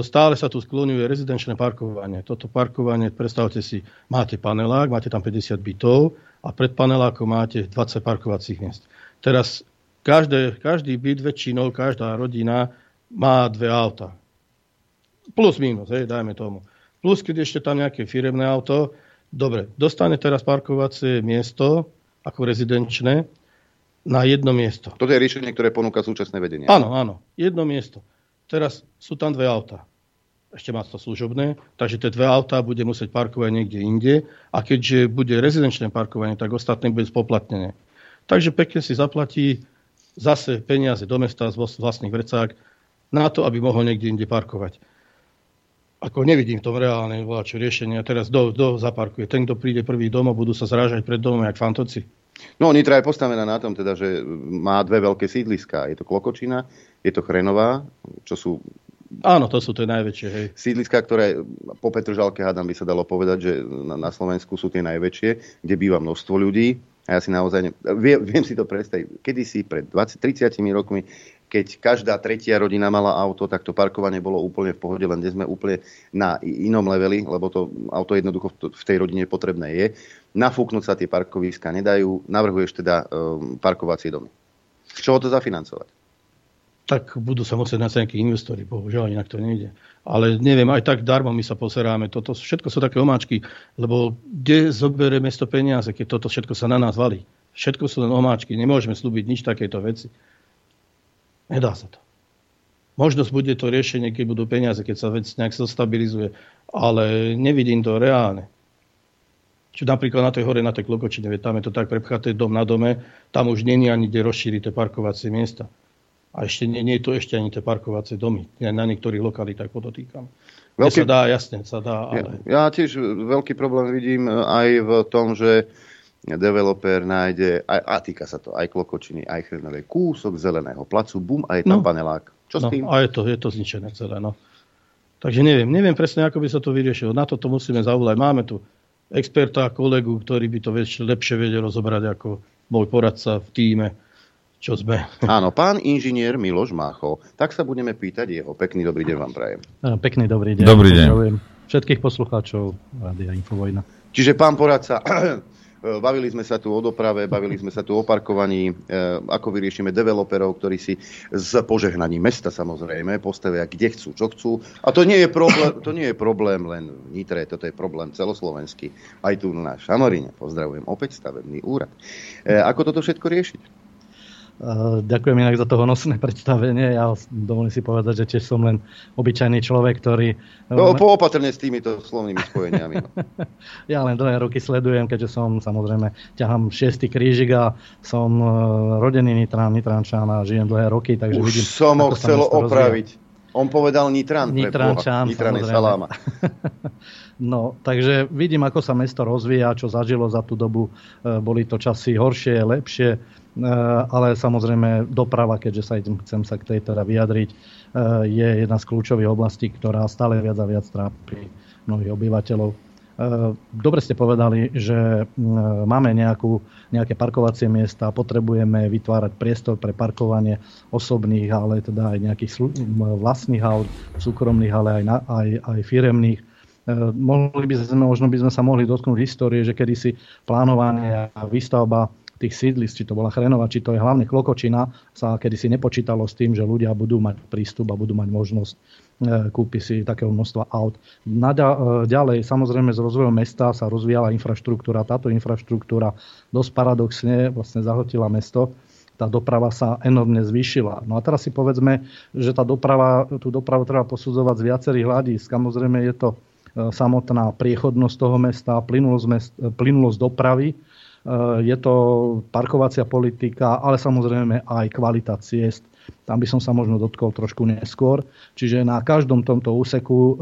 Stále sa tu skloňuje rezidenčné parkovanie. Toto parkovanie, predstavte si, máte panelák, máte tam päťdesiat bytov a pred panelákom máte dvadsať parkovacích miest. Teraz každé, každý byt väčšinou, každá rodina má dve auta. Plus, minus, hej, dajme tomu. Plus, keď ešte tam nejaké firemné auto. Dobre, dostane teraz parkovacie miesto, ako rezidenčné, na jedno miesto. Toto je riešenie, ktoré ponúka súčasné vedenie. Áno, áno, jedno miesto. Teraz sú tam dve autá. Ešte má to služobné, takže tie dve autá bude musieť parkovať niekde inde. A keďže bude rezidenčné parkovanie, tak ostatné bude spoplatnené. Takže pekne si zaplatí zase peniaze do mesta z vlastných vrecák na to, aby mohol niekde inde parkovať. Ako nevidím v tom reálne voľačo riešenie. Teraz do, do zaparkuje. Ten, kto príde prvý domov, budú sa zrážať pred domom jak fantoci. No, Nitra je postavená na tom, teda, že má dve veľké sídliská. Je to Klokočina, je to Chrenová, čo sú... Áno, to sú tie najväčšie, hej. Sídliská, ktoré po Petržalke, hádam, by sa dalo povedať, že na Slovensku sú tie najväčšie, kde býva množstvo ľudí. A ja si naozaj... Ne... Viem, viem si to predstaviť. Kedysi pred dvadsiatimi tridsiatimi rokmi, keď každá tretia rodina mala auto, tak to parkovanie bolo úplne v pohode, len dnes sme úplne na inom leveli, lebo to auto jednoducho v tej rodine potrebné je. Nafúknúť sa tie parkoviska nedajú. Navrhuješ teda um, parkovacie domy. Z čoho to zafinancovať? Tak budú sa musieť nájsť nejakí investori, bohužiaľ, inak to nejde. Ale neviem, aj tak darmo my sa poseráme. Toto všetko sú také omáčky, lebo kde zobere mesto peniaze, keď toto všetko sa na nás valí? Všetko sú len omáčky, nemôžeme slúbiť nič takéto veci. Nedá sa to. Možnosť bude to riešenie, keď budú peniaze, keď sa vec nejak zostabilizuje, ale nevidím to reálne. Čo napríklad na tej hore, na tej Klokočine, tam je to tak prepchaté dom na dome, tam už nie je ani kde rozšíriť tie parkovacie miesta. A ešte nie, nie je to ešte ani tie parkovacie domy. Ja na niektorých lokalitách podotýkam. Veľký... Sa dá, jasne, sa dá, ale... Ja, ja tiež veľký problém vidím aj v tom, že developer nájde, a, a týka sa to aj Klokočiny, aj Chrenovej, kúsok zeleného placu, bum, a je tam no, panelák. Čo no, s tým? A je to, je to zničené celé, no. Takže neviem, neviem presne, ako by sa to vyriešilo. Na toto musíme zavolať. Máme tu experta, kolegu, ktorý by to lepšie vedel rozobrať ako môj poradca v tíme, čo sme. Áno, pán inžinier Miloš Macho. Tak sa budeme pýtať jeho. Pekný dobrý deň vám prajem. Pekný dobrý deň. Dobrý deň. Všetkých poslucháčov Rádia Infovojna. Čiže pán poradca... Bavili sme sa tu o doprave, bavili sme sa tu o parkovaní, ako vyriešime developerov, ktorí si z požehnaním mesta samozrejme postavia kde chcú, čo chcú. A to nie je problém, to nie je problém len v Nitre, toto je problém celoslovenský. Aj tu na Šamoríne, pozdravujem, opäť stavebný úrad. Ako toto všetko riešiť? Ďakujem inak za to honosné predstavenie. Ja dovolím si povedať, že tiež som len obyčajný človek, ktorý... No, poopatrne s týmito slovnými spojeniami. No. Ja len dlhé roky sledujem, keďže som, samozrejme, ťahám šiestý krížik a som rodený Nitrán, Nitrančan a žijem dlhé roky, takže už vidím... Už som ho chcel opraviť. Rozvíja. On povedal Nitran. Nitrančan, Nitran je saláma. No, takže vidím, ako sa mesto rozvíja, čo zažilo za tú dobu. Boli to časy horšie, lepšie, ale samozrejme doprava, keďže sa idem, chcem sa k tej teda vyjadriť, je jedna z kľúčových oblastí, ktorá stále viac a viac trápi mnohých obyvateľov. Dobre ste povedali, že máme nejakú, nejaké parkovacie miesta, potrebujeme vytvárať priestor pre parkovanie osobných, ale teda aj nejakých vlastných aut, súkromných, ale aj, na, aj, aj firemných. Mohli by sme, možno by sme sa mohli dotknúť histórie, že kedysi plánovanie a výstavba tých sídlisk, či to bola Chrenová, či to je hlavne Klokočina, sa kedysi nepočítalo s tým, že ľudia budú mať prístup a budú mať možnosť kúpiť si takého množstva aut. Ďalej, samozrejme, s rozvojom mesta sa rozvíjala infraštruktúra. Táto infraštruktúra dosť paradoxne vlastne zahotila mesto. Tá doprava sa enormne zvýšila. No a teraz si povedzme, že tá doprava, tú dopravu treba posudzovať z viacerých hľadísk. Samozrejme je to samotná priechodnosť toho mesta, plynulosť, mest, plynulosť dopravy, je to parkovacia politika, ale samozrejme aj kvalita ciest. Tam by som sa možno dotkol trošku neskôr. Čiže na každom tomto úseku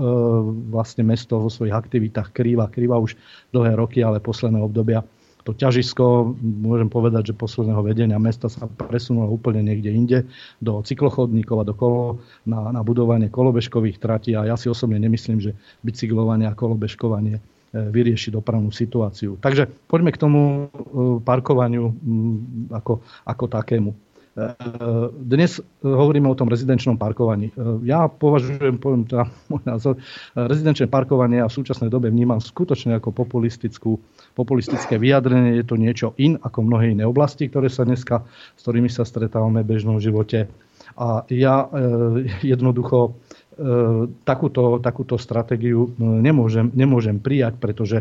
vlastne mesto vo svojich aktivitách krýva, krýva už dlhé roky, ale posledné obdobia. To ťažisko, môžem povedať, že posledného vedenia mesta sa presunulo úplne niekde inde, do cyklochodníkov a do kolo, na, na budovanie kolobežkových tratí. A ja si osobne nemyslím, že bicyklovanie a kolobežkovanie vyrieši dopravnú situáciu. Takže poďme k tomu parkovaniu ako, ako takému. Dnes hovoríme o tom rezidenčnom parkovaní. Ja považujem, poviem teda môj názor, rezidenčné parkovanie ja v súčasnej dobe vnímam skutočne ako populistickú, populistické vyjadrenie. Je to niečo in ako mnohé iné oblasti, ktoré sa dneska, s ktorými sa stretávame v bežnom živote. A ja jednoducho takúto, takúto stratégiu nemôžem, nemôžem prijať, pretože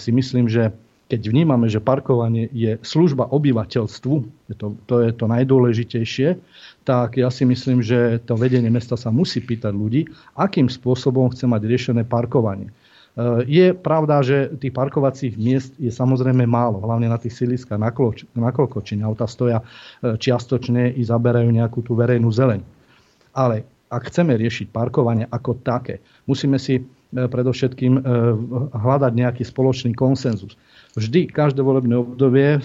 si myslím, že keď vnímame, že parkovanie je služba obyvateľstvu, to, to je to najdôležitejšie, tak ja si myslím, že to vedenie mesta sa musí pýtať ľudí, akým spôsobom chce mať riešené parkovanie. Je pravda, že tých parkovacích miest je samozrejme málo, hlavne na tých sídliskách na, na Klokočine. Autá stoja čiastočne i zaberajú nejakú tú verejnú zeleň. Ale ak chceme riešiť parkovanie ako také, musíme si predovšetkým hľadať nejaký spoločný konsenzus. Vždy, každé volebné obdobie,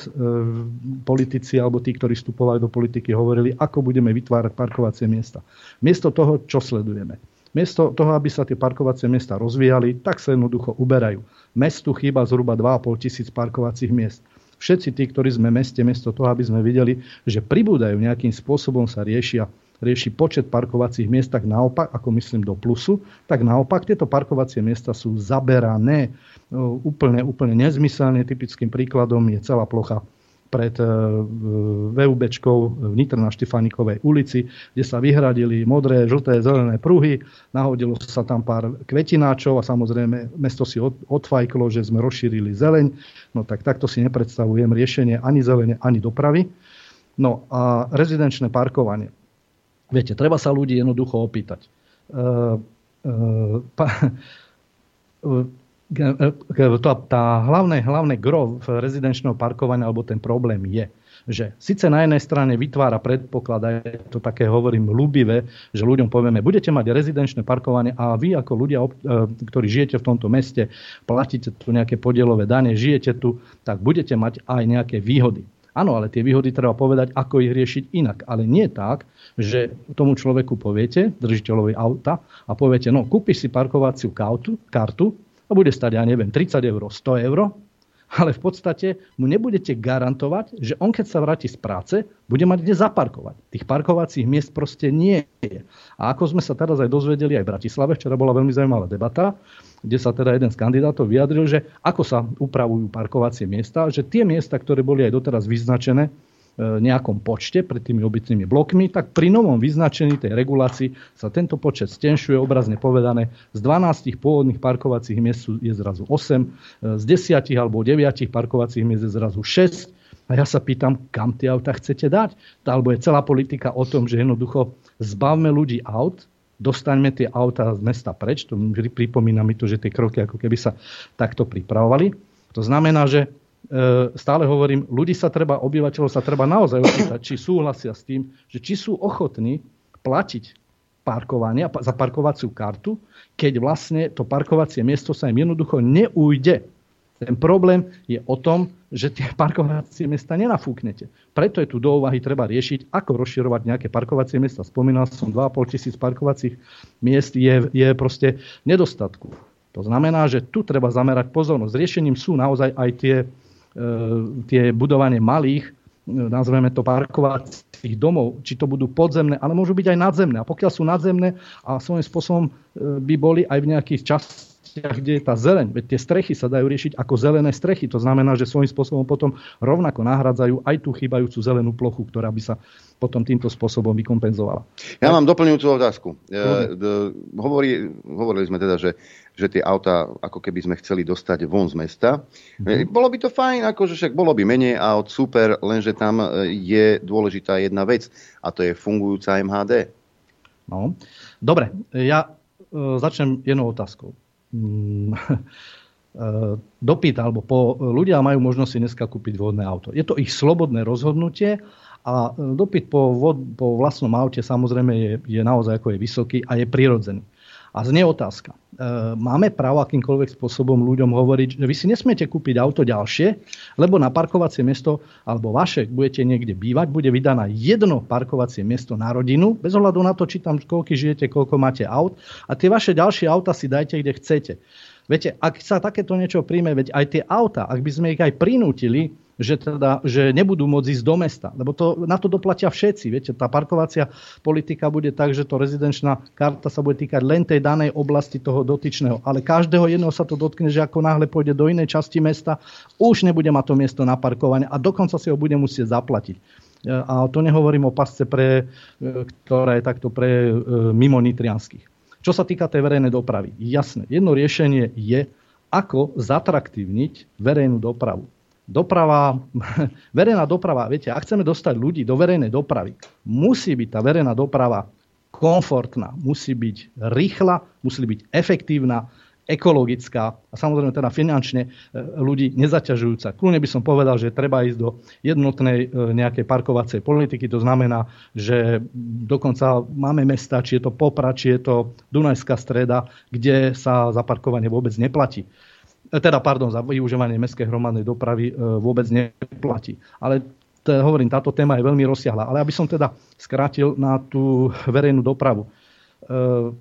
politici alebo tí, ktorí vstupovali do politiky, hovorili, ako budeme vytvárať parkovacie miesta. Miesto toho, čo sledujeme. Miesto toho, aby sa tie parkovacie miesta rozvíjali, tak sa jednoducho uberajú. Mestu chýba zhruba dva a pol tisíc parkovacích miest. Všetci tí, ktorí sme v meste, miesto toho, aby sme videli, že pribúdajú, nejakým spôsobom sa riešia rieši počet parkovacích miest, tak naopak, ako myslím do plusu, tak naopak tieto parkovacie miesta sú zaberané úplne, úplne nezmyselne. Typickým príkladom je celá plocha pred VUBčkou v Nitre na Štefanikovej ulici, kde sa vyhradili modré, žlté, zelené pruhy, nahodilo sa tam pár kvetináčov a samozrejme mesto si odfajklo, že sme rozšírili zeleň. No tak takto si nepredstavujem riešenie ani zelene, ani dopravy. No a rezidenčné parkovanie. Viete, treba sa ľudí jednoducho opýtať. Uh, uh, pa, uh, tá, tá hlavné, hlavné gro rezidenčného parkovania, alebo ten problém je, že síce na jednej strane vytvára predpoklad, a je to také, hovorím, ľúbivé, že ľuďom povieme, budete mať rezidenčné parkovanie a vy ako ľudia, ktorí žijete v tomto meste, platíte tu nejaké podielové dane, žijete tu, tak budete mať aj nejaké výhody. Áno, ale tie výhody treba povedať, ako ich riešiť inak. Ale nie tak, že tomu človeku poviete, držiteľovi auta, a poviete, no kúpiš si parkovaciu kartu a bude stať, ja neviem, tridsať eur, sto eur, ale v podstate mu nebudete garantovať, že on, keď sa vráti z práce, bude mať kde zaparkovať. Tých parkovacích miest proste nie je. A ako sme sa teraz aj dozvedeli aj v Bratislave, včera bola veľmi zaujímavá debata, kde sa teda jeden z kandidátov vyjadril, že ako sa upravujú parkovacie miesta, že tie miesta, ktoré boli aj doteraz vyznačené v nejakom počte pred tými obytnými blokmi, tak pri novom vyznačení tej regulácii sa tento počet stenšuje, obrazne povedané, z dvanástich pôvodných parkovacích miest je zrazu osem, z desiatich alebo deviatich parkovacích miest je zrazu šesť, A ja sa pýtam, kam tie auta chcete dať? Alebo je celá politika o tom, že jednoducho zbavme ľudí aut, dostaňme tie auta z mesta preč. To pripomína mi to, že tie kroky ako keby sa takto pripravovali. To znamená, že stále hovorím, ľudí sa treba, obyvateľov sa treba naozaj opýtať, či súhlasia s tým, že či sú ochotní platiť parkovanie za parkovaciu kartu, keď vlastne to parkovacie miesto sa im jednoducho neújde. Ten problém je o tom, že tie parkovacie miesta nenafúknete. Preto je tu do úvahy treba riešiť, ako rozširovať nejaké parkovacie miesta. Spomínal som, dva a pol tisíc parkovacích miest je, je proste nedostatku. To znamená, že tu treba zamerať pozornosť. Riešením sú naozaj aj tie, e, tie budovanie malých, nazveme to parkovacích domov, či to budú podzemné, ale môžu byť aj nadzemné. A pokiaľ sú nadzemné a svojím spôsobom by boli aj v nejakých častiach, kde je tá zeleň. Veď tie strechy sa dajú riešiť ako zelené strechy. To znamená, že svojím spôsobom potom rovnako nahradzajú aj tú chýbajúcu zelenú plochu, ktorá by sa potom týmto spôsobom vykompenzovala. Ja mám doplňujúcu otázku. E, d- hovorí, hovorili sme teda, že, že tie autá ako keby sme chceli dostať von z mesta. Mhm. Bolo by to fajn, akože však bolo by menej aut, super, lenže tam je dôležitá jedna vec a to je fungujúca em há dé. No. Dobre, ja e, začnem jednou otázkou. Dopýta, alebo po, ľudia majú možnosť si dneska kúpiť vhodné auto. Je to ich slobodné rozhodnutie a dopyt po, po vlastnom aute samozrejme je, je naozaj ako je vysoký a je prirodzený. A znie otázka. Máme právo akýmkoľvek spôsobom ľuďom hovoriť, že vy si nesmiete kúpiť auto ďalšie, lebo na parkovacie miesto alebo vaše, budete niekde bývať, bude vydané jedno parkovacie miesto na rodinu, bez ohľadu na to, či tam koľko žijete, koľko máte aut a tie vaše ďalšie auta si dajte, kde chcete. Viete, ak sa takéto niečo príjme, veď aj tie auta, ak by sme ich aj prinútili, že, teda, že nebudú môcť ísť do mesta. Lebo to, na to doplatia všetci. Viete, tá parkovacia politika bude tak, že to rezidenčná karta sa bude týkať len tej danej oblasti toho dotyčného. Ale každého jedného sa to dotkne, že ako náhle pôjde do inej časti mesta, už nebude mať to miesto na parkovanie a dokonca si ho bude musieť zaplatiť. A to nehovorím o pasce, pre, ktorá je takto pre mimo nitrianskych. Čo sa týka tej verejnej dopravy. Jasné, jedno riešenie je, ako zatraktívniť verejnú dopravu. Doprava, verejná doprava, viete, ak chceme dostať ľudí do verejnej dopravy, musí byť tá verejná doprava komfortná, musí byť rýchla, musí byť efektívna, ekologická a samozrejme teda finančne ľudí nezaťažujúca. Kľúne by som povedal, že treba ísť do jednotnej nejakej parkovacej politiky. To znamená, že dokonca máme mesta, či je to Poprad, či je to Dunajská Streda, kde sa za parkovanie vôbec neplatí. Teda, pardon, za využívanie mestskej hromadnej dopravy vôbec neplatí. Ale t- hovorím, táto téma je veľmi rozsiahla. Ale aby som teda skrátil na tú verejnú dopravu.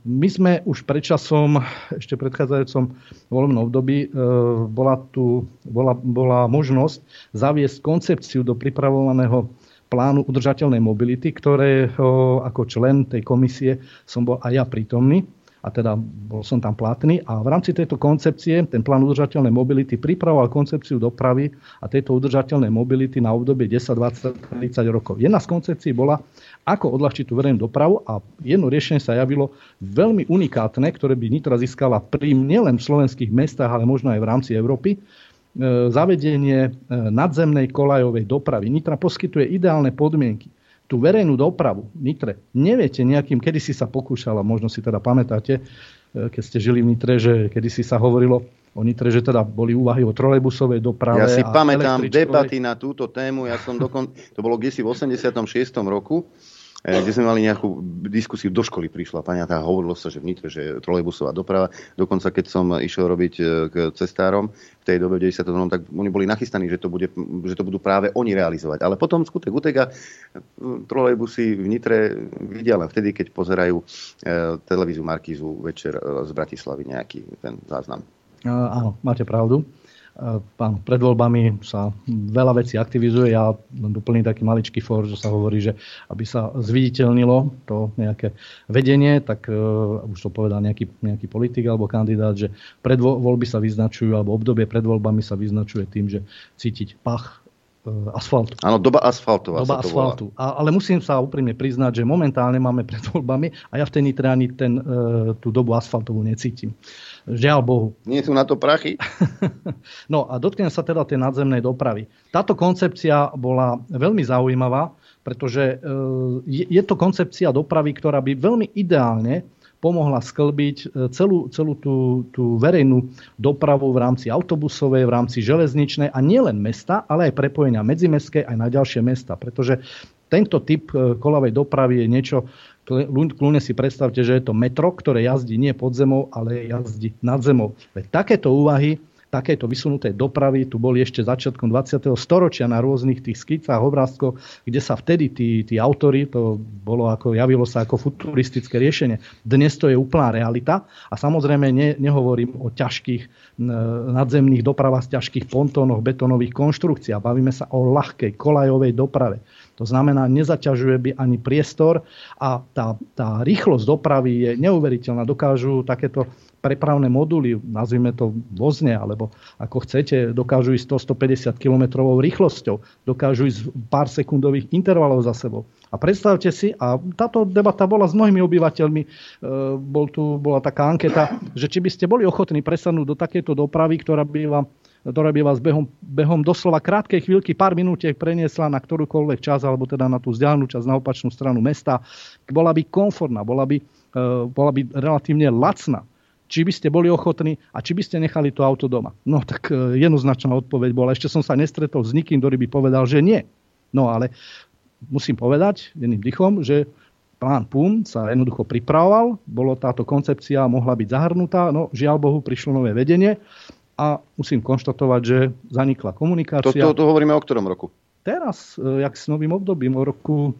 My sme už predčasom, ešte predchádzajúcom volebnom období, bola tu bola, bola možnosť zaviesť koncepciu do pripravovaného plánu udržateľnej mobility, ktorého ako člen tej komisie som bol aj ja prítomný. A teda bol som tam platný a v rámci tejto koncepcie ten plán udržateľnej mobility pripravoval koncepciu dopravy a tejto udržateľnej mobility na obdobie desať, dvadsať, tridsať rokov. Jedna z koncepcií bola, ako odľahčiť tú verejnú dopravu a jedno riešenie sa javilo veľmi unikátne, ktoré by Nitra získala pri nielen v slovenských mestách, ale možno aj v rámci Európy, zavedenie nadzemnej koľajovej dopravy. Nitra poskytuje ideálne podmienky. Tú verejnú dopravu Nitre neviete nejakým, kedysi sa pokúšala, možno si teda pamätáte, keď ste žili v Nitre, že kedysi sa hovorilo o Nitre, že teda boli úvahy o trolejbusovej doprave. Ja si a pamätám debaty na túto tému, ja som dokon... to bolo kdesi v osemdesiatom šiestom roku, kde sme mali nejakú diskusiu, do školy prišla pani a tá hovorilo sa, že v Nitre, že trolejbusová doprava, dokonca keď som išiel robiť k cestárom, v tej dobe, kde sa to tak oni boli nachystaní, že to, bude, že to budú práve oni realizovať. Ale potom skutek uteka trolejbusy v Nitre vidia len vtedy, keď pozerajú e, televíziu Markízu večer e, z Bratislavy nejaký ten záznam. E, áno, máte pravdu. E, pán, pred voľbami sa veľa vecí aktivizuje. Ja doplním taký maličký fór, že sa hovorí, že aby sa zviditeľnilo to nejaké vedenie, tak e, už to povedal nejaký, nejaký politik alebo kandidát, že pred voľby sa vyznačujú, alebo obdobie pred voľbami sa vyznačuje tým, že cítiť pach asfaltu. Áno, doba asfaltová doba sa to asfaltu. A, ale musím sa úprimne priznať, že momentálne máme pred voľbami a ja v tej Nitre ani ten, e, tú dobu asfaltovú necítim. Žiaľ Bohu. Nie sú na to prachy. No a dotknem sa teda tej nadzemnej dopravy. Táto koncepcia bola veľmi zaujímavá, pretože je to koncepcia dopravy, ktorá by veľmi ideálne pomohla sklbiť celú, celú tú, tú verejnú dopravu v rámci autobusovej, v rámci železničnej a nielen mesta, ale aj prepojenia medzimestské aj na ďalšie mesta. Pretože tento typ koľavej dopravy je niečo, kľudne si predstavte, že je to metro, ktoré jazdí nie pod zemou, ale jazdí nad zemou. Veď takéto úvahy, takéto vysunuté dopravy tu boli ešte začiatkom dvadsiateho storočia na rôznych tých skicách, obrázkoch, kde sa vtedy tí, tí autori, to bolo ako, javilo sa ako futuristické riešenie. Dnes to je úplná realita a samozrejme ne, nehovorím o ťažkých nadzemných dopravách, ťažkých pontónoch, betónových konštrukcií. Bavíme sa o ľahkej koľajovej doprave. To znamená, nezaťažuje by ani priestor a tá, tá rýchlosť dopravy je neuveriteľná. Dokážu takéto prepravné moduly, nazvime to vozne, alebo ako chcete, dokážu ísť sto až stopäťdesiat kilometrovou rýchlosťou. Dokážu ísť pár sekundových intervalov za sebou. A predstavte si, a táto debata bola s mnohými obyvateľmi, e, bol tu, bola taká anketa, že či by ste boli ochotní presadnúť do takejto dopravy, ktorá by vám ktorá by vás behom, behom doslova krátkej chvíľky, pár minútiek preniesla na ktorúkoľvek časť, alebo teda na tú vzdialenú časť, na opačnú stranu mesta. Bola by komfortná, bola by, e, bola by relatívne lacná. Či by ste boli ochotní a či by ste nechali to auto doma? No tak jednoznačná odpoveď bola. Ešte som sa nestretol s nikým, ktorý by povedal, že nie. No ale musím povedať jedným dychom, že plán pé ú em sa jednoducho pripravoval, bolo táto koncepcia, mohla byť zahrnutá, no žiaľ Bohu, prišlo nové vedenie a musím konštatovať, že zanikla komunikácia. To, to, to hovoríme o ktorom roku? Teraz, jak s novým obdobím, o roku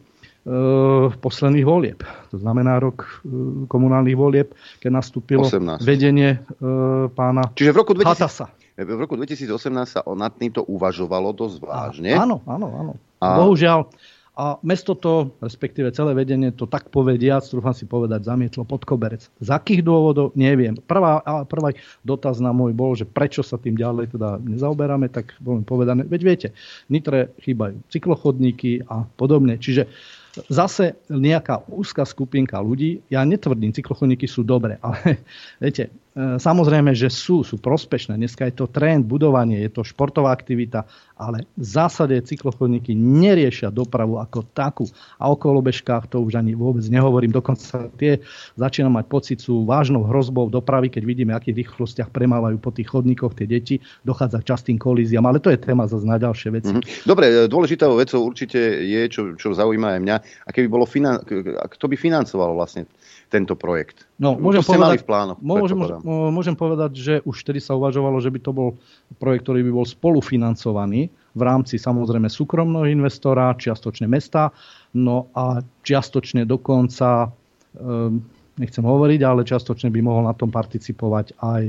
posledných volieb. To znamená rok komunálnych volieb, keď nastúpilo osemnásť vedenie pána Čiže v roku Hatasa. V roku dvetisícosemnásť sa nad týmto uvažovalo dosť vážne. A, áno, áno, áno. A... Bohužiaľ. A mesto to, respektíve celé vedenie, to tak povediac, trúfam si povedať, zamietlo pod koberec. Z akých dôvodov, neviem. Prvá, prvý dotaz na môj bol, že prečo sa tým ďalej teda nezaoberáme, tak bolo mi povedané, veď viete, Nitre chýbajú cyklochodníky a podobne. Čiže zase nejaká úzka skupinka ľudí, ja netvrdím, cyklochodníky sú dobré, ale viete, samozrejme, že sú, sú prospešné. Dneska je to trend, budovanie, je to športová aktivita, ale v zásade cyklochodníky neriešia dopravu ako takú. A o kolobežkách to už ani vôbec nehovorím. Dokonca tie začínam mať pocit, sú vážnou hrozbou dopravy, keď vidíme, akých rýchlostiach premávajú po tých chodníkoch tie deti, dochádza k častým kolíziám, ale to je téma zase na ďalšie veci. Dobre, dôležitou vecou určite je, čo, čo zaujíma aj mňa, a keby bolo finan- kto by financoval vlastne tento projekt? No, môžem, povedať, v plánu, môžem, môžem povedať, že už vtedy sa uvažovalo, že by to bol projekt, ktorý by bol spolufinancovaný v rámci samozrejme súkromného investora, čiastočne mesta, no a čiastočne dokonca, nechcem hovoriť, ale čiastočne by mohol na tom participovať aj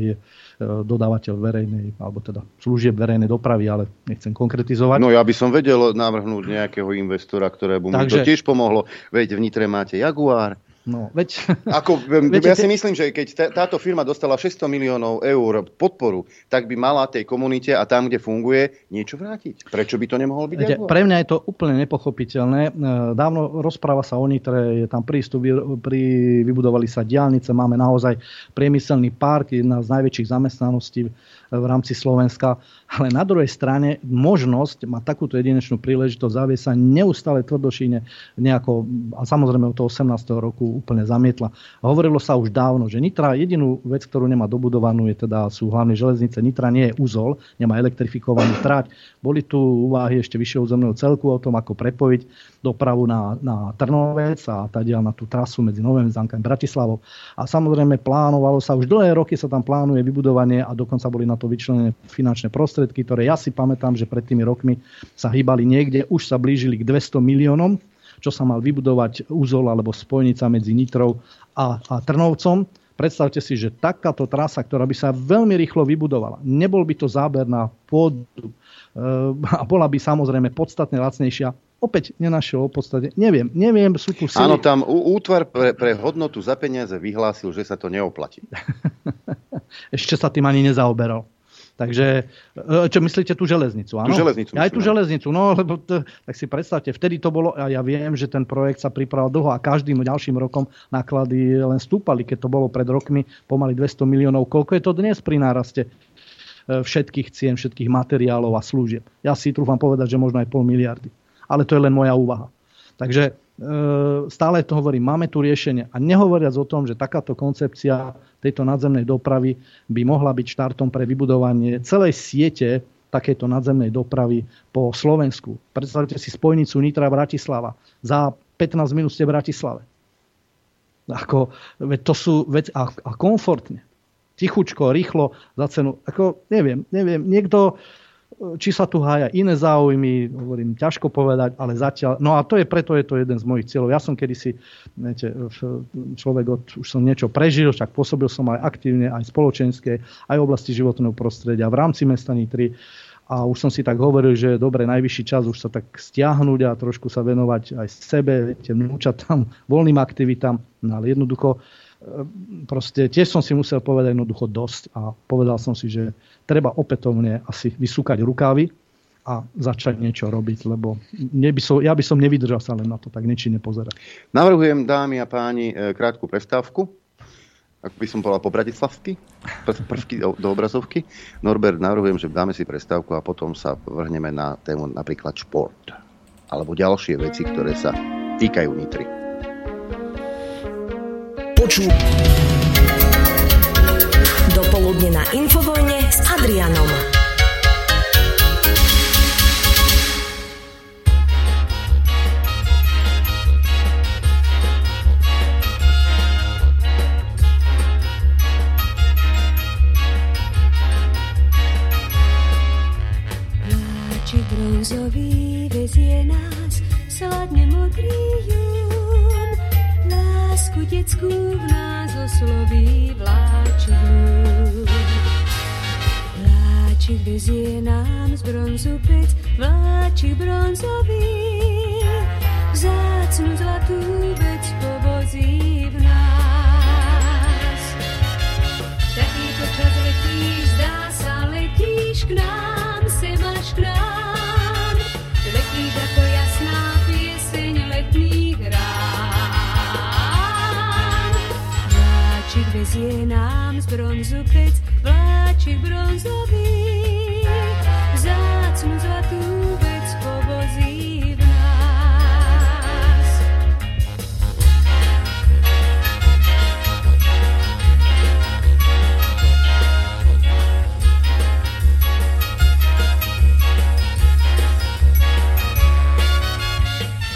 dodávateľ verejnej, alebo teda služieb verejnej dopravy, ale nechcem konkretizovať. No ja by som vedel navrhnúť nejakého investora, ktorému Takže... mu to tiež pomohlo. Veď v Nitre máte Jaguar. No, veď... Ako, veď ja si myslím, že keď táto firma dostala šesťsto miliónov eur podporu, tak by mala tej komunite a tam, kde funguje, niečo vrátiť. Prečo by to nemohol byť? Veď, pre mňa je to úplne nepochopiteľné. Dávno rozpráva sa o Nitre, je tam prístup, pri, vybudovali sa diaľnice, máme naozaj priemyselný park, jedna z najväčších zamestnaností v rámci Slovenska. Ale na druhej strane možnosť mať takúto jedinečnú príležitosť zavie sa neustále tvrdošine nejako, a samozrejme od toho osemnásteho roku úplne zamietla. Hovorilo sa už dávno, že Nitra, jedinú vec, ktorú nemá dobudovanú, je teda sú hlavne železnice. Nitra nie je úzol, nemá elektrifikovanú trať. Boli tu úvahy ešte vyššieho územného celku o tom, ako prepojiť dopravu na, na Trnovec a tadiaľ na tú trasu medzi Novým Zámkom a Bratislavou. A samozrejme plánovalo sa, už dlhé roky sa tam plánuje vybudovanie a dokonca boli na to vyčlenené finančné prostredie, ktoré ja si pamätám, že pred tými rokmi sa hýbali niekde, už sa blížili k dvesto miliónom, čo sa mal vybudovať úzol alebo spojnica medzi Nitrou a, a Trnovcom. Predstavte si, že takáto trasa, ktorá by sa veľmi rýchlo vybudovala, nebol by to záber na pôdu a bola by samozrejme podstatne lacnejšia. Opäť nenašiel opodstatne. Neviem, neviem, sú tu síly. Áno, tam útvar pre, pre hodnotu za peniaze vyhlásil, že sa to neoplatí. Ešte sa tým ani nezaoberal. Takže čo myslíte, tú železnicu? Áno? Tú železnicu. Aj myslím, tú železnicu, no, lebo t- tak si predstavte, vtedy to bolo, a ja viem, že ten projekt sa pripravoval dlho a každým ďalším rokom náklady len stúpali, keď to bolo pred rokmi pomaly dvesto miliónov. Koľko je to dnes pri náraste všetkých cien, všetkých materiálov a služieb? Ja si trúfam povedať, že možno aj pol miliardy. Ale to je len moja úvaha. Takže stále to hovorím, máme tu riešenie. A nehovoriac o tom, že takáto koncepcia tejto nadzemnej dopravy by mohla byť štartom pre vybudovanie celej siete takéto nadzemnej dopravy po Slovensku. Predstavte si spojnicu Nitra Bratislava. Za pätnásť minút ste v Bratislave. Ako, to sú veci, a, a komfortne. Tichučko, rýchlo, za cenu. Ako, neviem, neviem. Niekto... Či sa tu hája iné záujmy, hovorím, ťažko povedať, ale zatiaľ... No a to je preto, je to jeden z mojich cieľov. Ja som kedysi, viete, človek od, už som niečo prežil, však pôsobil som aj aktívne, aj spoločenské, aj v oblasti životného prostredia, v rámci mesta Nitry. A už som si tak hovoril, že dobre, najvyšší čas už sa tak stiahnuť a trošku sa venovať aj sebe, viete, vnúčatám, voľným aktivitám, no ale jednoducho... Proste tiež som si musel povedať jednoducho dosť a povedal som si, že treba opätovne asi vysúkať rukávy a začať niečo robiť, lebo neby som, ja by som nevydržal sa len na to tak nečine pozerať. Navrhujem, dámy a páni, krátku prestávku. Ak by som povedal po bratislavsky, prvky do obrazovky. Norbert, navrhujem, že dáme si prestávku a potom sa vrhneme na tému napríklad šport alebo ďalšie veci, ktoré sa týkajú Nitry. Dopoludne na Infovojne s Adrianom. Pláčik bronzový vezie nás, sladne modrý júr. Lásku detskú v nás osloví vláčik húr. Vláčik vezie nám z bronzu pec, vláčik bronzový. Vzácnu zlatú vec povozí v nás. Takýto čas letíš, zdá sa, letíš k nám, sem až k nám. Letíš ako jasná pieseň letných rán. Vláčik vezie nám z bronzu pec, vláčik bronzový, vzácnu zlatú vec povozí v nás.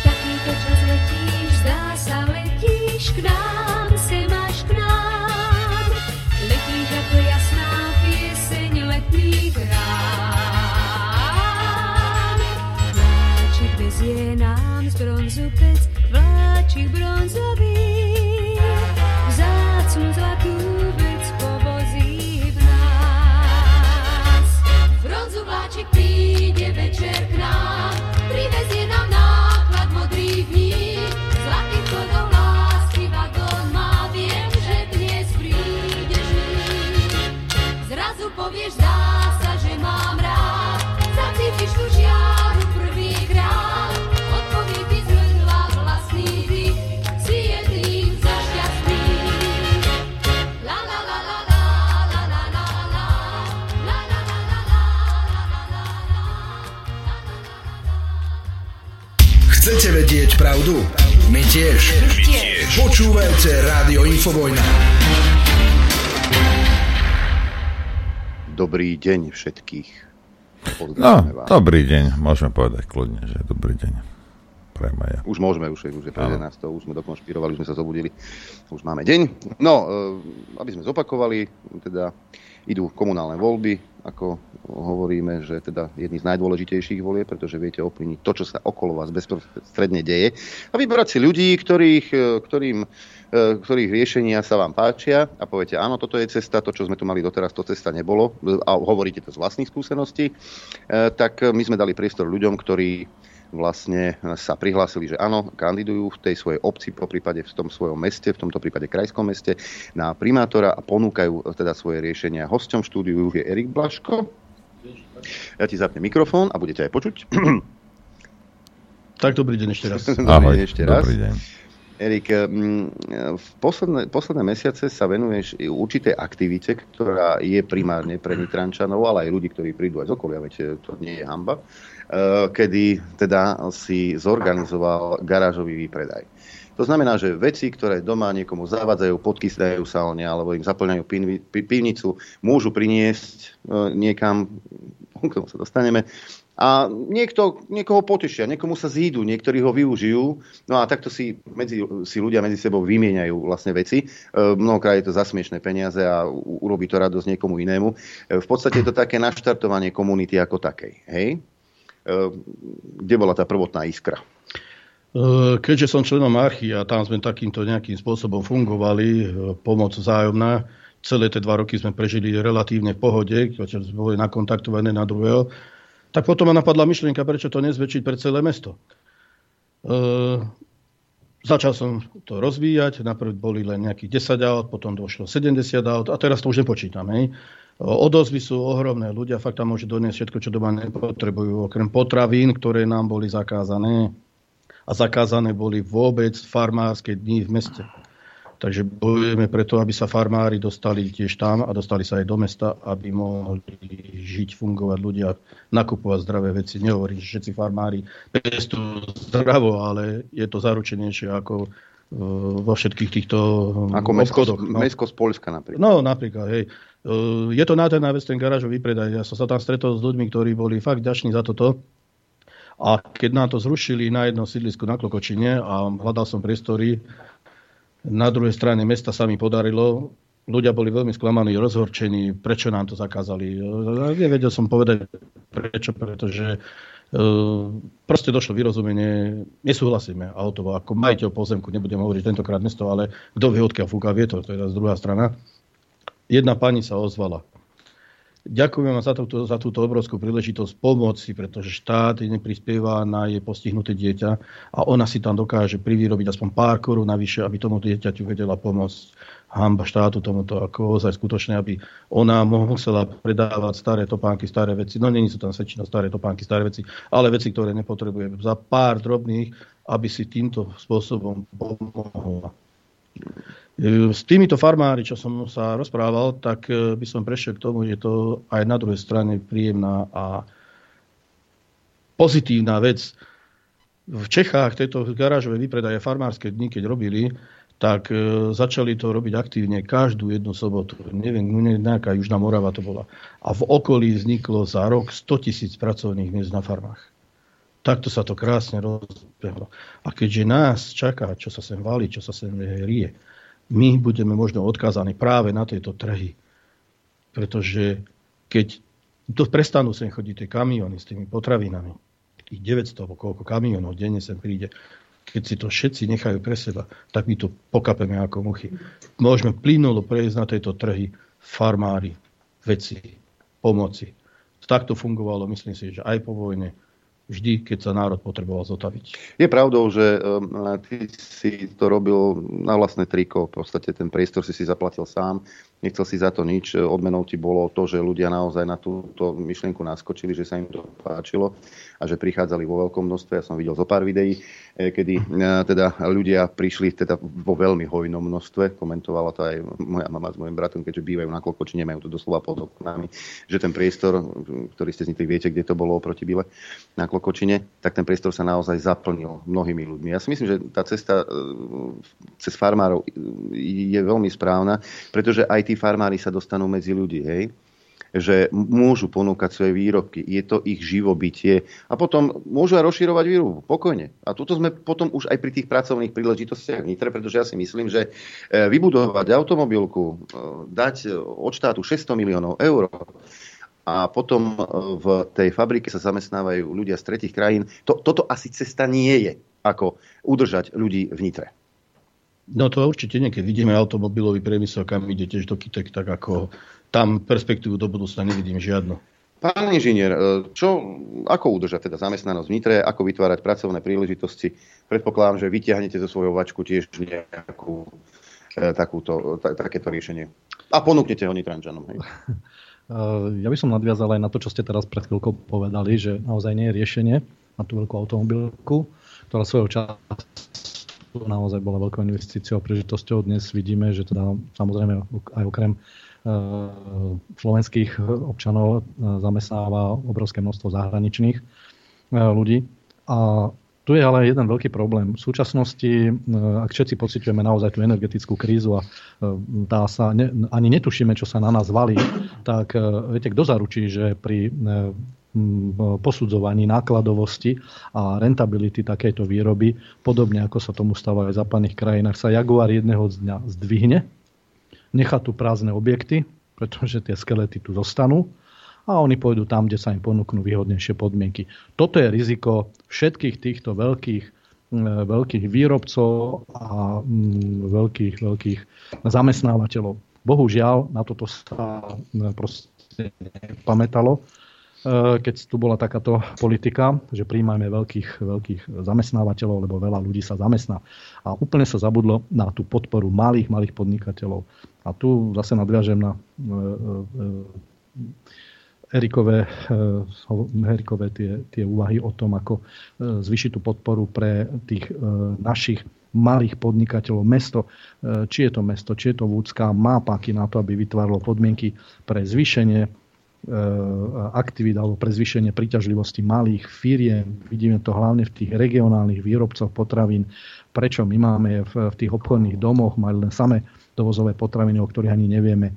Takýto čas letíš, zdá sa, letíš k nám. Je nám z bronzu pec, vláčik bronzový, vzácnu zlatú vec povozí v nás. Bronzu vláčik príde večer k nám, privezie nám náklad modrých dní, zlatých plodov lásky vagón má, viem, že dnes prídeš mi. Zrazu povieš, zdá sa, že mám rád, zacítiš tu žiaru prvýkrát. Chcete vedieť pravdu? My tiež. My tiež. Počúvajte Rádio Infovojna. Dobrý deň všetkých. Pozdravujem no, vás. Dobrý deň. Môžeme povedať kľudne, že dobrý deň. Prejme ja. Už môžeme, už je, už je pre nás to, už sme dokonšpirovali, už sme sa zobudili. Už máme deň. No, aby sme zopakovali, teda idú komunálne voľby, ako hovoríme, že teda jedný z najdôležitejších volie, pretože viete ovplyvniť to, čo sa okolo vás bezprostredne deje a vyberať si ľudí, ktorých, ktorým, ktorých riešenia sa vám páčia a poviete, áno, toto je cesta, to, čo sme tu mali doteraz, to cesta nebolo a hovoríte to z vlastných skúseností, tak my sme dali priestor ľuďom, ktorí vlastne sa prihlásili, že áno, kandidujú v tej svojej obci, poprípade v tom svojom meste, v tomto prípade krajskom meste, na primátora a ponúkajú teda svoje riešenia. Hosťom štúdiu je Erik Blaško. Ja ti zapnem mikrofón a budete aj počuť. Tak dobrý deň ešte raz. Ahoj, dobrý deň ešte raz. Dobrý deň. Erik, v posledné, posledné mesiace sa venuješ určitej aktivite, ktorá je primárne pre Nitrančanov, ale aj ľudí, ktorí prídu aj z okolia, veď to nie je hanba, kedy teda si zorganizoval garážový výpredaj. To znamená, že veci, ktoré doma niekomu zavadzajú, podkysajú sa o ne, alebo im zaplňajú pivnicu, môžu priniesť niekam, k tomu sa dostaneme, a niekto, niekoho potešia, niekomu sa zídu, niektorí ho využijú. No a takto si, medzi, si ľudia medzi sebou vymieňajú vlastne veci. E, mnohokrát je to za smiešné peniaze a u, urobí to radosť niekomu inému. E, v podstate je to také naštartovanie komunity ako takej. Hej? E, kde bola tá prvotná iskra? E, keďže som členom archy a tam sme takýmto nejakým spôsobom fungovali, pomoc vzájomná, celé tie dva roky sme prežili relatívne v pohode, keďže sme boli nakontaktované na druhého, tak potom ma napadla myšlienka, prečo to nezväčšiť pre celé mesto. E, začal som to rozvíjať, naprv boli len nejakých desať aut, potom došlo sedemdesiat aut a teraz to už nepočítam. Hej. Odozvy sú ohromné, ľudia fakt tam môžu doniesť všetko, čo doma nepotrebujú, okrem potravín, ktoré nám boli zakázané. A zakázané boli vôbec farmárske dni v meste. Takže bojujeme preto, aby sa farmári dostali tiež tam a dostali sa aj do mesta, aby mohli žiť, fungovať ľudia, nakupovať zdravé veci. Nehovorím, že všetci farmári pestujú zdravo, ale je to zaručenejšie ako vo všetkých týchto obchodoch. Ako mesko z Poľska napríklad. No napríklad, hej. Je to nádherná vec, ten garážový výpredaj. Ja som sa tam stretol s ľuďmi, ktorí boli fakt ďační za toto. A keď nám to zrušili na jednom sídlisku na Klokočine a hľadal som priestory, na druhej strane mesta sa mi podarilo. Ľudia boli veľmi sklamaní, rozhorčení, prečo nám to zakázali. Nevedel som povedať prečo, pretože e, proste došlo vyrozumenie, nesúhlasíme a o to, ako majiteľ pozemku, nebudem hovoriť tentokrát mesto, ale kto vie, odkiaľ fúka vietor, to je z druhá strana. Jedna pani sa ozvala. Ďakujem vám za, túto, za túto obrovskú príležitosť pomoci, pretože štát neprispieva na jej postihnuté dieťa a ona si tam dokáže privyrobiť aspoň pár korún navyše, aby tomu dieťaťu vedela pomôcť. Hanba štátu tomuto, ako ozaj skutočne, aby ona musela predávať staré topánky, staré veci. No nie sú tam väčšinou staré topánky, staré veci, ale veci, ktoré nepotrebuje. Za pár drobných, aby si týmto spôsobom pomohla. S týmito farmári, čo som sa rozprával, tak by som prešiel k tomu, že to aj na druhej strane príjemná a pozitívna vec. V Čechách tieto garážové výpredaje farmárske dni, keď robili, tak začali to robiť aktívne každú jednu sobotu. Neviem, nejaká Južná Morava to bola. A v okolí vzniklo za rok sto tisíc pracovných miest na farmách. Takto sa to krásne rozbehlo. A keďže nás čaká, čo sa sem valí, čo sa sem rie, my budeme možno odkázaní práve na tieto trhy. Pretože keď prestanú sem chodiť tie kamióny s tými potravinami, tých deväťsto, koľko kamiónov denne sem príde, keď si to všetci nechajú pre seba, tak my to pokapeme ako muchy. Môžeme plynulo prejsť na tieto trhy farmári, veci, pomoci. Takto fungovalo, myslím si, že aj po vojne, vždy, keď sa národ potreboval zotaviť. Je pravdou, že um, ty si to robil na vlastné triko. V podstate ten priestor si si zaplatil sám. Nechcel si za to nič. Odmenou ti bolo to, že ľudia naozaj na túto myšlienku naskočili, že sa im to páčilo a že prichádzali vo veľkom množstve. Ja som videl zo pár videí, kedy uh, teda ľudia prišli teda vo veľmi hojnom množstve. Komentovala to aj moja mama s mojim bratom, keďže bývajú na Klokočine, majú to doslova pod oknami, že ten priestor, ktorý ste znikli, viete, kde to bolo oproti Bile, na Klokočine, Kočine, tak ten priestor sa naozaj zaplnil mnohými ľuďmi. Ja si myslím, že tá cesta cez farmárov je veľmi správna, pretože aj tí farmári sa dostanú medzi ľudí, hej? Že môžu ponúkať svoje výrobky, je to ich živobytie a potom môžu aj rozširovať výrobu, pokojne. A tuto sme potom už aj pri tých pracovných príležitostiach v Nitre, pretože ja si myslím, že vybudovať automobilku, dať od štátu šesťsto miliónov eur, a potom v tej fabrike sa zamestnávajú ľudia z tretích krajín. To, toto asi cesta nie je, ako udržať ľudí v Nitre. No to určite nie. Keď vidíme automobilový priemysel, kam ide tiež do Kytek, tak ako tam perspektívu do budúcna nevidím žiadnu. Pán inžinier, čo, ako udržať teda zamestnanosť v Nitre, ako vytvárať pracovné príležitosti? Predpokladám, že vytiahnete zo svojho vačku tiež nejakú takúto, ta, takéto riešenie. A ponúknete ho Nitrančanom. Hej? Ja by som nadviazal aj na to, čo ste teraz pred chvíľkou povedali, že naozaj nie je riešenie na tú veľkú automobilku, ktorá svojho času naozaj bola veľkou investíciou a príležitosťou. Dnes vidíme, že teda samozrejme aj okrem slovenských občanov zamestnáva obrovské množstvo zahraničných ľudí. A tu je ale jeden veľký problém. V súčasnosti, ak všetci pociťujeme naozaj tú energetickú krízu a tá sa ne, ani netušíme, čo sa na nás valí, tak viete, kto zaručí, že pri posudzovaní nákladovosti a rentability takejto výroby, podobne ako sa tomu stáva aj v západných krajinách, sa Jaguar jedného dňa zdvihne, nechá tu prázdne objekty, pretože tie skelety tu zostanú a oni pôjdu tam, kde sa im ponúknú výhodnejšie podmienky. Toto je riziko všetkých týchto veľkých, veľkých výrobcov a veľkých, veľkých zamestnávateľov. Bohužiaľ, na toto sa proste nepamätalo, keď tu bola takáto politika, že prijímajme veľkých, veľkých zamestnávateľov, lebo veľa ľudí sa zamestná. A úplne sa zabudlo na tú podporu malých, malých podnikateľov. A tu zase nadviažem na Erikové, Erikové tie, tie úvahy o tom, ako zvýšiť tú podporu pre tých našich malých podnikateľov. Mesto, či je to mesto, či je to Vúcka, má páky na to, aby vytváralo podmienky pre zvýšenie aktivít alebo pre zvýšenie príťažlivosti malých firiem. Vidíme to hlavne v tých regionálnych výrobcoch potravín. Prečo my máme v tých obchodných domoch mali len samé dovozové potraviny, o ktorých ani nevieme,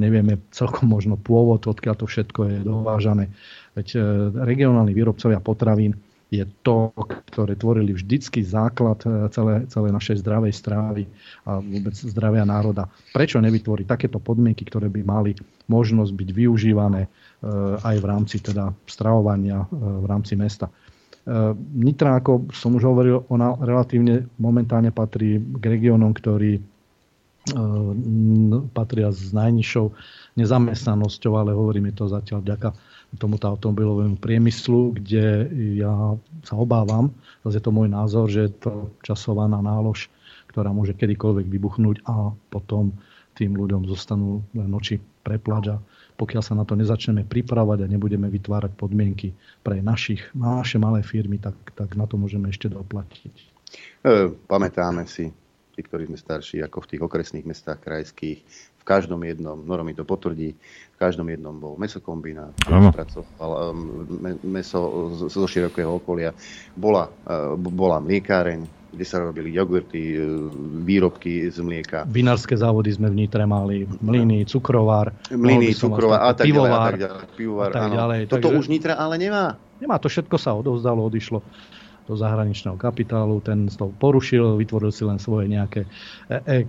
nevieme celkom možno pôvod, odkiaľ to všetko je dovážané. Veď regionálni výrobcovia potravín je to, ktoré tvorili vždycky základ celé, celé našej zdravej strávy a vôbec zdravia národa. Prečo nevytvoriť takéto podmienky, ktoré by mali možnosť byť využívané aj v rámci teda stravovania v rámci mesta? Nitra, ako som už hovoril, ona relatívne momentálne patrí k regiónom, ktorý patria s najnižšou nezamestnanosťou, ale hovoríme to zatiaľ vďaka tomuto automobilovému priemyslu, kde ja sa obávam, zase je to môj názor, že je to časovaná nálož, ktorá môže kedykoľvek vybuchnúť a potom tým ľuďom zostanú len oči prepláč. Pokiaľ sa na to nezačneme pripravať a nebudeme vytvárať podmienky pre našich, naše malé firmy, tak, tak na to môžeme ešte doplatiť. E, pamätáme si, tí, ktorí sme starší, ako v tých okresných mestách krajských. V každom jednom, Noro mi to potvrdí, v každom jednom bol mesokombinát, pracoval meso zo širokého okolia. Bola, bola mliekáreň, kde sa robili jogurty, výrobky z mlieka. Vinárske závody sme v Nitre mali, mlíny, cukrovár. Mlíny, cukrovár a tak ďalej, a tak ďalej. Pivovár, a tak ďalej. Toto takže už Nitra ale nemá. Nemá, to všetko sa odovzdalo, odišlo do zahraničného kapitálu, ten to porušil, vytvoril si len svoje nejaké, e,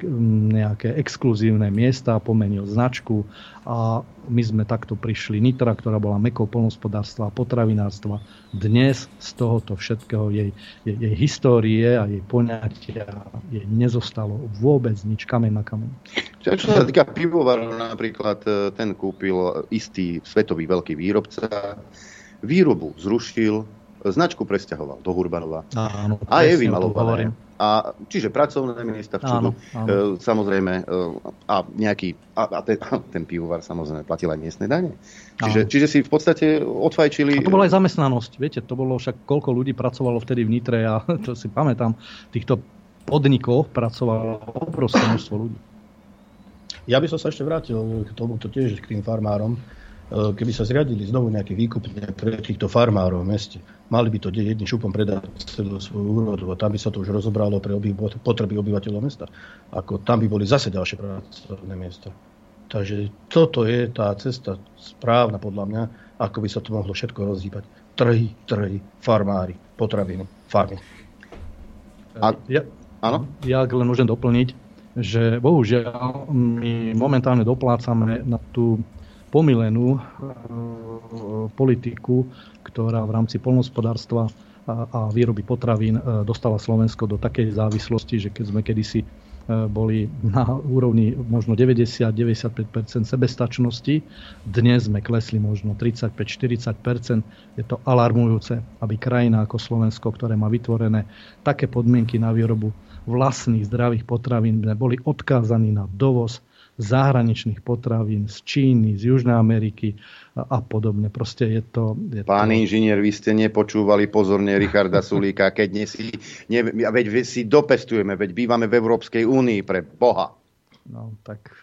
nejaké exkluzívne miesta, pomenil značku a my sme takto prišli. Nitra, ktorá bola mekou poľnohospodárstva a potravinárstva, dnes z tohoto všetkého jej, jej, jej histórie a jej poňatia jej nezostalo vôbec nič, kameň na kameň. Čo sa týka pivovaru, napríklad ten kúpil istý svetový veľký výrobca, výrobu zrušil, značku presťahoval do Hurbanova. Áno, a je vymalované. A, čiže pracovné miesta v Čudu. E, samozrejme, e, a nejaký, a, a ten, ten pivovar samozrejme platil aj miestne dane. Čiže, čiže si v podstate odfajčili. A to bola aj zamestnanosť. Viete, to bolo však, koľko ľudí pracovalo vtedy v Nitre. Ja to si pamätám, týchto podnikov pracovalo obrovské množstvo ľudí. Ja by som sa ešte vrátil k tomu, to tiež k tým farmárom. Keby sa zriadili znovu nejaké výkupne pre týchto farmárov v meste, mali by to jedným šupom predať celú svoju úrodu a tam by sa to už rozobralo pre oby, potreby obyvateľov mesta. Ako tam by boli zase ďalšie pracovné miesta. Takže toto je tá cesta správna podľa mňa, ako by sa to mohlo všetko rozhýbať. Trhy, trhy, farmári, potraviny, farmy. A, ja, áno? Ja len môžem doplniť, že bohužiaľ my momentálne doplácame na tú pomylenú politiku, ktorá v rámci poľnohospodárstva a výroby potravín dostala Slovensko do takej závislosti, že keď sme kedysi boli na úrovni možno deväťdesiat až deväťdesiatpäť percent sebestačnosti, dnes sme klesli možno tridsaťpäť až štyridsať percent. Je to alarmujúce, aby krajina ako Slovensko, ktoré má vytvorené také podmienky na výrobu vlastných zdravých potravín, boli odkázaní na dovoz zahraničných potravín z Číny, z Južnej Ameriky a podobne. Proste je to... Je Pán to... inžinier, vy ste nepočúvali pozorne Richarda Sulíka, keď nie si, ne, veď si dopestujeme, veď bývame v Európskej únii, pre Boha. No, tak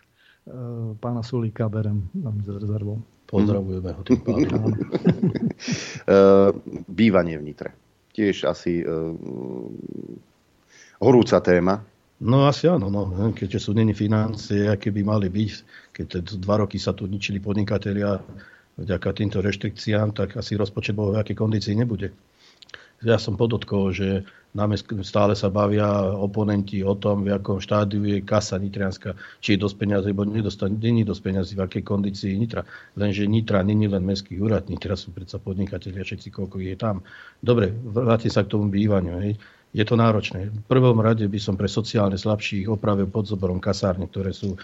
e, pána Sulíka berem z rezervou. Pozdravujeme ho tým pánom. Bývanie v Nitre. Tiež asi e, horúca téma. No asi áno, no. Keďže sú neni financie, aké by mali byť, keď dva roky sa tu ničili podnikatelia vďaka týmto reštrikciám, tak asi rozpočet bol v akej kondícii nebude. Ja som podotkol, že nám stále sa bavia oponenti o tom, v akom štádiu je kasa nitrianska, či je dosť peniazy, lebo není dosť peniazy, v akej kondícii Nitra. Lenže Nitra není len mestský úrad, Nitra sú predsa podnikatelia, všetci koľko je tam. Dobre, vrátim sa k tomu bývaniu, hej. Je to náročné. V prvom rade by som pre sociálne slabších opravil pod Zoborom kasárne, ktoré sú,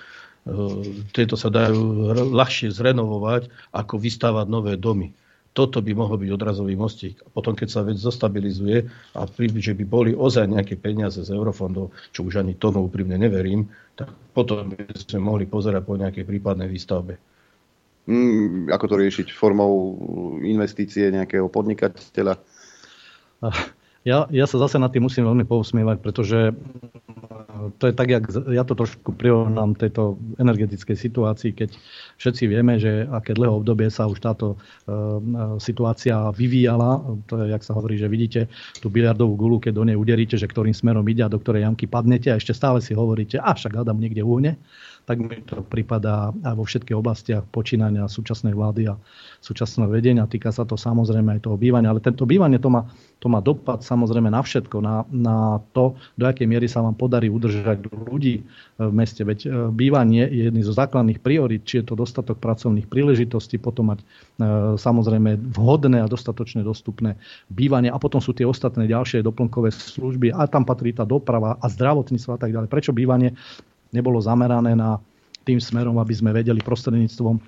tieto sa dajú ľahšie zrenovovať, ako vystavať nové domy. Toto by mohol byť odrazový mostík. Potom, keď sa vec zostabilizuje a že by boli ozaj nejaké peniaze z eurofondov, čo už ani tomu úprimne neverím, tak potom by sme mohli pozerať po nejakej prípadnej výstavbe. Mm, ako to riešiť? Formou investície nejakého podnikateľa? Ja, ja sa zase nad tým musím veľmi pousmievať, pretože to je tak, jak ja to trošku prirovnám tejto energetickej situácii, keď všetci vieme, že aké dlhé obdobie sa už táto e, situácia vyvíjala. To je, jak sa hovorí, že vidíte tú biliardovú gulu, keď do nej uderíte, že ktorým smerom ide a do ktorej jamky padnete a ešte stále si hovoríte, a však Adam niekde uhne. Tak mi to pripadá aj vo všetkých oblastiach počínania súčasnej vlády a súčasného vedenia. Týka sa to samozrejme aj toho bývania. Ale tento bývanie to má, to má dopad samozrejme na všetko. Na, na to, do akej miery sa vám podarí udržať ľudí v meste. Veď bývanie je jedný zo základných priorít, či je to dostatok pracovných príležitostí, potom mať e, samozrejme vhodné a dostatočne dostupné bývanie. A potom sú tie ostatné ďalšie doplnkové služby. A tam patrí tá doprava a zdravotníctvo a tak ďalej. Prečo bývanie nebolo zamerané na tým smerom, aby sme vedeli prostredníctvom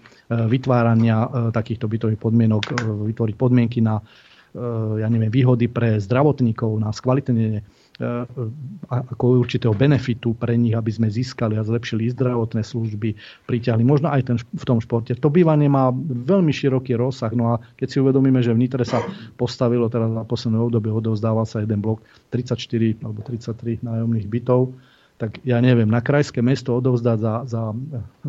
vytvárania takýchto bytových podmienok vytvoriť podmienky na, ja neviem, výhody pre zdravotníkov, na skvalitnenie ako určitého benefitu pre nich, aby sme získali a zlepšili zdravotné služby, priťahli možno aj ten, v tom športe. To bývanie má veľmi široký rozsah. No a keď si uvedomíme, že v Nitre sa postavilo teraz na posledné obdobie, odovzdával sa jeden blok tridsaťštyri alebo tridsaťtri nájomných bytov, tak ja neviem, na krajské mesto odovzdať za, za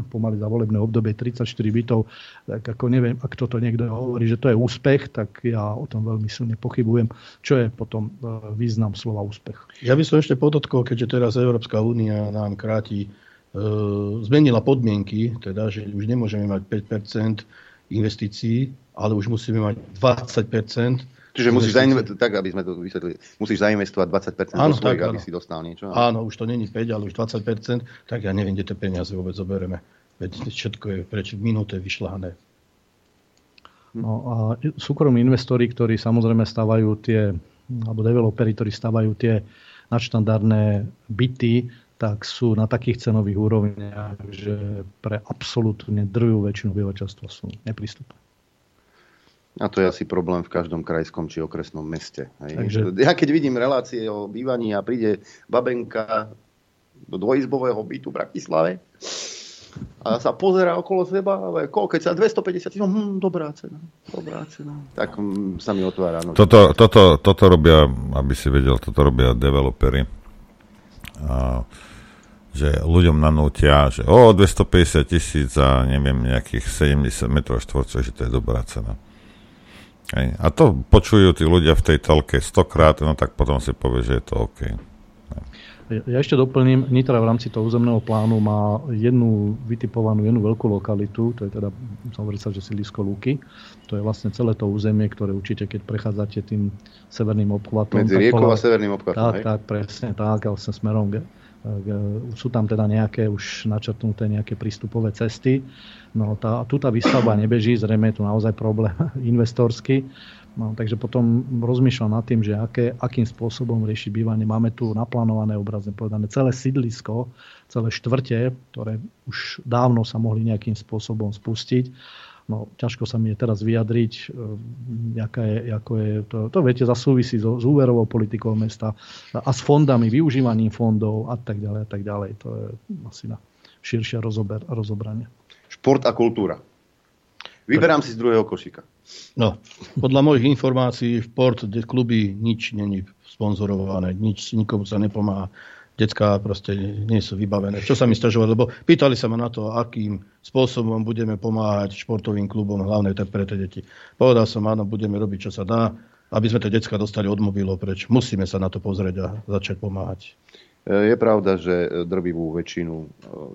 pomaly za volebné obdobie tridsaťštyri bytov, tak ako neviem, ak toto niekto hovorí, že to je úspech, tak ja o tom veľmi silne pochybujem. Čo je potom význam slova úspech? Ja by som ešte podotkol, keďže teraz Európska únia nám kráti, e, zmenila podmienky, teda, že už nemôžeme mať päť percent investícií, ale už musíme mať dvadsať percent. Čiže musíš zainvestovať, tak aby sme to vysvetlili, musíš zainvestovať dvadsať percent do svojich, aby si dostal niečo. Áno, už to není päť, ale už dvadsať percent, tak ja neviem, kde tie peniaze vôbec zoberieme. Veď všetko je preč v minúte vyšľahané. No a súkromní investori, ktorí samozrejme stavajú tie, alebo developeri, ktorí stavajú tie nadštandardné byty, tak sú na takých cenových úrovniach, že pre absolútne drvivú väčšinu obyvateľstva sú neprístupné. A to je asi problém v každom krajskom či okresnom meste. Hej. Takže... Ja keď vidím relácie o bývaní a príde babenka do dvojizbového bytu v Bratislave a sa pozerá okolo seba, keď sa dvestopäťdesiat, hm, dobrá cena, dobrá cena. Tak hm, sa mi otvára. No. Toto, toto, toto robia, aby si vedel, toto robia developeri. A... že ľuďom nanútia, že o dvestopäťdesiat tisíc a neviem nejakých sedemdesiat metrov štvorcových, že to je dobrá cena. Hej. A to počujú tí ľudia v tej telke stokrát, no tak potom si povie, že je to OK. Hej. Ja ešte doplním, Nitra v rámci toho územného plánu má jednu vytipovanú, jednu veľkú lokalitu, to je teda, hovorí sa, že Silisko Lúky, to je vlastne celé to územie, ktoré určite, keď prechádzate tým severným obchvatom. Medzi riekou a severným obchvatom. Tak, hej? Tak, presne tak, a vlastne smerom Sú tam teda nejaké už načrtnuté nejaké prístupové cesty. No tá, tu tá výstavba nebeží, zrejme je tu naozaj problém investorský. No, takže potom rozmýšľam nad tým, že aké, akým spôsobom riešiť bývanie. Máme tu naplánované, obrazne povedané, celé sídlisko, celé štvrte, ktoré už dávno sa mohli nejakým spôsobom spustiť. No, ťažko sa mi je teraz vyjadriť, jaká je, ako je to, to viete, zasúvisí so, s úverovou politikou mesta a s fondami, využívaním fondov a tak ďalej a tak ďalej. To je asi na širšie rozober, rozobranie. Šport a kultúra. Vyberám si z druhého košíka. No, podľa mojich informácií šport, kluby, nič není sponzorované, nič nikomu sa nepomáha. Detská proste nie sú vybavené. Čo sa mi sťažovalo? Lebo pýtali sa ma na to, akým spôsobom budeme pomáhať športovým klubom, hlavne tak pre tie deti. Povedal som, áno, budeme robiť, čo sa dá, aby sme tie detská dostali od mobilov preč. Musíme sa na to pozrieť a začať pomáhať. Je pravda, že drvivú väčšinu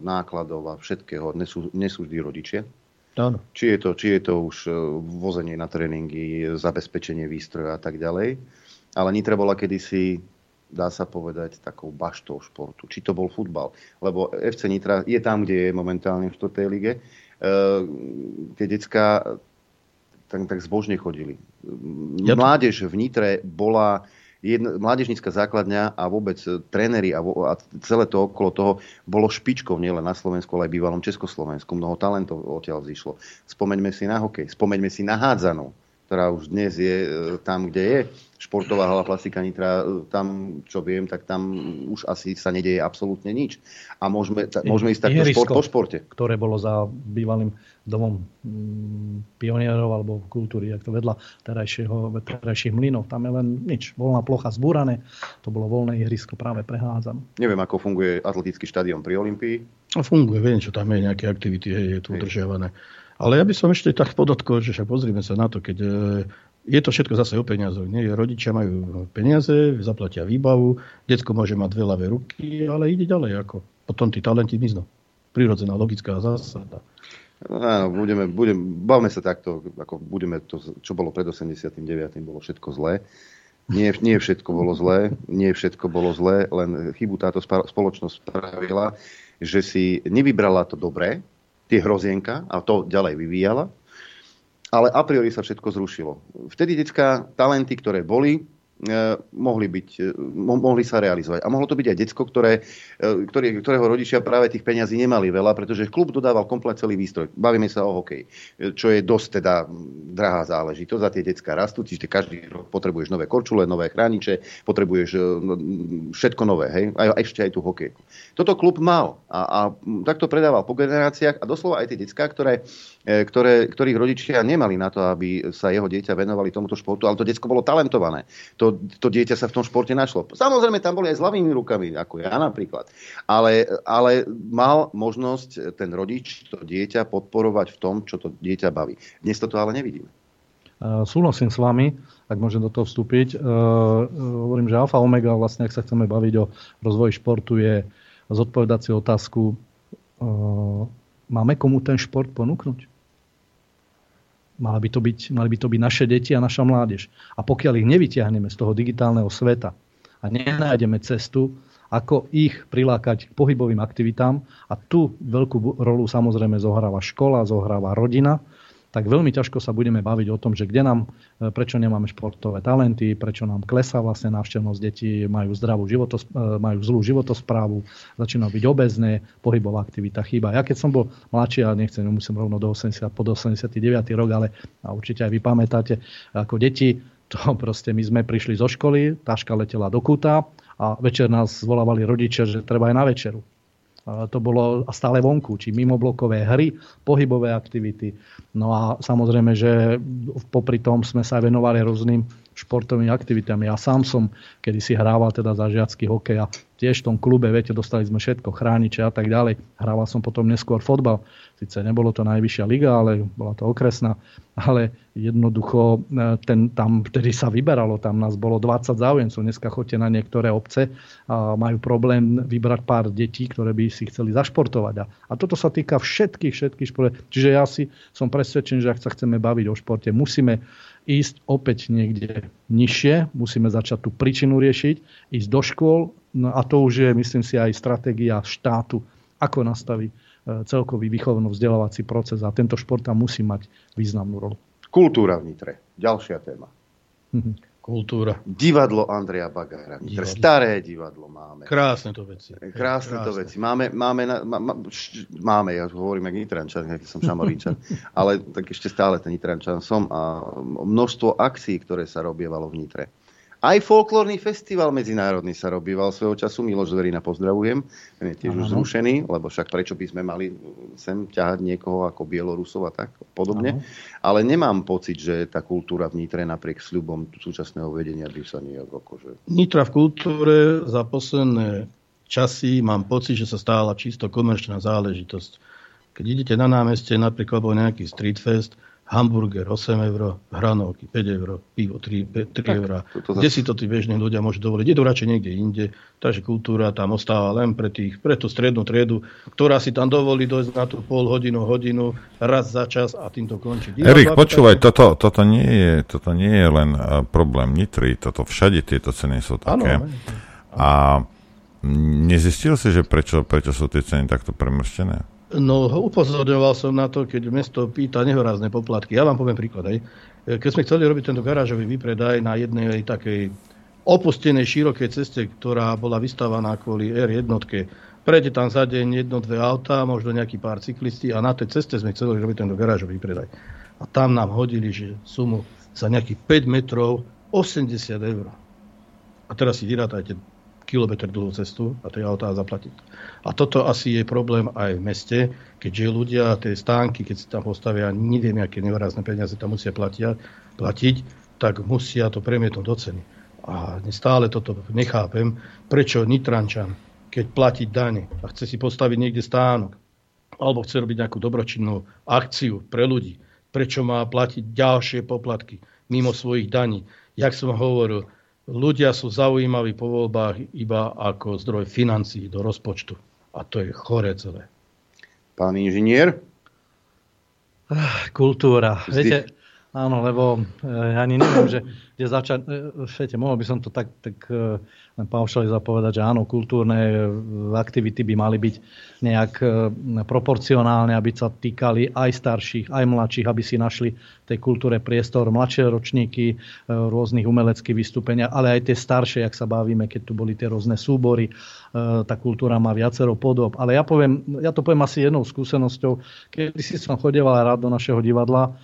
nákladov a všetkého nesú, nesú vždy rodičia. Áno. Či je to, či je to už vozenie na tréningy, zabezpečenie výstroja a tak ďalej. Ale Nitra bola kedysi, dá sa povedať, takou baštou športu. Či to bol futbal. Lebo ef cé Nitra je tam, kde je momentálne v štvrtej lige. E, tie decká tam tak zbožne chodili. Mládež v Nitre bola jedna, mládežnícka základňa a vôbec tréneri a, vo, a celé to okolo toho bolo špičkou nielen na Slovensku, ale aj bývalom Československu. Mnoho talentov odtiaľ zišlo. Spomeňme si na hokej, spomeňme si na hádzanú, ktorá už dnes je tam, kde je. Športová hala Plastika Nitra, tam, čo viem, tak tam už asi sa nedieje absolútne nič. A môžeme, môžeme ísť takto šport po športe. Ktoré bolo za bývalým domom pionierov alebo kultúry, jak to vedľa terajších mlynov. Tam je len nič. Voľná plocha zbúrané. To bolo voľné ihrisko práve prehádzané. Neviem, ako funguje atletický štadión pri Olympii. No, funguje, viem, čo tam je, nejaké aktivity, je tu udržiavané. Ale ja by som ešte tak podotkol, že však pozrime sa na to, keď je to všetko zase o peniazoch. Nie? Rodičia majú peniaze, zaplatia výbavu, detsko môže mať dve ľavé ruky, ale ide ďalej. Ako. Potom tí talenti miznú. Prirodzená logická zásada. Áno, budeme, budeme, bavme sa takto, ako budeme to, čo bolo pred osemdesiatym deviatym bolo všetko zlé. Nie, nie všetko bolo zlé, nie všetko bolo zlé, len chybu táto spoločnosť spravila, že si nevybrala to dobré, tie hrozienka a to ďalej vyvíjala. Ale a priori sa všetko zrušilo. Vtedy detská talenty, ktoré boli, eh, mohli, byť, eh, mohli sa realizovať. A mohlo to byť aj decko, ktoré, eh, ktoré, ktorého rodičia práve tých peňazí nemali veľa, pretože klub dodával komplet celý výstroj. Bavíme sa o hokej, čo je dosť teda drahá záležitosť. Za tie decká rastú, čiže každý rok potrebuješ nové korčule, nové chrániče, potrebuješ eh, všetko nové, hej? A ešte aj tú hokejku. Toto klub mal a, a takto predával po generáciách a doslova aj tie decká, ktoré Ktoré, ktorých rodičia nemali na to, aby sa jeho dieťa venovali tomuto športu, ale to decko bolo talentované. To, to dieťa sa v tom športe našlo. Samozrejme, tam boli aj s ľavými rukami, ako ja napríklad. Ale, ale mal možnosť ten rodič to dieťa podporovať v tom, čo to dieťa baví. Dnes to ale nevidíme. Súhlasím s vami, ak môžem do toho vstúpiť. Hovorím, že alfa omega, vlastne, ak sa chceme baviť o rozvoji športu, je zodpovedať si otázku, máme komu ten šport ponúknuť? Mala by to byť, mali by to byť naše deti a naša mládež. A pokiaľ ich nevyťahneme z toho digitálneho sveta a nenájdeme cestu, ako ich prilákať k pohybovým aktivitám, a tu veľkú rolu samozrejme zohráva škola, zohráva rodina, tak veľmi ťažko sa budeme baviť o tom, že kde nám, prečo nemáme športové talenty, prečo nám klesá vlastne návštevnosť detí, majú zdravú životos, majú zlú životosprávu, začínajú byť obezné, pohybová aktivita chýba. Ja keď som bol mladší, a nechcem, musím rovno do osemdesiatych, pod osemdesiaty deviaty rok, ale a určite aj vy pamätáte, ako deti, to proste my sme prišli zo školy, táška letela do kúta a večer nás zvolávali rodičia, že treba aj na večeru. To bolo stále vonku, či mimoblokové hry, pohybové aktivity. No a samozrejme, že popri tom sme sa venovali rôznym športovými aktivitami. Ja sám som kedysi hrával teda za žiacky hokej a tiež v tom klube, viete, dostali sme všetko, chrániče a tak ďalej. Hrával som potom neskôr fotbal. Sice nebolo to najvyššia liga, ale bola to okresná. Ale jednoducho ten, tam vtedy sa vyberalo, tam nás bolo dvadsať záujemcov. Dneska chodte na niektoré obce a majú problém vybrať pár detí, ktoré by si chceli zašportovať. A, a toto sa týka všetkých, všetkých športov. Čiže ja si som presvedčený, že ak sa chceme baviť o športe, musíme ísť opäť niekde nižšie, musíme začať tú príčinu riešiť, ísť do škôl, a to už je, myslím si, aj stratégia štátu, ako nastaví celkový výchovno-vzdelávací proces a tento šport tam musí mať významnú rolu. Kultúra v Nitre. Ďalšia téma. Mhm. Kultúra. Divadlo Andreja Bagára. Divadlo. Staré divadlo máme. Krásne to veci. Krásne, Krásne. to veci. Máme, máme, má, máme, ja hovorím jak Nitrančan, aký som Šamoríčan, ale tak ešte stále ten Nitrančan som a množstvo akcií, ktoré sa robievalo v Nitre. Aj folklórny festival medzinárodný sa robieval svojho času. Miloš Zverina pozdravujem. Ten je tiež Aha. už zrušený, lebo však prečo by sme mali sem ťahať niekoho ako Bielorusov a tak podobne. Aha. Ale nemám pocit, že tá kultúra v Nitre napriek sľubom súčasného vedenia by sa nejak akože... Nitra v kultúre za posledné časy mám pocit, že sa stála čisto komerčná záležitosť. Keď idete na námestie, napríklad bol nejaký street fest, hamburger osem eur, hranolky päť eur, pivo tri eurá. Kde si to tí bežní ľudia môžu dovoliť? Je to radšej niekde inde, takže kultúra tam ostáva len pre tých, pre tú strednú triedu, ktorá si tam dovolí dojsť na tú pol hodinu, hodinu, raz za čas a týmto končí. Erik, počúvaj, toto, toto, nie je, toto nie je len problém Nitry, toto všade tieto ceny sú také. Ano, a nezistil si, že prečo, prečo sú tie ceny takto premrštené? No, upozorňoval som na to, keď mesto pýta nehorázne poplatky. Ja vám poviem príklad. Aj. Keď sme chceli robiť tento garážový výpredaj na jednej takej opustenej širokej ceste, ktorá bola vystavaná kvôli er jedna, prejde tam za deň jedno, dve autá, možno nejaký pár cyklisti a na tej ceste sme chceli robiť tento garážový výpredaj. A tam nám hodili, že sumu za nejakých päť metrov osemdesiat eur. A teraz si vyrátajte kilometr dlhú cestu a tie autá zaplatiť. A toto asi je problém aj v meste, keďže ľudia tie stánky, keď si tam postavia, neviem, aké nevrazné peniaze tam musia platia, platiť, tak musia to premietnúť do ceny. A stále toto nechápem, prečo Nitrančan, keď platí dane a chce si postaviť niekde stánok, alebo chce robiť nejakú dobročinnú akciu pre ľudí, prečo má platiť ďalšie poplatky mimo svojich daní. Jak som hovoril, ľudia sú zaujímaví po voľbách iba ako zdroj financií do rozpočtu. A to je chore celé. Pán inžinier? Kultúra. Vždy. Viete, áno, lebo ja ani neviem, že kde začať. Viete, mohol by som to tak, tak len paušalizovať povedať, že áno, kultúrne aktivity by mali byť nejak proporcionálne, aby sa týkali aj starších, aj mladších, aby si našli tej kultúre priestor, mladšie ročníky, rôznych umeleckých vystúpenia, ale aj tie staršie, jak sa bavíme, keď tu boli tie rôzne súbory, tá kultúra má viacero podob. Ale ja poviem, ja to poviem asi jednou skúsenosťou. Kedy si som chodeval rád do našeho divadla,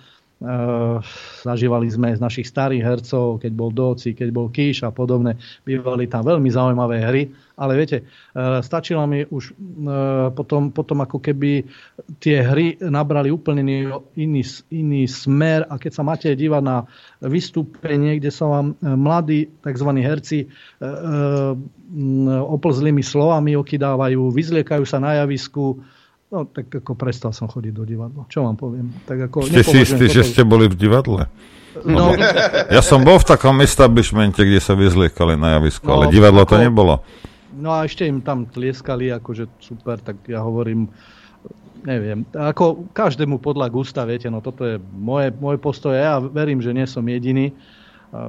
zažívali sme z našich starých hercov, keď bol Doci, keď bol Kíš a podobne, bývali tam veľmi zaujímavé hry, ale viete, stačilo mi už potom, potom ako keby tie hry nabrali úplne iný, iný smer a keď sa máte dívať na vystúpenie, kde sa vám mladí tzv. Herci oplzlými slovami okydávajú, vyzliekajú sa na javisku. No, tak ako prestal som chodiť do divadla. Čo vám poviem? Tak ako, ste si istí, že ste boli v divadle? No. Ja som bol v takom establishmente, kde sa vyzliekali na javisko, no, ale divadlo ako, to nebolo. No a ešte im tam tlieskali, akože super, tak ja hovorím, neviem, ako každému podľa gusta, viete, no toto je moje, moje postoje, ja verím, že nie som jediný,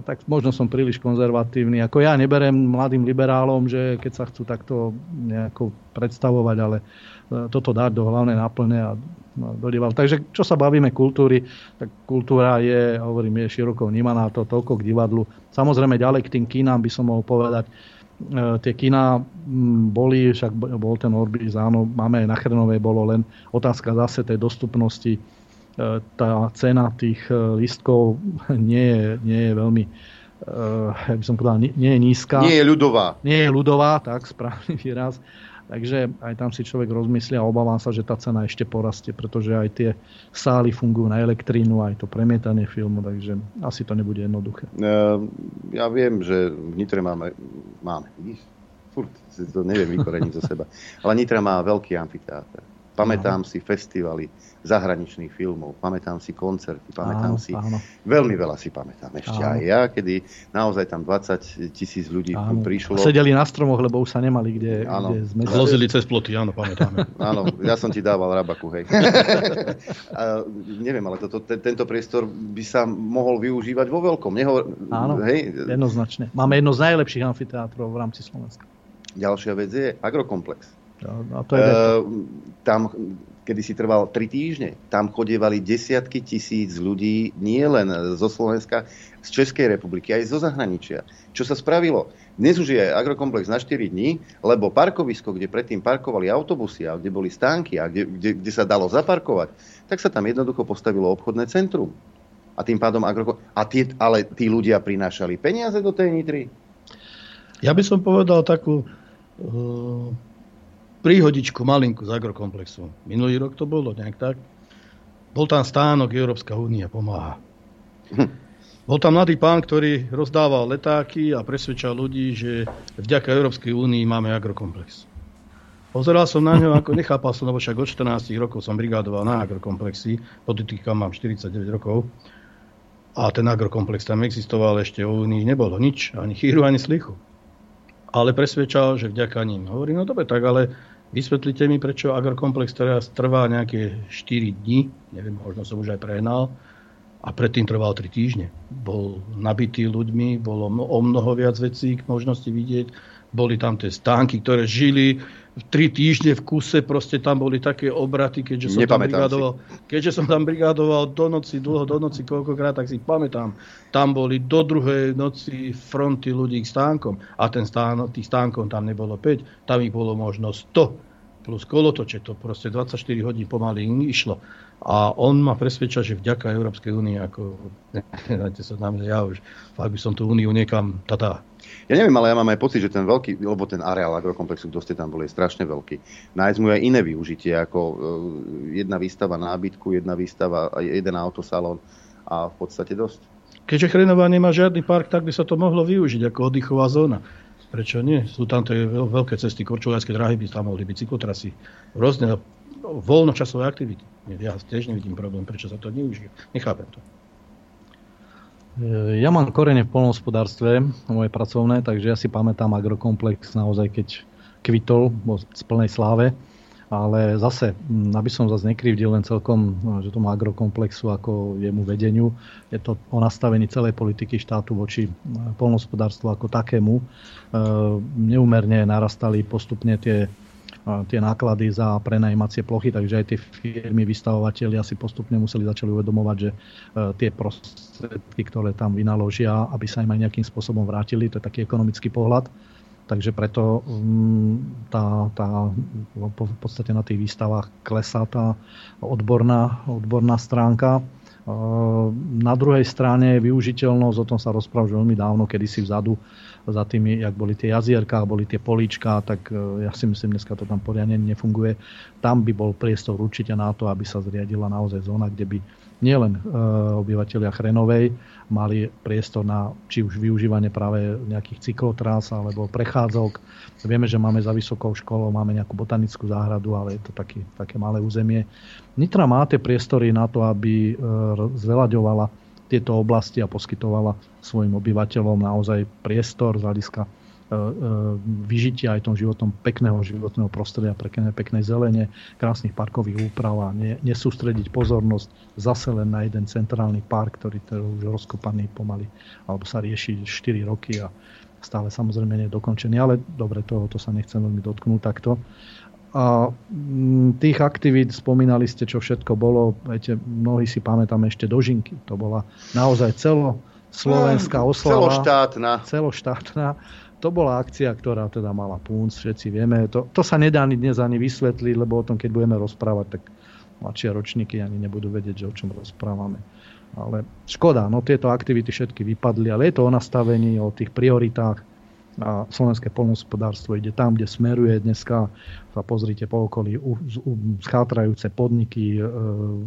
tak možno som príliš konzervatívny. Ako ja neberiem mladým liberálom, že keď sa chcú takto nejako predstavovať, ale toto dať do hlavnej náplne a do divadla. Takže čo sa bavíme kultúry, tak kultúra je, hovorím, je široko vnímaná, to toľko k divadlu. Samozrejme ďalej k tým kinám by som mohol povedať. Tie kína boli, však bol ten Orbis, áno, máme aj na Chrenovej, bolo len otázka zase tej dostupnosti. Tá cena tých lístkov nie je, nie je veľmi, ja by som povedal, nie, nie je nízka. Nie je ľudová. Nie je ľudová, tak správny výraz. Takže aj tam si človek rozmyslí a obávam sa, že tá cena ešte porastie, pretože aj tie sály fungujú na elektrínu, aj to premietanie filmu, takže asi to nebude jednoduché. Ja viem, že v Nitre máme, máme, vidíš, furt si to neviem vykoreniť zo seba, ale Nitra má veľký amfiteáter. Pamätám Aha. si festivaly zahraničných filmov, pamätám si koncerty, pamätám áno, si, áno. veľmi veľa si pamätám ešte áno. aj ja, kedy naozaj tam dvadsať tisíc ľudí áno. prišlo. A sedeli na stromoch, lebo už sa nemali kde, kde zmeniť. Hlozili cez ploty, áno, pamätáme. Áno, ja som ti dával rabaku, hej. A, neviem, ale toto, te, tento priestor by sa mohol využívať vo veľkom. Neho... Áno, hej. Jednoznačne. Máme jedno z najlepších amfiteátrov v rámci Slovenska. Ďalšia vec je agrokomplex. No, to je e, tam, kedy si trval tri týždne, tam chodievali desiatky tisíc ľudí, nie len zo Slovenska, z Českej republiky, aj zo zahraničia. Čo sa spravilo? Dnes už je agrokomplex na štyri dní, lebo parkovisko, kde predtým parkovali autobusy a kde boli stánky a kde, kde, kde sa dalo zaparkovať, tak sa tam jednoducho postavilo obchodné centrum. A tým pádom agroko... A tie, ale tí ľudia prinášali peniaze do tej Nitry. Ja by som povedal takú uh, príhodičku malinku z agrokomplexu. Minulý rok to bolo nejak tak. Bol tam stánok Európska únia pomáha. Hm. Bol tam mladý pán, ktorý rozdával letáky a presvedčal ľudí, že vďaka Európskej únii máme agrokomplex. Pozeral som na ňo, ako nechápal som, lebo však od štrnásť rokov som brigádoval na agrokomplexy, podotýkam mám štyridsaťdeväť rokov a ten agrokomplex tam existoval, ešte o únii nebolo nič, ani chýru, ani slichu. Ale presvedčal, že vďaka ním. Hovorím, no dobre, tak ale vysvetlite mi, prečo agrokomplex teraz trvá nejaké štyri dni, neviem, možno som už aj prehnal, a predtým trval tri týždne. Bol nabitý ľuďmi, bolo o mnoho viac vecí k možnosti vidieť. Boli tam tie stánky, ktoré žili tri týždne v kuse, proste tam boli také obraty, keďže som Nepamätám tam brigádoval. Si. Keďže som tam brigádoval do noci, dlho do noci, koľkokrát, tak si pamätám. Tam boli do druhej noci fronty ľudí k stánkom. A ten stán, tých stánkom tam nebolo päť, tam ich bolo možno sto. Plus kolotoče, to proste dvadsaťštyri hodín pomaly išlo. A on ma presvedča, že vďaka Európskej únii, ako dajte sa na mňa, ja už fakt by som tú úniu niekam tatá. Ja neviem, ale ja mám aj pocit, že ten veľký, lebo ten areál agrokomplexu, kto ste tam boli, je strašne veľký. Nájsť mu aj iné využitie, ako jedna výstava nábytku, jedna výstava, jeden autosalón a v podstate dosť. Keďže Chrenová nemá žiadny park, tak by sa to mohlo využiť ako oddychová zóna. Prečo nie? Sú tam tie veľké cesty, korčuľajské dráhy, by tam mohli byť cyklotrasy, rôzne voľnočasové aktivity. Ja tiež nevidím problém, prečo sa to neužije. Nechápem to. Ja mám korene v poľnohospodárstve, moje pracovné, takže ja si pamätám agrokomplex naozaj, keď kvitol, bol z plnej sláve. Ale zase, aby som zase nekrivdil len celkom, že tomu agrokomplexu ako jemu vedeniu, je to o nastavení celej politiky štátu voči poľnohospodárstvu ako takému. Neúmerne narastali postupne tie tie náklady za prenajímacie plochy, takže aj tie firmy, vystavovateľi asi postupne museli začali uvedomovať, že tie prostriedky, ktoré tam vynaložia, aby sa im aj nejakým spôsobom vrátili, to je taký ekonomický pohľad. Takže preto tá, tá, v podstate na tých výstavách klesá tá odborná, odborná stránka. Na druhej strane využiteľnosť, o tom sa rozpráva veľmi dávno, kedysi vzadu, za tými, jak boli tie jazierká, boli tie políčka, tak ja si myslím, dneska to tam poriadne nefunguje. Tam by bol priestor určite na to, aby sa zriadila naozaj zóna, kde by nielen e, obyvateľia Chrenovej mali priestor na či už využívanie práve nejakých cyklotrás alebo prechádzok. Vieme, že máme za vysokou školou, máme nejakú botanickú záhradu, ale je to taký, také malé územie. Nitra má tie priestory na to, aby e, zveľaďovala tieto oblasti a poskytovala svojim obyvateľom naozaj priestor z hľadiska e, e, vyžitia aj tom životom pekného životného prostredia, pekné, peknej zelene, krásnych parkových úprav a ne, nesústrediť pozornosť zase len na jeden centrálny park, ktorý je už rozkopaný pomaly, alebo sa rieši štyri roky a stále samozrejme nie je dokončený, ale dobre, toho to sa nechcem veľmi dotknúť takto. A tých aktivít spomínali ste, čo všetko bolo. Viete, mnohí si pamätáme ešte dožinky. To bola naozaj celoslovenská oslava. Celoštátna. Celoštátna. To bola akcia, ktorá teda mala punc, všetci vieme. To, to sa nedá ani dnes ani vysvetliť, lebo o tom, keď budeme rozprávať, tak mladšie ročníky ani nebudú vedieť, že o čom rozprávame. Ale škoda, no tieto aktivity všetky vypadli, ale je to o nastavení, o tých prioritách. A slovenské poľnohospodárstvo ide tam, kde smeruje dneska. Sa pozrite po okolí, schátrajúce podniky,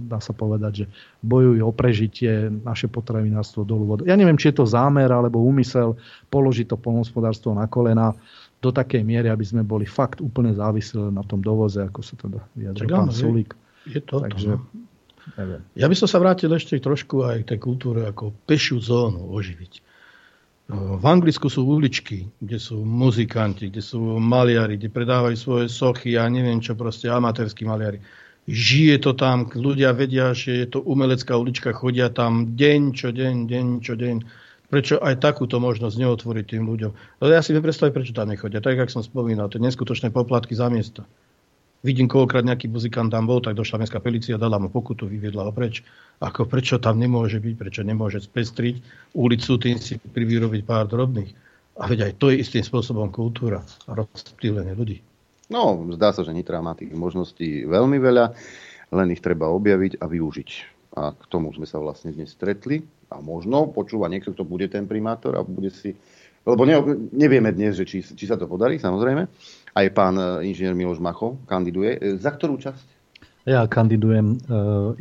dá sa povedať, že bojujú o prežitie, naše potravinárstvo dolu vodou. Ja neviem, či je to zámer alebo úmysel položiť to poľnohospodárstvo na kolená do takej miery, aby sme boli fakt úplne závislí na tom dovoze, ako sa teda vyjadril pán Sulík. Je to Takže, neviem. Ja by som sa vrátil ešte trošku aj k tej kultúre, ako pešiu zónu oživiť. V Anglicku sú uličky, kde sú muzikanti, kde sú maliari, kde predávajú svoje sochy a neviem čo, proste amatérskí maliari. Žije to tam, ľudia vedia, že je to umelecká ulička, chodia tam deň čo deň, deň čo deň. Prečo aj takúto možnosť neotvoriť tým ľuďom? Ale ja si nepredstavím, prečo tam nechodia. Tak, jak som spomínal, tie neskutočné poplatky za miesto. Vidím, koľkrát nejaký muzikant tam bol, tak došla mestská polícia, dala mu pokutu, vyviedla ho preč. Ako prečo tam nemôže byť, prečo nemôže spestriť ulicu, tým si privyrobiť pár drobných. A veď aj to je istým spôsobom kultúra a rozptýlenie ľudí. No, zdá sa, že Nitra má tých možností veľmi veľa, len ich treba objaviť a využiť. A k tomu sme sa vlastne dnes stretli. A možno počúva niekto, kto bude ten primátor a bude si... Lebo ne, nevieme dnes, že či, či sa to podarí, samozrejme. Aj pán inžinier Miloš Macho kandiduje. Za ktorú časť? Ja kandidujem e,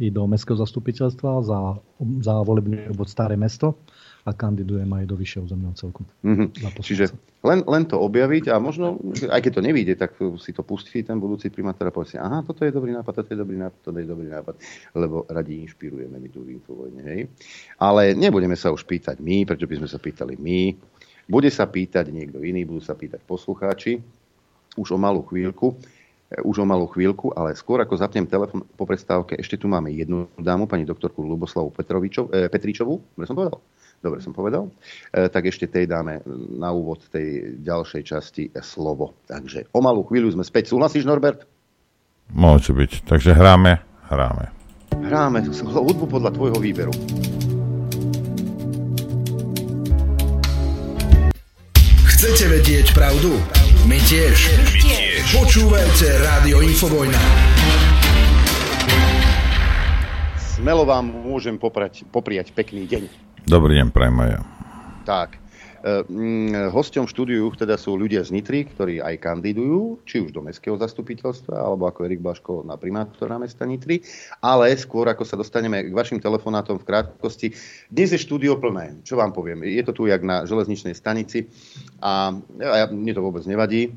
i do mestského zastupiteľstva za, za volebný obvod Staré mesto a kandidujem aj do vyššieho územného celku. Mm-hmm. Čiže len, len to objaviť a možno, aj keď to nevyjde, tak si to pustí ten budúci primátor a povie si, aha, toto je dobrý nápad, toto je dobrý nápad, toto je dobrý nápad, lebo radi inšpirujeme my tu v Infovojne, hej. Ale nebudeme sa už pýtať my, prečo by sme sa pýtali my. Bude sa pýtať niekto iný, budú sa pýtať poslucháči už o malú chvíľku, už o malú chvíľku, ale skôr ako zapnem telefon po prestávke, ešte tu máme jednu dámu, pani doktorku Ľuboslavu eh, Petričovú, ktoré som povedal. Dobre som povedal. E, tak ešte tej dáme na úvod tej ďalšej časti slovo. Takže o malú chvíľu sme späť. Súhlasíš, Norbert? Môže byť. Takže hráme, hráme. Hráme hudbu podľa tvojho výberu. Chcete vedieť pravdu? My tiež. My tiež. Počúvajte Rádio Infovojna. Melo vám môžem poprať, popriať pekný deň. Dobrý deň, prajem aj ja. Tak, hm, hosťom štúdiu teda sú ľudia z Nitry, ktorí aj kandidujú, či už do mestského zastupiteľstva, alebo ako Erik Blaško na primátora mesta Nitry, ale skôr ako sa dostaneme k vašim telefonátom v krátkosti. Dnes je štúdio plné, čo vám poviem. Je to tu jak na železničnej stanici a, a mne to vôbec nevadí.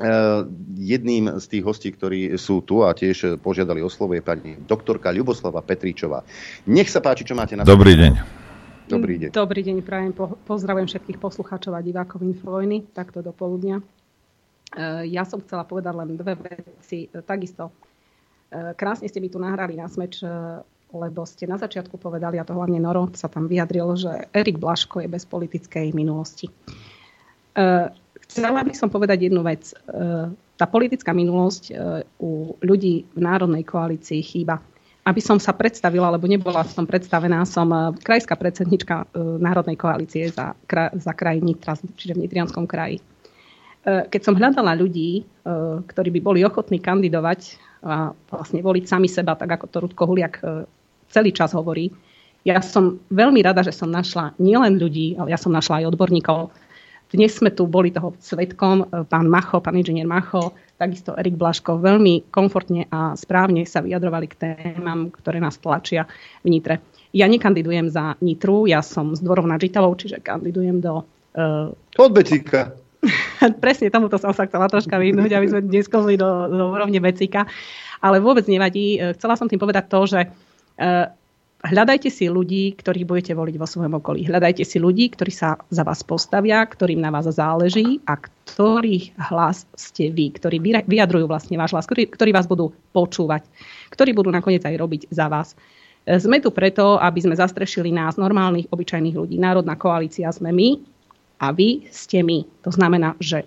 Uh, jedným z tých hostí, ktorí sú tu a tiež požiadali o slovo, je pani doktorka Ľuboslava Petričová. Nech sa páči, čo máte na... Dobrý deň. Dobrý deň. Dobrý deň, prajem, po, pozdravujem všetkých poslucháčov a divákov Infovojny, takto do poludnia. Uh, ja som chcela povedať len dve veci. Takisto, uh, krásne ste mi tu nahrali na smeč, uh, lebo ste na začiatku povedali, a to hlavne Noro sa tam vyjadril, že Erik Blaško je bez politickej minulosti. Uh, Chcela by som povedať jednu vec. Tá politická minulosť u ľudí v Národnej koalícii chýba. Aby som sa predstavila, lebo nebola som predstavená, som krajská predsednička Národnej koalície za, za kraj Nitra, čiže v Nitrianskom kraji. Keď som hľadala ľudí, ktorí by boli ochotní kandidovať a vlastne voliť sami seba, tak ako to Rudko Huliak celý čas hovorí, ja som veľmi rada, že som našla nielen ľudí, ale ja som našla aj odborníkov. Dnes sme tu boli toho svedkom, pán Macho, pán inžinier Macho, takisto Erik Blaško, veľmi komfortne a správne sa vyjadrovali k témam, ktoré nás tlačia v Nitre. Ja nekandidujem za Nitru, ja som z Dvorov nad Žitavou, čiže kandidujem do... Uh... Od Becíka. Presne, tomuto som sa chcela troška vyhnúť, aby sme dnes sklzli do, do úrovne Becíka. Ale vôbec nevadí, chcela som tým povedať to, že... Uh, Hľadajte si ľudí, ktorých budete voliť vo svojom okolí. Hľadajte si ľudí, ktorí sa za vás postavia, ktorým na vás záleží a ktorých hlas ste vy, ktorí vyjadrujú vlastne váš hlas, ktorí, ktorí vás budú počúvať, ktorí budú nakoniec aj robiť za vás. Sme tu preto, aby sme zastrešili nás, normálnych, obyčajných ľudí. Národná koalícia sme my a vy ste my. To znamená, že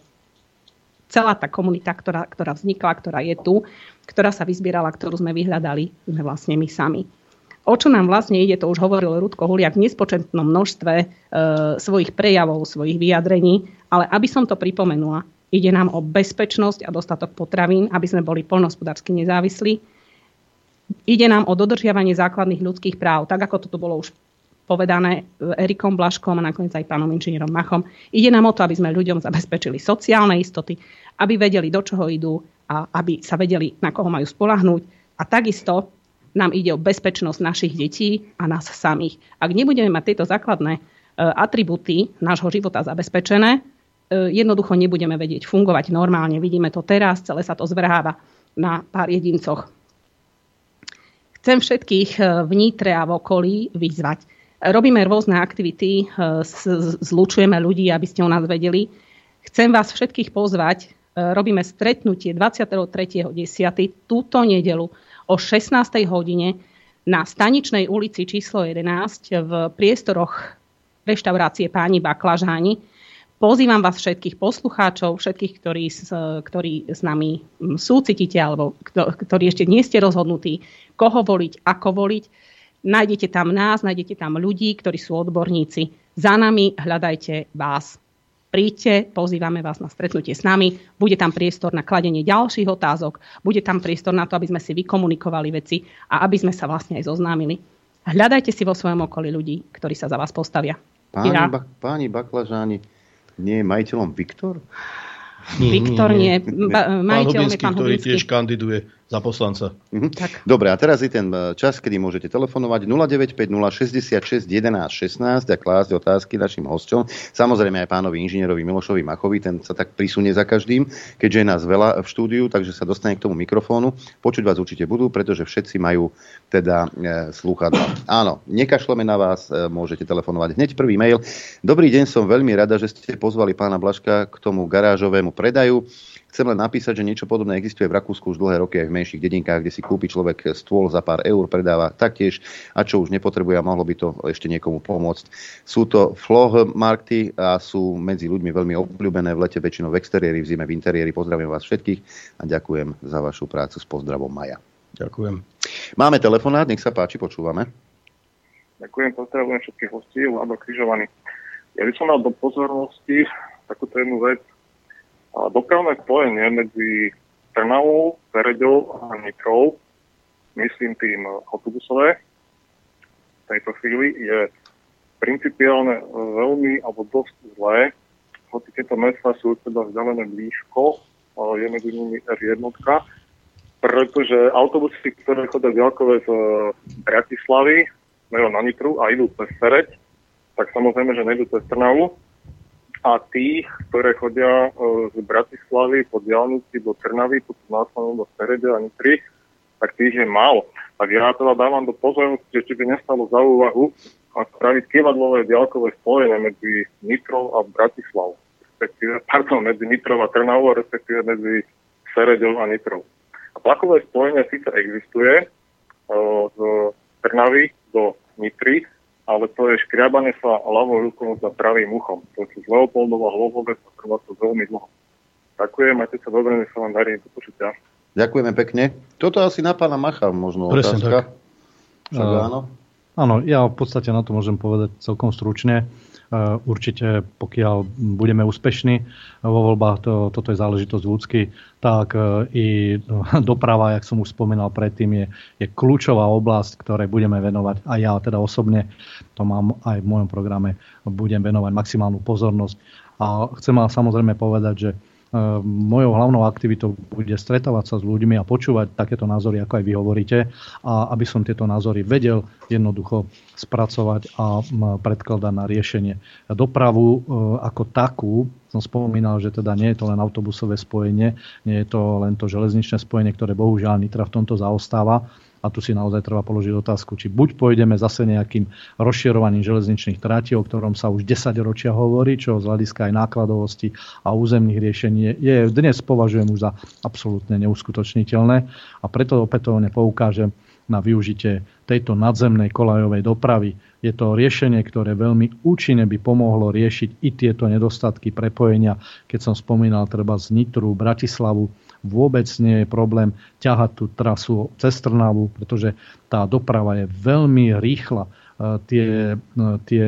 celá tá komunita, ktorá, ktorá vznikla, ktorá je tu, ktorá sa vyzbierala, ktorú sme vyhľadali, sme vlastne my sami. O čo nám vlastne ide, to už hovoril Rudko Huliak v nespočetnom množstve e, svojich prejavov, svojich vyjadrení, ale aby som to pripomenula, ide nám o bezpečnosť a dostatok potravín, aby sme boli poľnohospodársky nezávislí. Ide nám o dodržiavanie základných ľudských práv, tak ako to bolo už povedané Erikom Blaškom a nakoniec aj pánom inžinierom Machom. Ide nám o to, aby sme ľuďom zabezpečili sociálne istoty, aby vedeli, do čoho idú a aby sa vedeli, na koho majú spoľahnúť. A takisto nám ide o bezpečnosť našich detí a nás samých. Ak nebudeme mať tieto základné e, atribúty nášho života zabezpečené, e, jednoducho nebudeme vedieť fungovať normálne. Vidíme to teraz, celé sa to zvrháva na pár jedincoch. Chcem všetkých v Nitre a v okolí vyzvať. Robíme rôzne aktivity, e, zlučujeme ľudí, aby ste o nás vedeli. Chcem vás všetkých pozvať. E, robíme stretnutie dvadsiateho tretieho desiateho túto nedeľu o šestnástej hodine na Staničnej ulici číslo jedenásť v priestoroch reštaurácie Páni Baklažáni. Pozývam vás všetkých poslucháčov, všetkých, ktorí s, ktorí s nami súcitite alebo ktorí ešte nie ste rozhodnutí, koho voliť, ako voliť. Nájdete tam nás, nájdete tam ľudí, ktorí sú odborníci. Za nami hľadajte vás. Príďte, pozývame vás na stretnutie s nami. Bude tam priestor na kladenie ďalších otázok. Bude tam priestor na to, aby sme si vykomunikovali veci a aby sme sa vlastne aj zoznámili. Hľadajte si vo svojom okolí ľudí, ktorí sa za vás postavia. Páni, ba- páni Baklažáni, nie je majiteľom Viktor? Nie, Viktor nie. nie. Ba- majiteľom je pán Hubinský, ktorý tiež kandiduje za poslanca. Mhm. Tak. Dobre, a teraz je ten čas, kedy môžete telefonovať nula deväť päť nula šesť šesť jeden jeden jeden šesť a klásť otázky našim hosťom. Samozrejme aj pánovi inžinierovi Milošovi Machovi, ten sa tak prisunie za každým, keďže je nás veľa v štúdiu, takže sa dostane k tomu mikrofónu. Počuť vás určite budú, pretože všetci majú teda e, slúchadlá. Áno, nekašleme na vás, e, môžete telefonovať. Hneď prvý mail. Dobrý deň, som veľmi rada, že ste pozvali pána Blaška k tomu garážovému predaju. Chcem len napísať, že niečo podobné existuje v Rakúsku už dlhé roky aj v menších dedinkách, kde si kúpi človek stôl za pár eur, predáva taktiež a čo už nepotrebuje a mohlo by to ešte niekomu pomôcť. Sú to flogmarkty a sú medzi ľuďmi veľmi obľúbené, v lete väčšinou v exteriéri, v zime v interiéri. Pozdravím vás všetkých a ďakujem za vašu prácu. S pozdravom, Maja. Ďakujem. Máme telefonát, nech sa páči, počúvame. Ďakujem, pozdravujem všetkých hostí, Vlado Križovaný. Ja by som mal do pozornosti takúto jednu vec. Dopravné spojenie medzi Trnavou, Vereďou a Nitrou, myslím tým autobusové, v tejto chvíli je principiálne veľmi alebo dosť zlé, hoci tieto mesta sú teda vzdialené blízko, je medzi nimi er jednotka, pretože autobusy, ktoré chodia ďalkové z Bratislavy, na Nitru a idú cez Vereď, tak samozrejme, že nejdú cez Trnavu. A tých, ktoré chodia z Bratislavy po diaľnici do Trnavy, potom následom do Serede a Nitry, tak tých je málo. Tak ja teda dávam do pozornosti, že či by nestalo za úvahu spraviť kievadlové diaľkové spojenie medzi Nitrou a Bratislavou, respektíve, pardon, medzi Nitrou a Trnavou, respektíve medzi Seredou a Nitrou. A vlakové spojenie síce existuje z Trnavy do Nitry, ale to je škriabanie sa ľavou rukou za pravým uchom. To sú z Leopoldova hlohovec a trvá to veľmi dlho. Ďakujem, majte sa dobre, nech sa vám darí do počutia. Ďakujeme pekne. Toto asi na pána Macha možno presne otázka. Presne tak. Áno? Áno, ja v podstate na to môžem povedať celkom stručne. Určite, pokiaľ budeme úspešní vo voľbách, to, toto je záležitosť ľudský, tak i doprava, jak som už spomínal predtým, je, je kľúčová oblasť, ktorej budeme venovať. A ja teda osobne, to mám aj v mojom programe, budem venovať maximálnu pozornosť. A chcem vám samozrejme povedať, že mojou hlavnou aktivitou bude stretávať sa s ľuďmi a počúvať takéto názory, ako aj vy hovoríte, a aby som tieto názory vedel jednoducho spracovať a predkladať na riešenie. Dopravu ako takú som spomínal, že teda nie je to len autobusové spojenie, nie je to len to železničné spojenie, ktoré bohužiaľ Nitra v tomto zaostáva. A tu si naozaj treba položiť otázku, či buď pôjdeme zase nejakým rozširovaním železničných trátí, o ktorom sa už desaťročia hovorí, čo z hľadiska aj nákladovosti a územných riešení je dnes považujem už za absolútne neuskutočniteľné. A preto opätovne poukážem na využitie tejto nadzemnej koľajovej dopravy. Je to riešenie, ktoré veľmi účinne by pomohlo riešiť i tieto nedostatky prepojenia. Keď som spomínal treba z Nitru, Bratislavu, vôbec nie je problém ťahať tú trasu cez Trnavu, pretože tá doprava je veľmi rýchla. Tie, tie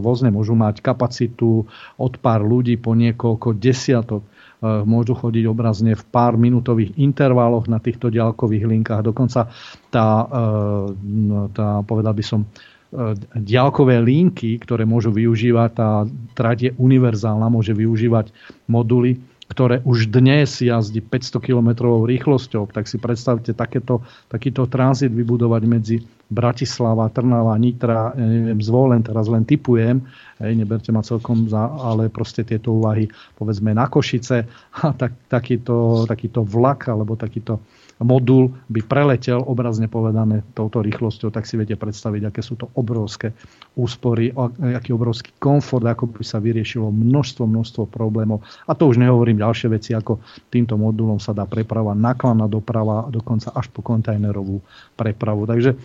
vozne môžu mať kapacitu od pár ľudí po niekoľko desiatok. Môžu chodiť obrazne v pár minútových intervaloch na týchto diaľkových linkách. Dokonca tá, tá povedal by som, diaľkové linky, ktoré môžu využívať, tá trať je univerzálna, môže využívať moduly, ktoré už dnes jazdí päťsto kilometrovou rýchlosťou. Tak si predstavte, takéto, takýto tranzit vybudovať medzi Bratislava, Trnava, Nitra, neviem, Zvolen, teraz len tipujem, hej, neberte ma celkom za, ale proste tieto úvahy, povedzme, na Košice, a tak, takýto, takýto vlak, alebo takýto modul by preletel, obrazne povedané, touto rýchlosťou, tak si viete predstaviť, aké sú to obrovské úspory, aký obrovský komfort, ako by sa vyriešilo množstvo, množstvo problémov. A to už nehovorím ďalšie veci, ako týmto modulom sa dá preprava, nákladná doprava, dokonca až po kontajnerovú prepravu. Takže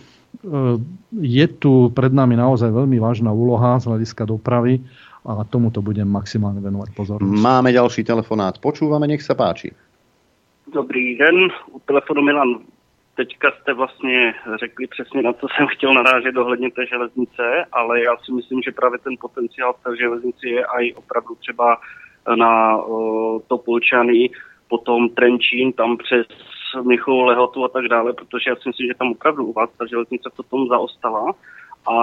je tu pred nami naozaj veľmi vážna úloha z hľadiska dopravy a tomuto budem maximálne venovať pozornosť. Máme ďalší telefonát. Počúvame, nech sa páči. Dobrý den, u telefonu Milan. Teďka jste vlastně řekli přesně, na co jsem chtěl narážet ohledně té železnice, ale já si myslím, že právě ten potenciál v té železnici je i opravdu třeba na uh, to Polčany, potom Trenčín, tam přes Mnichovu Lehotu a tak dále, protože já si myslím, že tam opravdu u vás ta železnice v tom zaostala a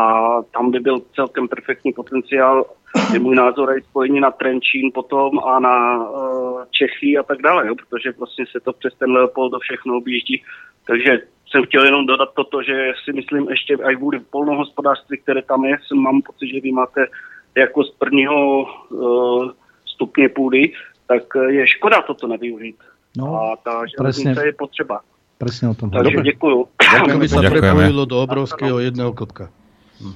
tam by byl celkem perfektní potenciál, je můj názor, je spojení na Trenčín potom a na uh, Čechy a tak dále, jo, protože vlastně se to přes ten Leopold všechno objíždí. Takže jsem chtěl jenom dodat toto, že si myslím ještě i vůli polnohospodářství, které tam je, mám pocit, že vy máte jako z prvního uh, stupně půdy, tak je škoda toto nevyužít. No, a ta železnice je potřeba. Presne o tom. Takže děkuju. To by sa prepojilo do obrovského jedného kotka. Hm.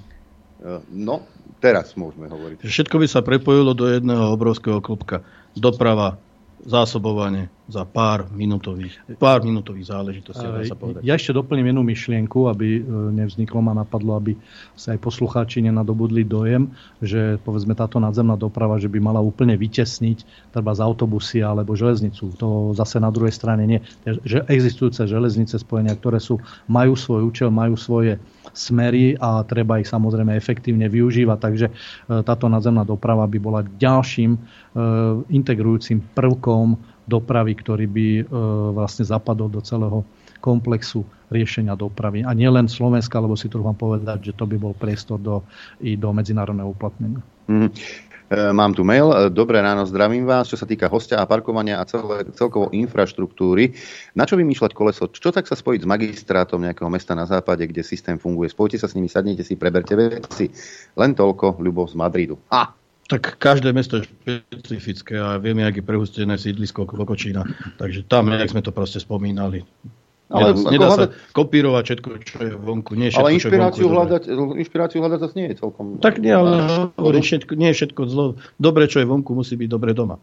No, teraz môžeme hovoriť. Všetko by sa prepojilo do jedného obrovského klopka. Doprava, zásobovanie za pár minutových, pár minutových záležitostí. Dá sa povedať. Ja ešte doplním jednu myšlienku, aby nevzniklo ma napadlo, aby sa aj poslucháči nenadobudli dojem, že povedzme táto nadzemná doprava, že by mala úplne vytesniť treba z autobusy alebo železnicu. To zase na druhej strane nie. Že existujúce železnice spojenia, ktoré sú, majú svoj účel, majú svoje smery a treba ich samozrejme efektívne využívať. Takže táto nadzemná doprava by bola ďalším integrujúcim prvkom dopravy, ktorý by vlastne zapadol do celého komplexu riešenia dopravy. A nielen Slovenska, lebo si trúfam povedať, že to by bol priestor do, i do medzinárodného uplatnenia. Mm. Mám tu mail. Dobré ráno, zdravím vás. Čo sa týka hostia a parkovania a celé, celkovo infraštruktúry, na čo vymýšľať koleso? Čo tak sa spojiť s magistrátom nejakého mesta na západe, kde systém funguje? Spojte sa s nimi, sadnite si, preberte veci. Len toľko, Ľubov z Madridu. A! Tak každé mesto je špecifické a vieme, jak je prehustené sídlisko Klokočina. Takže tam, jak sme to proste spomínali. Ale nedá, nedá hľadať, sa kopírovať všetko, čo je vonku. Nie všetko, ale inšpiráciu hľadať, inšpiráciu hľadať zase nie je celkom... Tak nie, ale hovorím, všetko, nie je všetko zlo. Dobre, čo je vonku, musí byť dobre doma.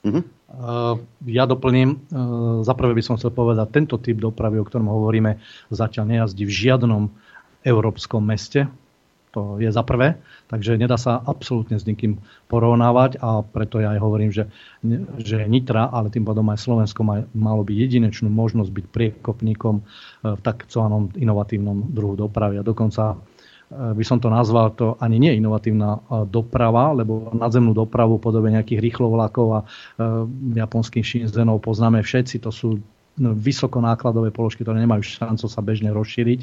Uh-huh. Ja doplním, za prvé by som chcel povedať, tento typ dopravy, o ktorom hovoríme, zatiaľ nejazdí v žiadnom európskom meste. To je za prvé, takže nedá sa absolútne s nikým porovnávať a preto ja aj hovorím, že, že Nitra, ale tým pádom aj Slovensko malo by jedinečnú možnosť byť priekopníkom v takzvanom inovatívnom druhu dopravy. A dokonca by som to nazval, to ani nie inovatívna doprava, lebo nadzemnú dopravu podobe nejakých rýchlovlákov a japonských Shinzenov poznáme všetci, to sú vysokonákladové položky, ktoré nemajú šancu sa bežne rozšíriť,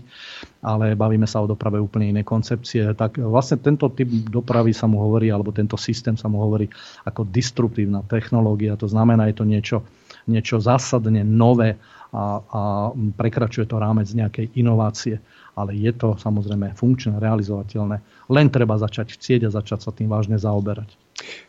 ale bavíme sa o doprave úplne iné koncepcie. Tak vlastne tento typ dopravy sa mu hovorí, alebo tento systém sa mu hovorí ako disruptívna technológia. To znamená, je to niečo, niečo zásadne nové a, a prekračuje to rámec nejakej inovácie. Ale je to samozrejme funkčné, realizovateľné. Len treba začať chcieť a začať sa tým vážne zaoberať.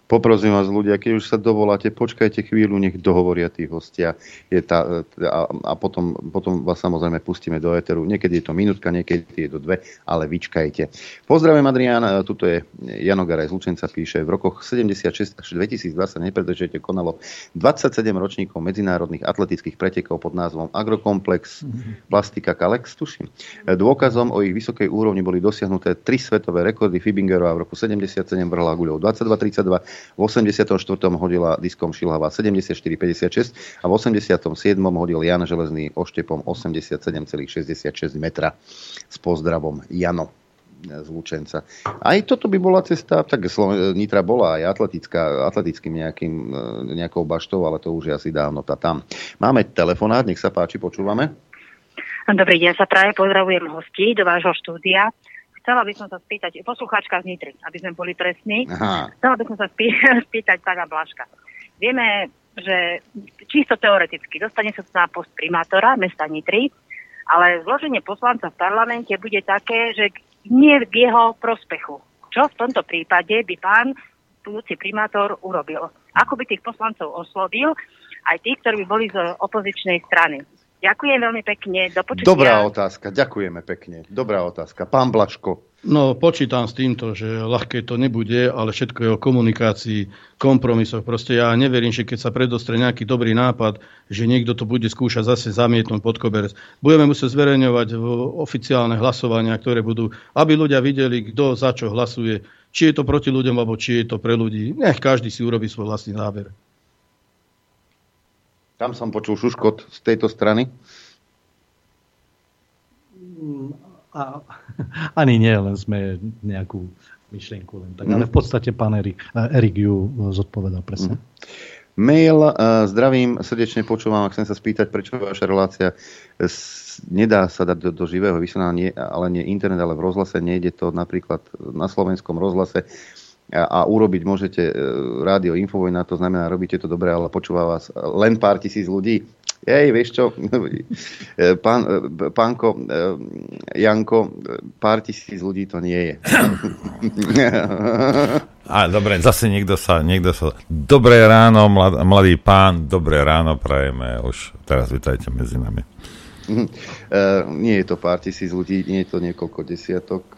Poprosím vás, ľudia, keď už sa dovoláte, počkajte chvíľu, nech dohovoria tí hostia. Je tá, a a potom, potom vás samozrejme pustíme do éteru. Niekedy je to minútka, niekedy je to dve, ale vyčkajte. Pozdravím, Adrian. Tuto je Jano Garaj z Lučenca, píše: v rokoch sedemdesiatšesť až dvetisícdva sa nepredržite konalo dvadsaťsedem ročníkov medzinárodných atletických pretekov pod názvom Agrokomplex Plastika Kalex, tuším. Dôkazom o ich vysokej úrovni boli dosiahnuté tri svetové rekordy. Fibingerová v roku sedemdesiatsedem vrhla guľou dvadsaťdva tridsaťdva, v osemdesiatom štvrtom hodila diskom Šilhava sedemdesiatštyri päťdesiatšesť a v osemdesiatom siedmom hodil Jan Železný oštepom osemdesiatsedem celá šesťdesiatšesť metra. S pozdravom, Jano z Lučenca. Aj toto by bola cesta, tak Nitra bola aj atletická, atletickým nejakým, nejakou baštou, ale to už je asi dávno tá tam. Máme telefonát, nech sa páči, počúvame. Dobrý deň, sa práve pozdravujem hostí do vášho štúdia. Chcela by som sa spýtať, poslucháčka z Nitry, aby sme boli presní. Aha. Chcela by som sa spýtať pána Blaška. Vieme, že čisto teoreticky dostane sa na post primátora mesta Nitry, ale zloženie poslanca v parlamente bude také, že nie v jeho prospechu. Čo v tomto prípade by pán budúci primátor urobil? Ako by tých poslancov oslovil, aj tých, ktorí by boli z opozičnej strany? Ďakujem veľmi pekne. Do počutia. Dobrá otázka. Ďakujeme pekne. Dobrá otázka. Pán Blaško. No, počítam s týmto, že ľahké to nebude, ale všetko je o komunikácii, kompromisoch. Proste ja neverím, že keď sa predostrie nejaký dobrý nápad, že niekto to bude skúšať zase zamietnúť pod koberec. Budeme musieť zverejňovať oficiálne hlasovania, ktoré budú, aby ľudia videli, kto za čo hlasuje. Či je to proti ľuďom, alebo či je to pre ľudí. Nech každý si urobí svoj vlastný záber. Tam som počul šuškot z tejto strany. Mm. A, ani nie, len sme nejakú myšlienku len tak. Ale v podstate pán Erik, Erik ju zodpovedal presne. Mm-hmm. Mail, uh, zdravím, srdečne počúvam a chcem sa spýtať, prečo vaša relácia s, nedá sa dať do, do živého vysielania, ale nie internet, ale v rozhlase. Nejde to napríklad na slovenskom rozhlase a, a urobiť môžete uh, Rádio Infovojna, to znamená, robíte to dobre, ale počúva vás len pár tisíc ľudí. Ej, vieš čo, Pán, pánko, Janko, pár tisíc ľudí to nie je. A dobre, zase niekto sa, niekto sa... Dobré ráno, mlad, mladý pán, dobré ráno, prajeme už. Teraz vitajte medzi nami. Uh, nie je to pár tisíc ľudí, nie je to niekoľko desiatok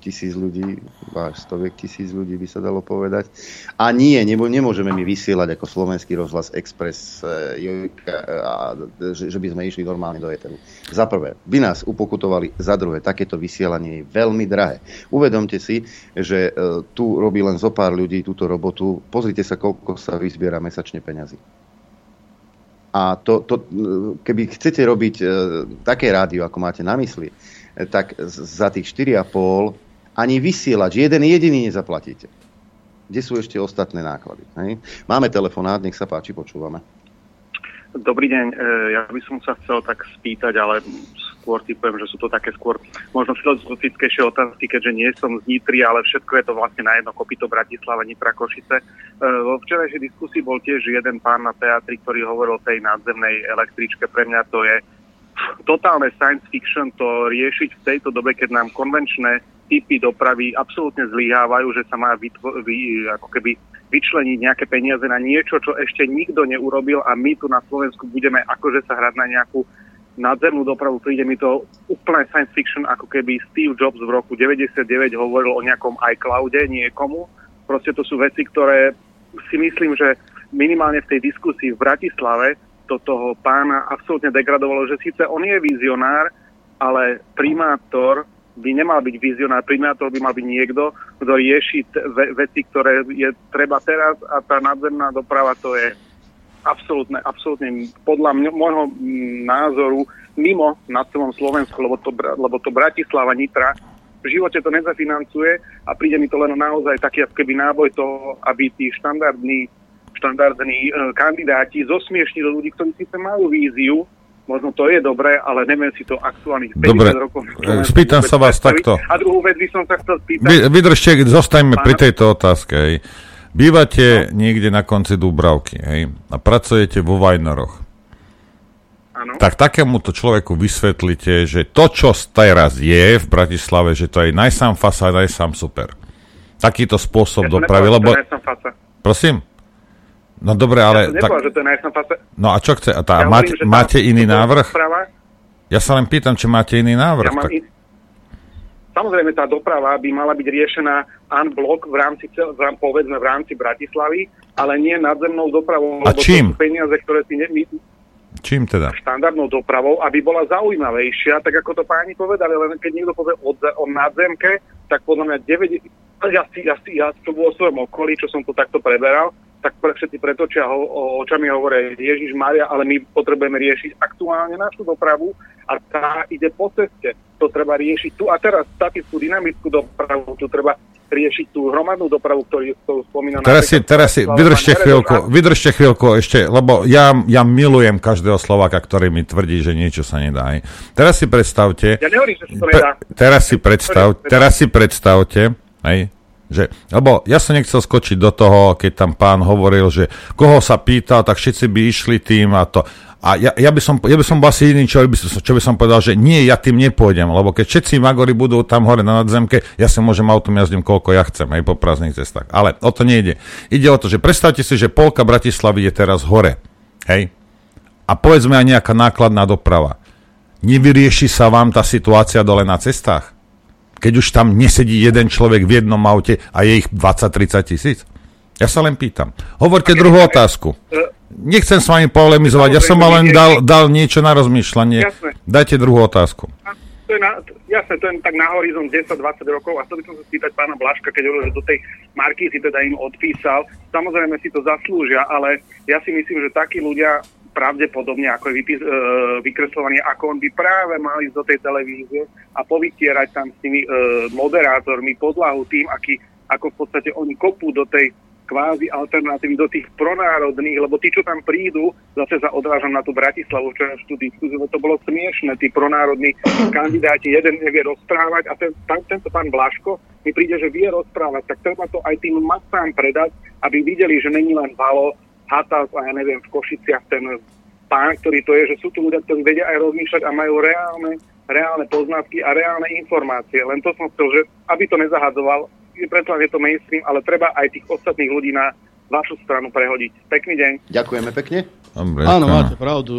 tisíc ľudí, až stoviek tisíc ľudí by sa dalo povedať. A nie, nemôžeme my vysielať ako Slovenský rozhlas Express, Jojka, a, že by sme išli normálne do éteru. Za prvé, by nás upokutovali, za druhé, takéto vysielanie je veľmi drahé. Uvedomte si, že tu robí len zo pár ľudí túto robotu. Pozrite sa, koľko sa vyzbiera mesačne peňazí. A to, to, keby chcete robiť také rádio, ako máte na mysli, tak za tých štyri a pol ani vysielač jeden jediný nezaplatíte. Kde sú ešte ostatné náklady? Hej? Máme telefonát, nech sa páči, počúvame. Dobrý deň, ja by som sa chcel tak spýtať, ale skôr typujem, že sú to také skôr možno filozofickejšie otázky, keďže nie som z Nitry, ale všetko je to vlastne na jedno kopyto Bratislava, Nitra, Košice. Vo včerajšej diskusii bol tiež jeden pán na teatri, ktorý hovoril o tej nadzemnej električke. Pre mňa to je totálne science fiction to riešiť v tejto dobe, keď nám konvenčné typy dopravy absolútne zlyhávajú, že sa má vytvo- vy, ako keby vyčleniť nejaké peniaze na niečo, čo ešte nikto neurobil a my tu na Slovensku budeme akože sa hrať na nejakú nadzemnú dopravu. Príde mi to úplne science fiction, ako keby Steve Jobs v roku deväťdesiatdeväť hovoril o nejakom iCloude niekomu. Proste to sú veci, ktoré si myslím, že minimálne v tej diskusii v Bratislave do toho pána absolútne degradovalo, že síce on je vizionár, ale primátor by nemal byť vizionár, primátor by mal byť niekto, kto rieši t- ve- veci, ktoré je treba teraz a tá nadzemná doprava to je absolútne, absolútne podľa mňa, môjho názoru mimo na celom Slovensku, lebo to, lebo to Bratislava, Nitra v živote to nezafinancuje a príde mi to len naozaj taký keby náboj toho, aby tí štandardní štandardní kandidáti zosmiešní do ľudí, ktorí síce majú víziu, možno to je dobré, ale neviem si to aktuálnych päťdesiat rokov. Dobre, spýtam sa vás takto. A druhú vec by som sa chcel spýtať. Vy, vydržte, zostaňme pri tejto otázke. Hej. Bývate no. niekde na konci Dúbravky, hej, a pracujete vo Vajnoroch. Ano. Tak takémuto človeku vysvetlíte, že to, čo teraz je v Bratislave, že to je najsám fasa, najsám super. Takýto spôsob ja dopravy, lebo... Prosím? No dobre, ale... Ja to nepovedal, tak... že to je najsám fasa. No a čo chce? A tá, ja máte, hovorím, máte iný návrh? Doprava... Ja sa len pýtam, či máte iný návrh. Ja mám... tak... Samozrejme, tá doprava by mala byť riešená unblock v rámci, povedzme, v rámci Bratislavy, ale nie nadzemnou dopravou. A čím? Peniaze, ktoré si ne... Čím teda? Štandardnou dopravou, aby bola zaujímavejšia, tak ako to páni povedali, len keď niekto povie o, o nadzemke, tak podľa mňa deväťdesiat... Ja, si, ja, si, ja to vo svojom okolí, čo som to takto preberal, tak všetci pretočia ho, o, očami a hovoria Ježiš Mária, ale my potrebujeme riešiť aktuálne našu dopravu a tá ide po ceste. To treba riešiť tu a teraz statickú dynamickú dopravu, tu treba riešiť tú hromadnú dopravu, ktorú, ktorú spomínam. Teraz si, teraz si, vydržte chvíľku, vydržte chvíľku ešte, lebo ja, ja milujem každého Slováka, ktorý mi tvrdí, že niečo sa nedá. Teraz si predstavte, ja nehovorím, že to nedá. Pre, teraz si predstavte, teraz si predstavte, hej, že, lebo ja som nechcel skočiť do toho, keď tam pán hovoril, že koho sa pýtal, tak všetci by išli tým a to. A ja, ja, by, som, ja by som bol asi jediný človek, čo by som povedal, že nie, ja tým nepôjdem, lebo keď všetci magori budú tam hore na nadzemke, ja si môžem autom jazdím, koľko ja chcem, aj po prázdnych cestách. Ale o to nejde. Ide o to, že predstavte si, že polka Bratislavy je teraz hore. Hej? A a povedzme aj nejaká nákladná doprava. Nevyrieši sa vám tá situácia dole na cestách? Keď už tam nesedí jeden človek v jednom aute a je ich dvadsať tridsať tisíc? Ja sa len pýtam. Hovorte druhú otázku. Nechcem s vami polemizovať, ja som vám len dal, dal niečo na rozmýšľanie. Jasné. Dajte druhú otázku. To je na, to, jasné, to je tak na horizont desať dvadsať rokov a chcel by som sa spýtať pána Blaška, keď hovoril, že do tej markízy teda im odpísal. Samozrejme si to zaslúžia, ale ja si myslím, že takí ľudia pravdepodobne, ako je vypis, e, vykreslovanie, ako on by práve mal ísť do tej televízie a povytierať tam s tými e, moderátormi podlahu tým, aký, ako v podstate oni kopú do tej kvázi alternatívy, do tých pronárodných, lebo tí, čo tam prídu, zase sa odrážam na tú Bratislavu, čo je štúdiu, to bolo smiešné, tí pronárodní kandidáti, jeden nevie rozprávať a ten, tento pán Blaško mi príde, že vie rozprávať, tak treba to aj tým masám predať, aby videli, že není len Valo, Hatáš a ja neviem, v Košiciach ten pán, ktorý to je, že sú tu ľudia, ktorí vedia aj rozmýšľať a majú reálne, reálne poznatky a reálne informácie. Len to som chcel, že aby to nezahadzoval, preto je to mainstream, ale treba aj tých ostatných ľudí na vašu stranu prehodiť. Pekný deň. Ďakujeme pekne. Dobre, áno, máte pravdu.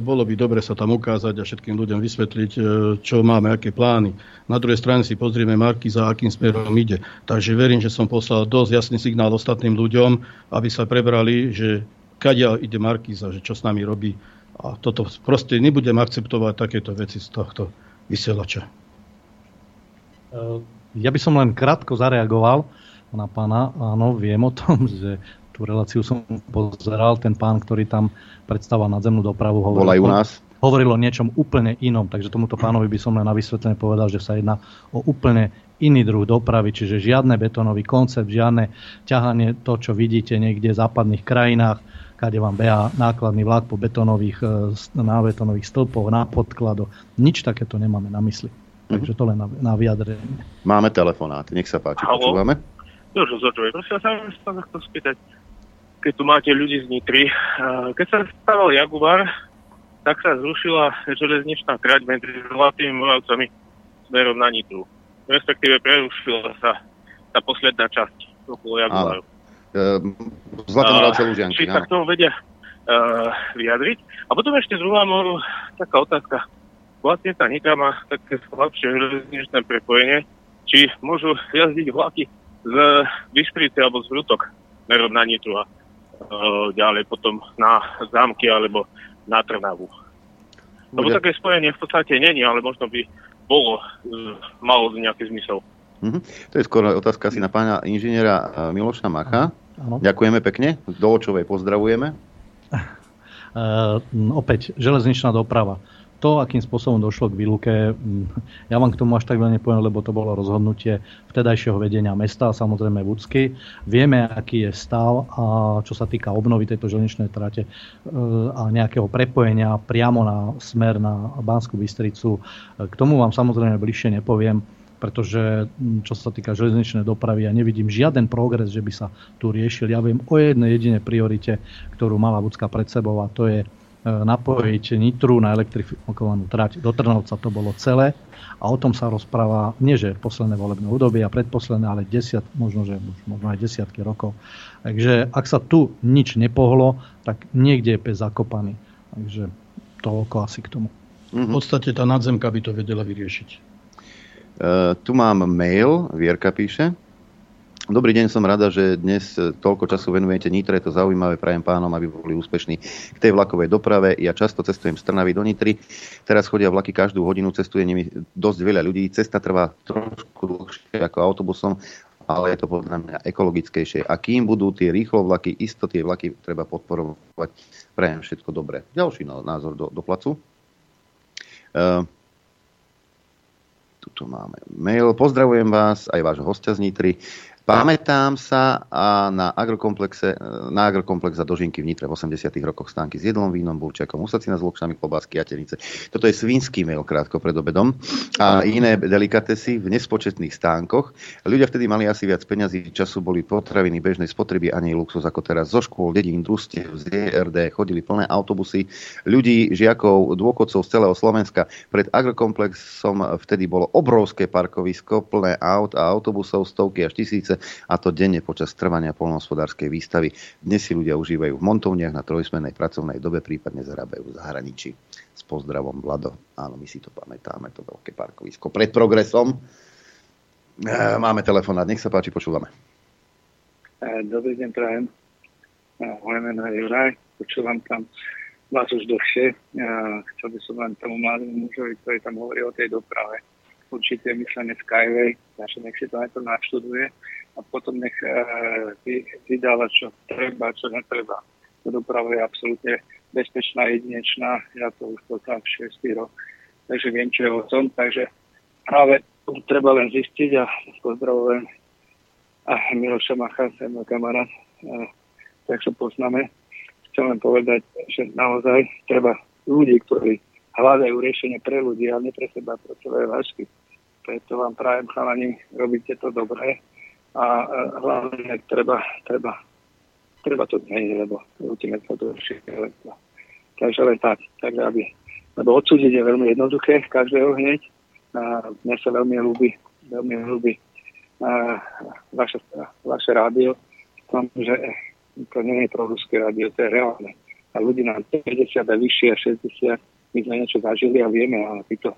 Bolo by dobre sa tam ukázať a všetkým ľuďom vysvetliť, čo máme, aké plány. Na druhej strane si pozrieme marky, za akým smerom ide. Takže verím, že som poslal dosť jasný signál ostatným ľuďom, aby sa prebrali, že kadia ide Markíza, že čo s nami robí. A toto proste nebudem akceptovať takéto veci z tohto vysielača. Uh... Ja by som len krátko zareagoval na pána. Áno, viem o tom, že tú reláciu som pozeral. Ten pán, ktorý tam predstavoval nadzemnú dopravu, hovoril, u nás. hovoril o niečom úplne inom. Takže tomuto pánovi by som len na vysvetlenie povedal, že sa jedná o úplne iný druh dopravy. Čiže žiadne betónový koncept, žiadne ťahanie to, čo vidíte niekde v západných krajinách, kde vám beha nákladný vlak po betónových, na betónových stĺpoch, na podkladoch. Nič takéto nemáme na mysli. Takže to len na, na vyjadrenie. Máme telefonát, nech sa páči, Halo. Počúvame. Jožo Zorčovej, prosím, ja sa vám chcem spýtať, keď tu máte ľudí z Nitry. Keď sa stával Jaguar, tak sa zrušila železničná trať medzi Zlatými Moravcami smerom na Nitru. Respektíve prerušila sa tá posledná časť okolo Jaguaru. E, Zlaté Moravce Lužianky. Či sa k tomu vedia uh, vyjadriť. A potom ešte druhá môžu taká otázka. Vlastne tá Nitra má také slabšie železničné prepojenie, či môžu jazdiť vlaky z Bystrice alebo z Vrútok smerom na Nitru a e, ďalej potom na Zámky alebo na Trnavu. Lebo Bude... také spojenie v podstate není, ale možno by bolo e, malo nejaký zmysel. Mm-hmm. To je skoro otázka asi na pána inžiniera Miloša Macha. Ano. Ďakujeme pekne, z Določovej pozdravujeme. Uh, opäť železničná doprava. To, akým spôsobom došlo k výluke, ja vám k tomu až tak veľa nepoviem, lebo to bolo rozhodnutie vtedajšieho vedenia mesta, samozrejme Vúcky. Vieme, aký je stav, a čo sa týka obnovy tejto železničnej trate a nejakého prepojenia priamo na smer na Banskú Bystricu. K tomu vám samozrejme bližšie nepoviem, pretože čo sa týka železničnej dopravy, ja nevidím žiaden progres, že by sa tu riešil. Ja viem o jednej jedinej priorite, ktorú mala Vúcka pred sebou, a to je napojiť Nitru na elektrifikovanú trať. Do Trnovca to bolo celé a o tom sa rozpráva, nie že posledné volebné obdobie a predposledné, ale desiat, možno, že, možno aj desiatky rokov. Takže ak sa tu nič nepohlo, tak niekde je pes zakopaný. Takže toľko asi k tomu. V podstate tá nadzemka by to vedela vyriešiť. Uh, tu mám mail, Vierka píše. Dobrý deň, som rada, že dnes toľko času venujete Nitre, je to zaujímavé, prajem pánom, aby boli úspešní k tej vlakovej doprave. Ja často cestujem z Trnavy do Nitry, teraz chodia vlaky každú hodinu, cestuje nimi dosť veľa ľudí, cesta trvá trošku dlhšie ako autobusom, ale je to podľa mňa ekologickejšie. A kým budú tie rýchlovlaky, isto tie vlaky treba podporovať, prajem všetko dobré. Ďalší názor do, do placu. Uh, tuto máme mail, pozdravujem vás, aj vášho hostia z Nitry. Pamätám sa a na agrokomplexe, na agrokomplex za Dožinky v Nitre v osemdesiatych rokoch stánky s jedlom, vínom, burčiakom, usacina s lokšami, klobásky, jatenice. Toto je svinský mail krátko pred obedom a iné delikatesy v nespočetných stánkoch. Ľudia vtedy mali asi viac peňazí, času boli potraviny bežnej spotreby a nie luxus ako teraz. Zo škôl, dedín, družstiev, z dé er dé chodili plné autobusy ľudí, žiakov, dôchodcov z celého Slovenska. Pred agrokomplexom vtedy bolo obrovské parkovisko, plné aut a autobusov, stovky až tisíce. tisíce, a to denne počas trvania poľnohospodárskej výstavy. Dnes si ľudia užívajú v montovniach na trojsmennej pracovnej dobe, prípadne zarábajú v zahraničí. S pozdravom, Vlado. Áno, my si to pamätáme, to veľké parkovisko pred Progresom. Máme telefonát, nech sa páči, počúvame. Dobrý deň, prajem. Moje meno je Juraj, počúvam tam vás už dlhšie. Chcel by som vám tomu mladému mužovi, ktorý tam hovorí o tej doprave. Určite je myslenie Skyway, takže nech si to aj to naštuduje a potom nech vydáva, čo treba, čo netreba. To doprava je absolútne bezpečná, jedinečná, ja to už poznám šesť rokov, takže viem, čo je o tom, takže práve tu treba len zistiť a pozdravujem a Miloša Macha, sem môj kamarát, takže poznáme. Chcem len povedať, že naozaj treba ľudí, ktorí hľadajú riešenie pre ľudí, ale nie pre seba, pre svoje vážky. Preto vám prajem, chalani, robíte to dobré a hlavne treba, treba, treba to zmeniť, lebo ľudíme sa do všetkého. Takže len tak, takže aby, lebo odsúdiť je veľmi jednoduché, každého hneď. A mne sa veľmi ľúbi, veľmi ľúbi vaše, vaše rádio, v tom, že to nie je pro ruské rádio, to je reálne. A ľudí nám päťdesiat a vyššie a šesťdesiat, my sme niečo zažili a vieme, ale títo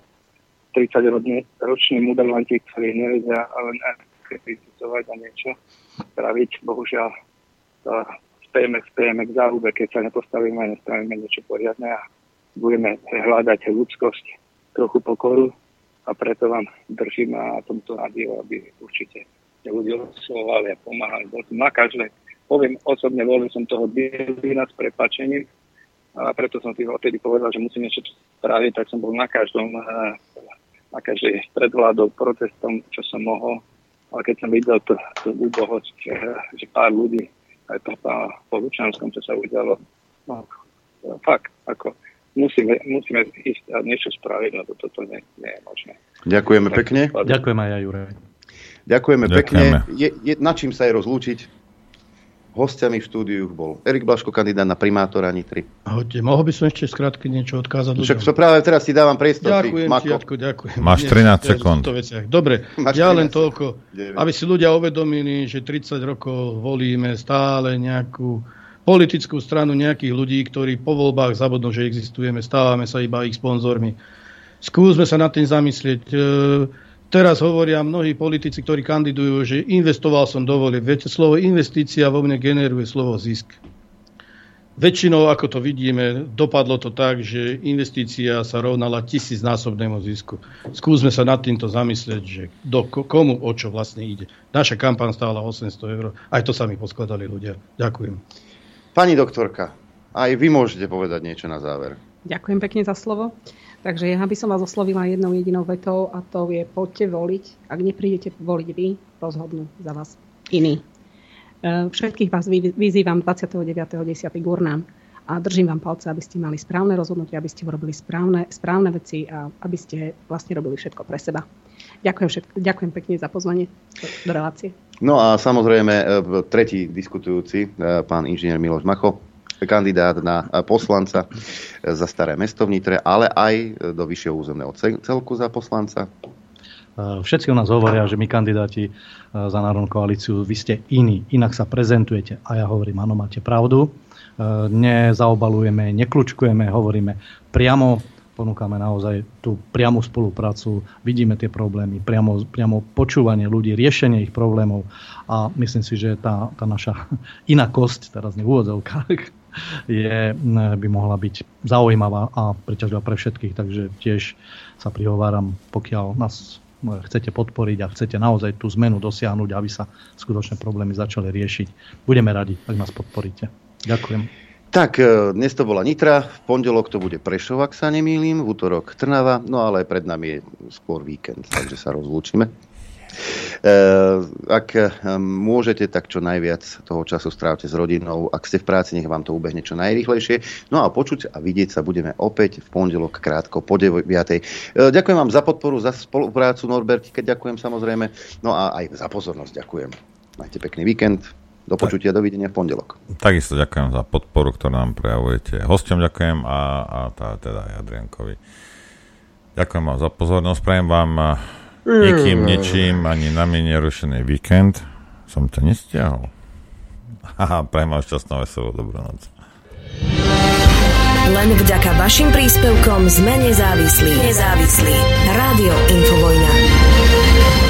tridsaťroční mudralanti, ktorí nevedia len kritizovať a niečo spraviť, bohužiaľ spejeme, spejeme k záhube, keď sa nepostavíme a nespravíme niečo poriadne a budeme hľadať ľudskosť, trochu pokoru a preto vám držím na tomto rádiu, aby určite ľudí oslovovali a pomáhali. Na každé, poviem osobne, volil som toho Bielina s prepačením, a preto som si odtedy povedal, že musím niečo spraviť, tak som bol na každom, na každej predvládou, protestom, čo som mohol. Ale keď som videl to, to úbohosť, že pár ľudí, aj to po Lučanskom, čo sa udialo, no, fakt, ako musíme, musíme ísť a niečo spraviť, lebo toto nie, nie je možné. Ďakujeme tak, pekne. Ďakujem aj ja, Juraj. Ďakujeme, Ďakujeme. pekne. Je, je, na čím sa aj rozlúčiť? Hostiami v štúdiu bol Erik Blaško, kandidát na primátora Nitry. Hoďte, mohol by som ešte skrátke niečo odkázať? Však to práve teraz si dávam priestor. Ďakujem, Tiatko, ďakujem. Máš trinásť sekúnd. Dobre, Máš ja len toľko, aby si ľudia uvedomili, že tridsať rokov volíme stále nejakú politickú stranu, nejakých ľudí, ktorí po voľbách zabudnú, že existujeme, stávame sa iba ich sponzormi. Skúsme sa nad tým zamyslieť. Teraz hovoria mnohí politici, ktorí kandidujú, že investoval som do volieb. Viete, slovo investícia vo mne generuje slovo zisk. Väčšinou, ako to vidíme, dopadlo to tak, že investícia sa rovnala tisícnásobnému zisku. Skúsme sa nad týmto zamyslieť, že do komu o čo vlastne ide. Naša kampaň stála osemsto eur. Aj to sa mi poskladali ľudia. Ďakujem. Pani doktorka, aj vy môžete povedať niečo na záver. Ďakujem pekne za slovo. Takže ja by som vás oslovila jednou jedinou vetou a to je poďte voliť. Ak neprídete voliť vy, rozhodnú za vás iní. Všetkých vás vyzývam dvadsiateho deviateho desiateho k urnám a držím vám palce, aby ste mali správne rozhodnutie, aby ste urobili správne, správne veci a aby ste vlastne robili všetko pre seba. Ďakujem, všetko, ďakujem pekne za pozvanie do relácie. No a samozrejme tretí diskutujúci, pán inžinier Miloš Macho, kandidát na poslanca za Staré mesto v Nitre, ale aj do vyššieho územného celku za poslanca. Všetci o nás hovoria, že my kandidáti za Národnú koalíciu, vy ste iní, inak sa prezentujete. A ja hovorím, áno, máte pravdu. Nezaobalujeme, nekľučkujeme, hovoríme priamo, ponúkame naozaj tú priamu spoluprácu, vidíme tie problémy, priamo, priamo počúvanie ľudí, riešenie ich problémov a myslím si, že tá, tá naša inakosť, teraz ne v úvodzovkách, je, by mohla byť zaujímavá a priťažlivá pre všetkých, takže tiež sa prihováram, pokiaľ nás chcete podporiť a chcete naozaj tú zmenu dosiahnuť, aby sa skutočné problémy začali riešiť. Budeme radi, ak nás podporíte. Ďakujem. Tak, dnes to bola Nitra, v pondelok to bude Prešov, ak sa nemýlim, v útorok Trnava, no ale pred nami je skôr víkend, takže sa rozlúčime. Ak môžete, tak čo najviac toho času strávte s rodinou, ak ste v práci, nech vám to ubehne čo najrýchlejšie. No a počuť a vidieť sa budeme opäť v pondelok krátko po deviatej. Ďakujem vám za podporu, za spoluprácu, Norbertike, ďakujem samozrejme, no a aj za pozornosť ďakujem. Majte pekný víkend. Do počutia, dovidenia v pondelok. Takisto ďakujem za podporu, ktorú nám prejavujete. Hosťom ďakujem a, a tá, teda aj Adriankovi. Ďakujem vám za pozornosť. Prajem vám nikým, ničím, ani nami nerušený víkend. Som to nestiahol. Haha, prajme šťastnú veselú dobrú noc. Len vďaka vašim príspevkom sme nezávislí. Nezávislí. Rádio Infovojna.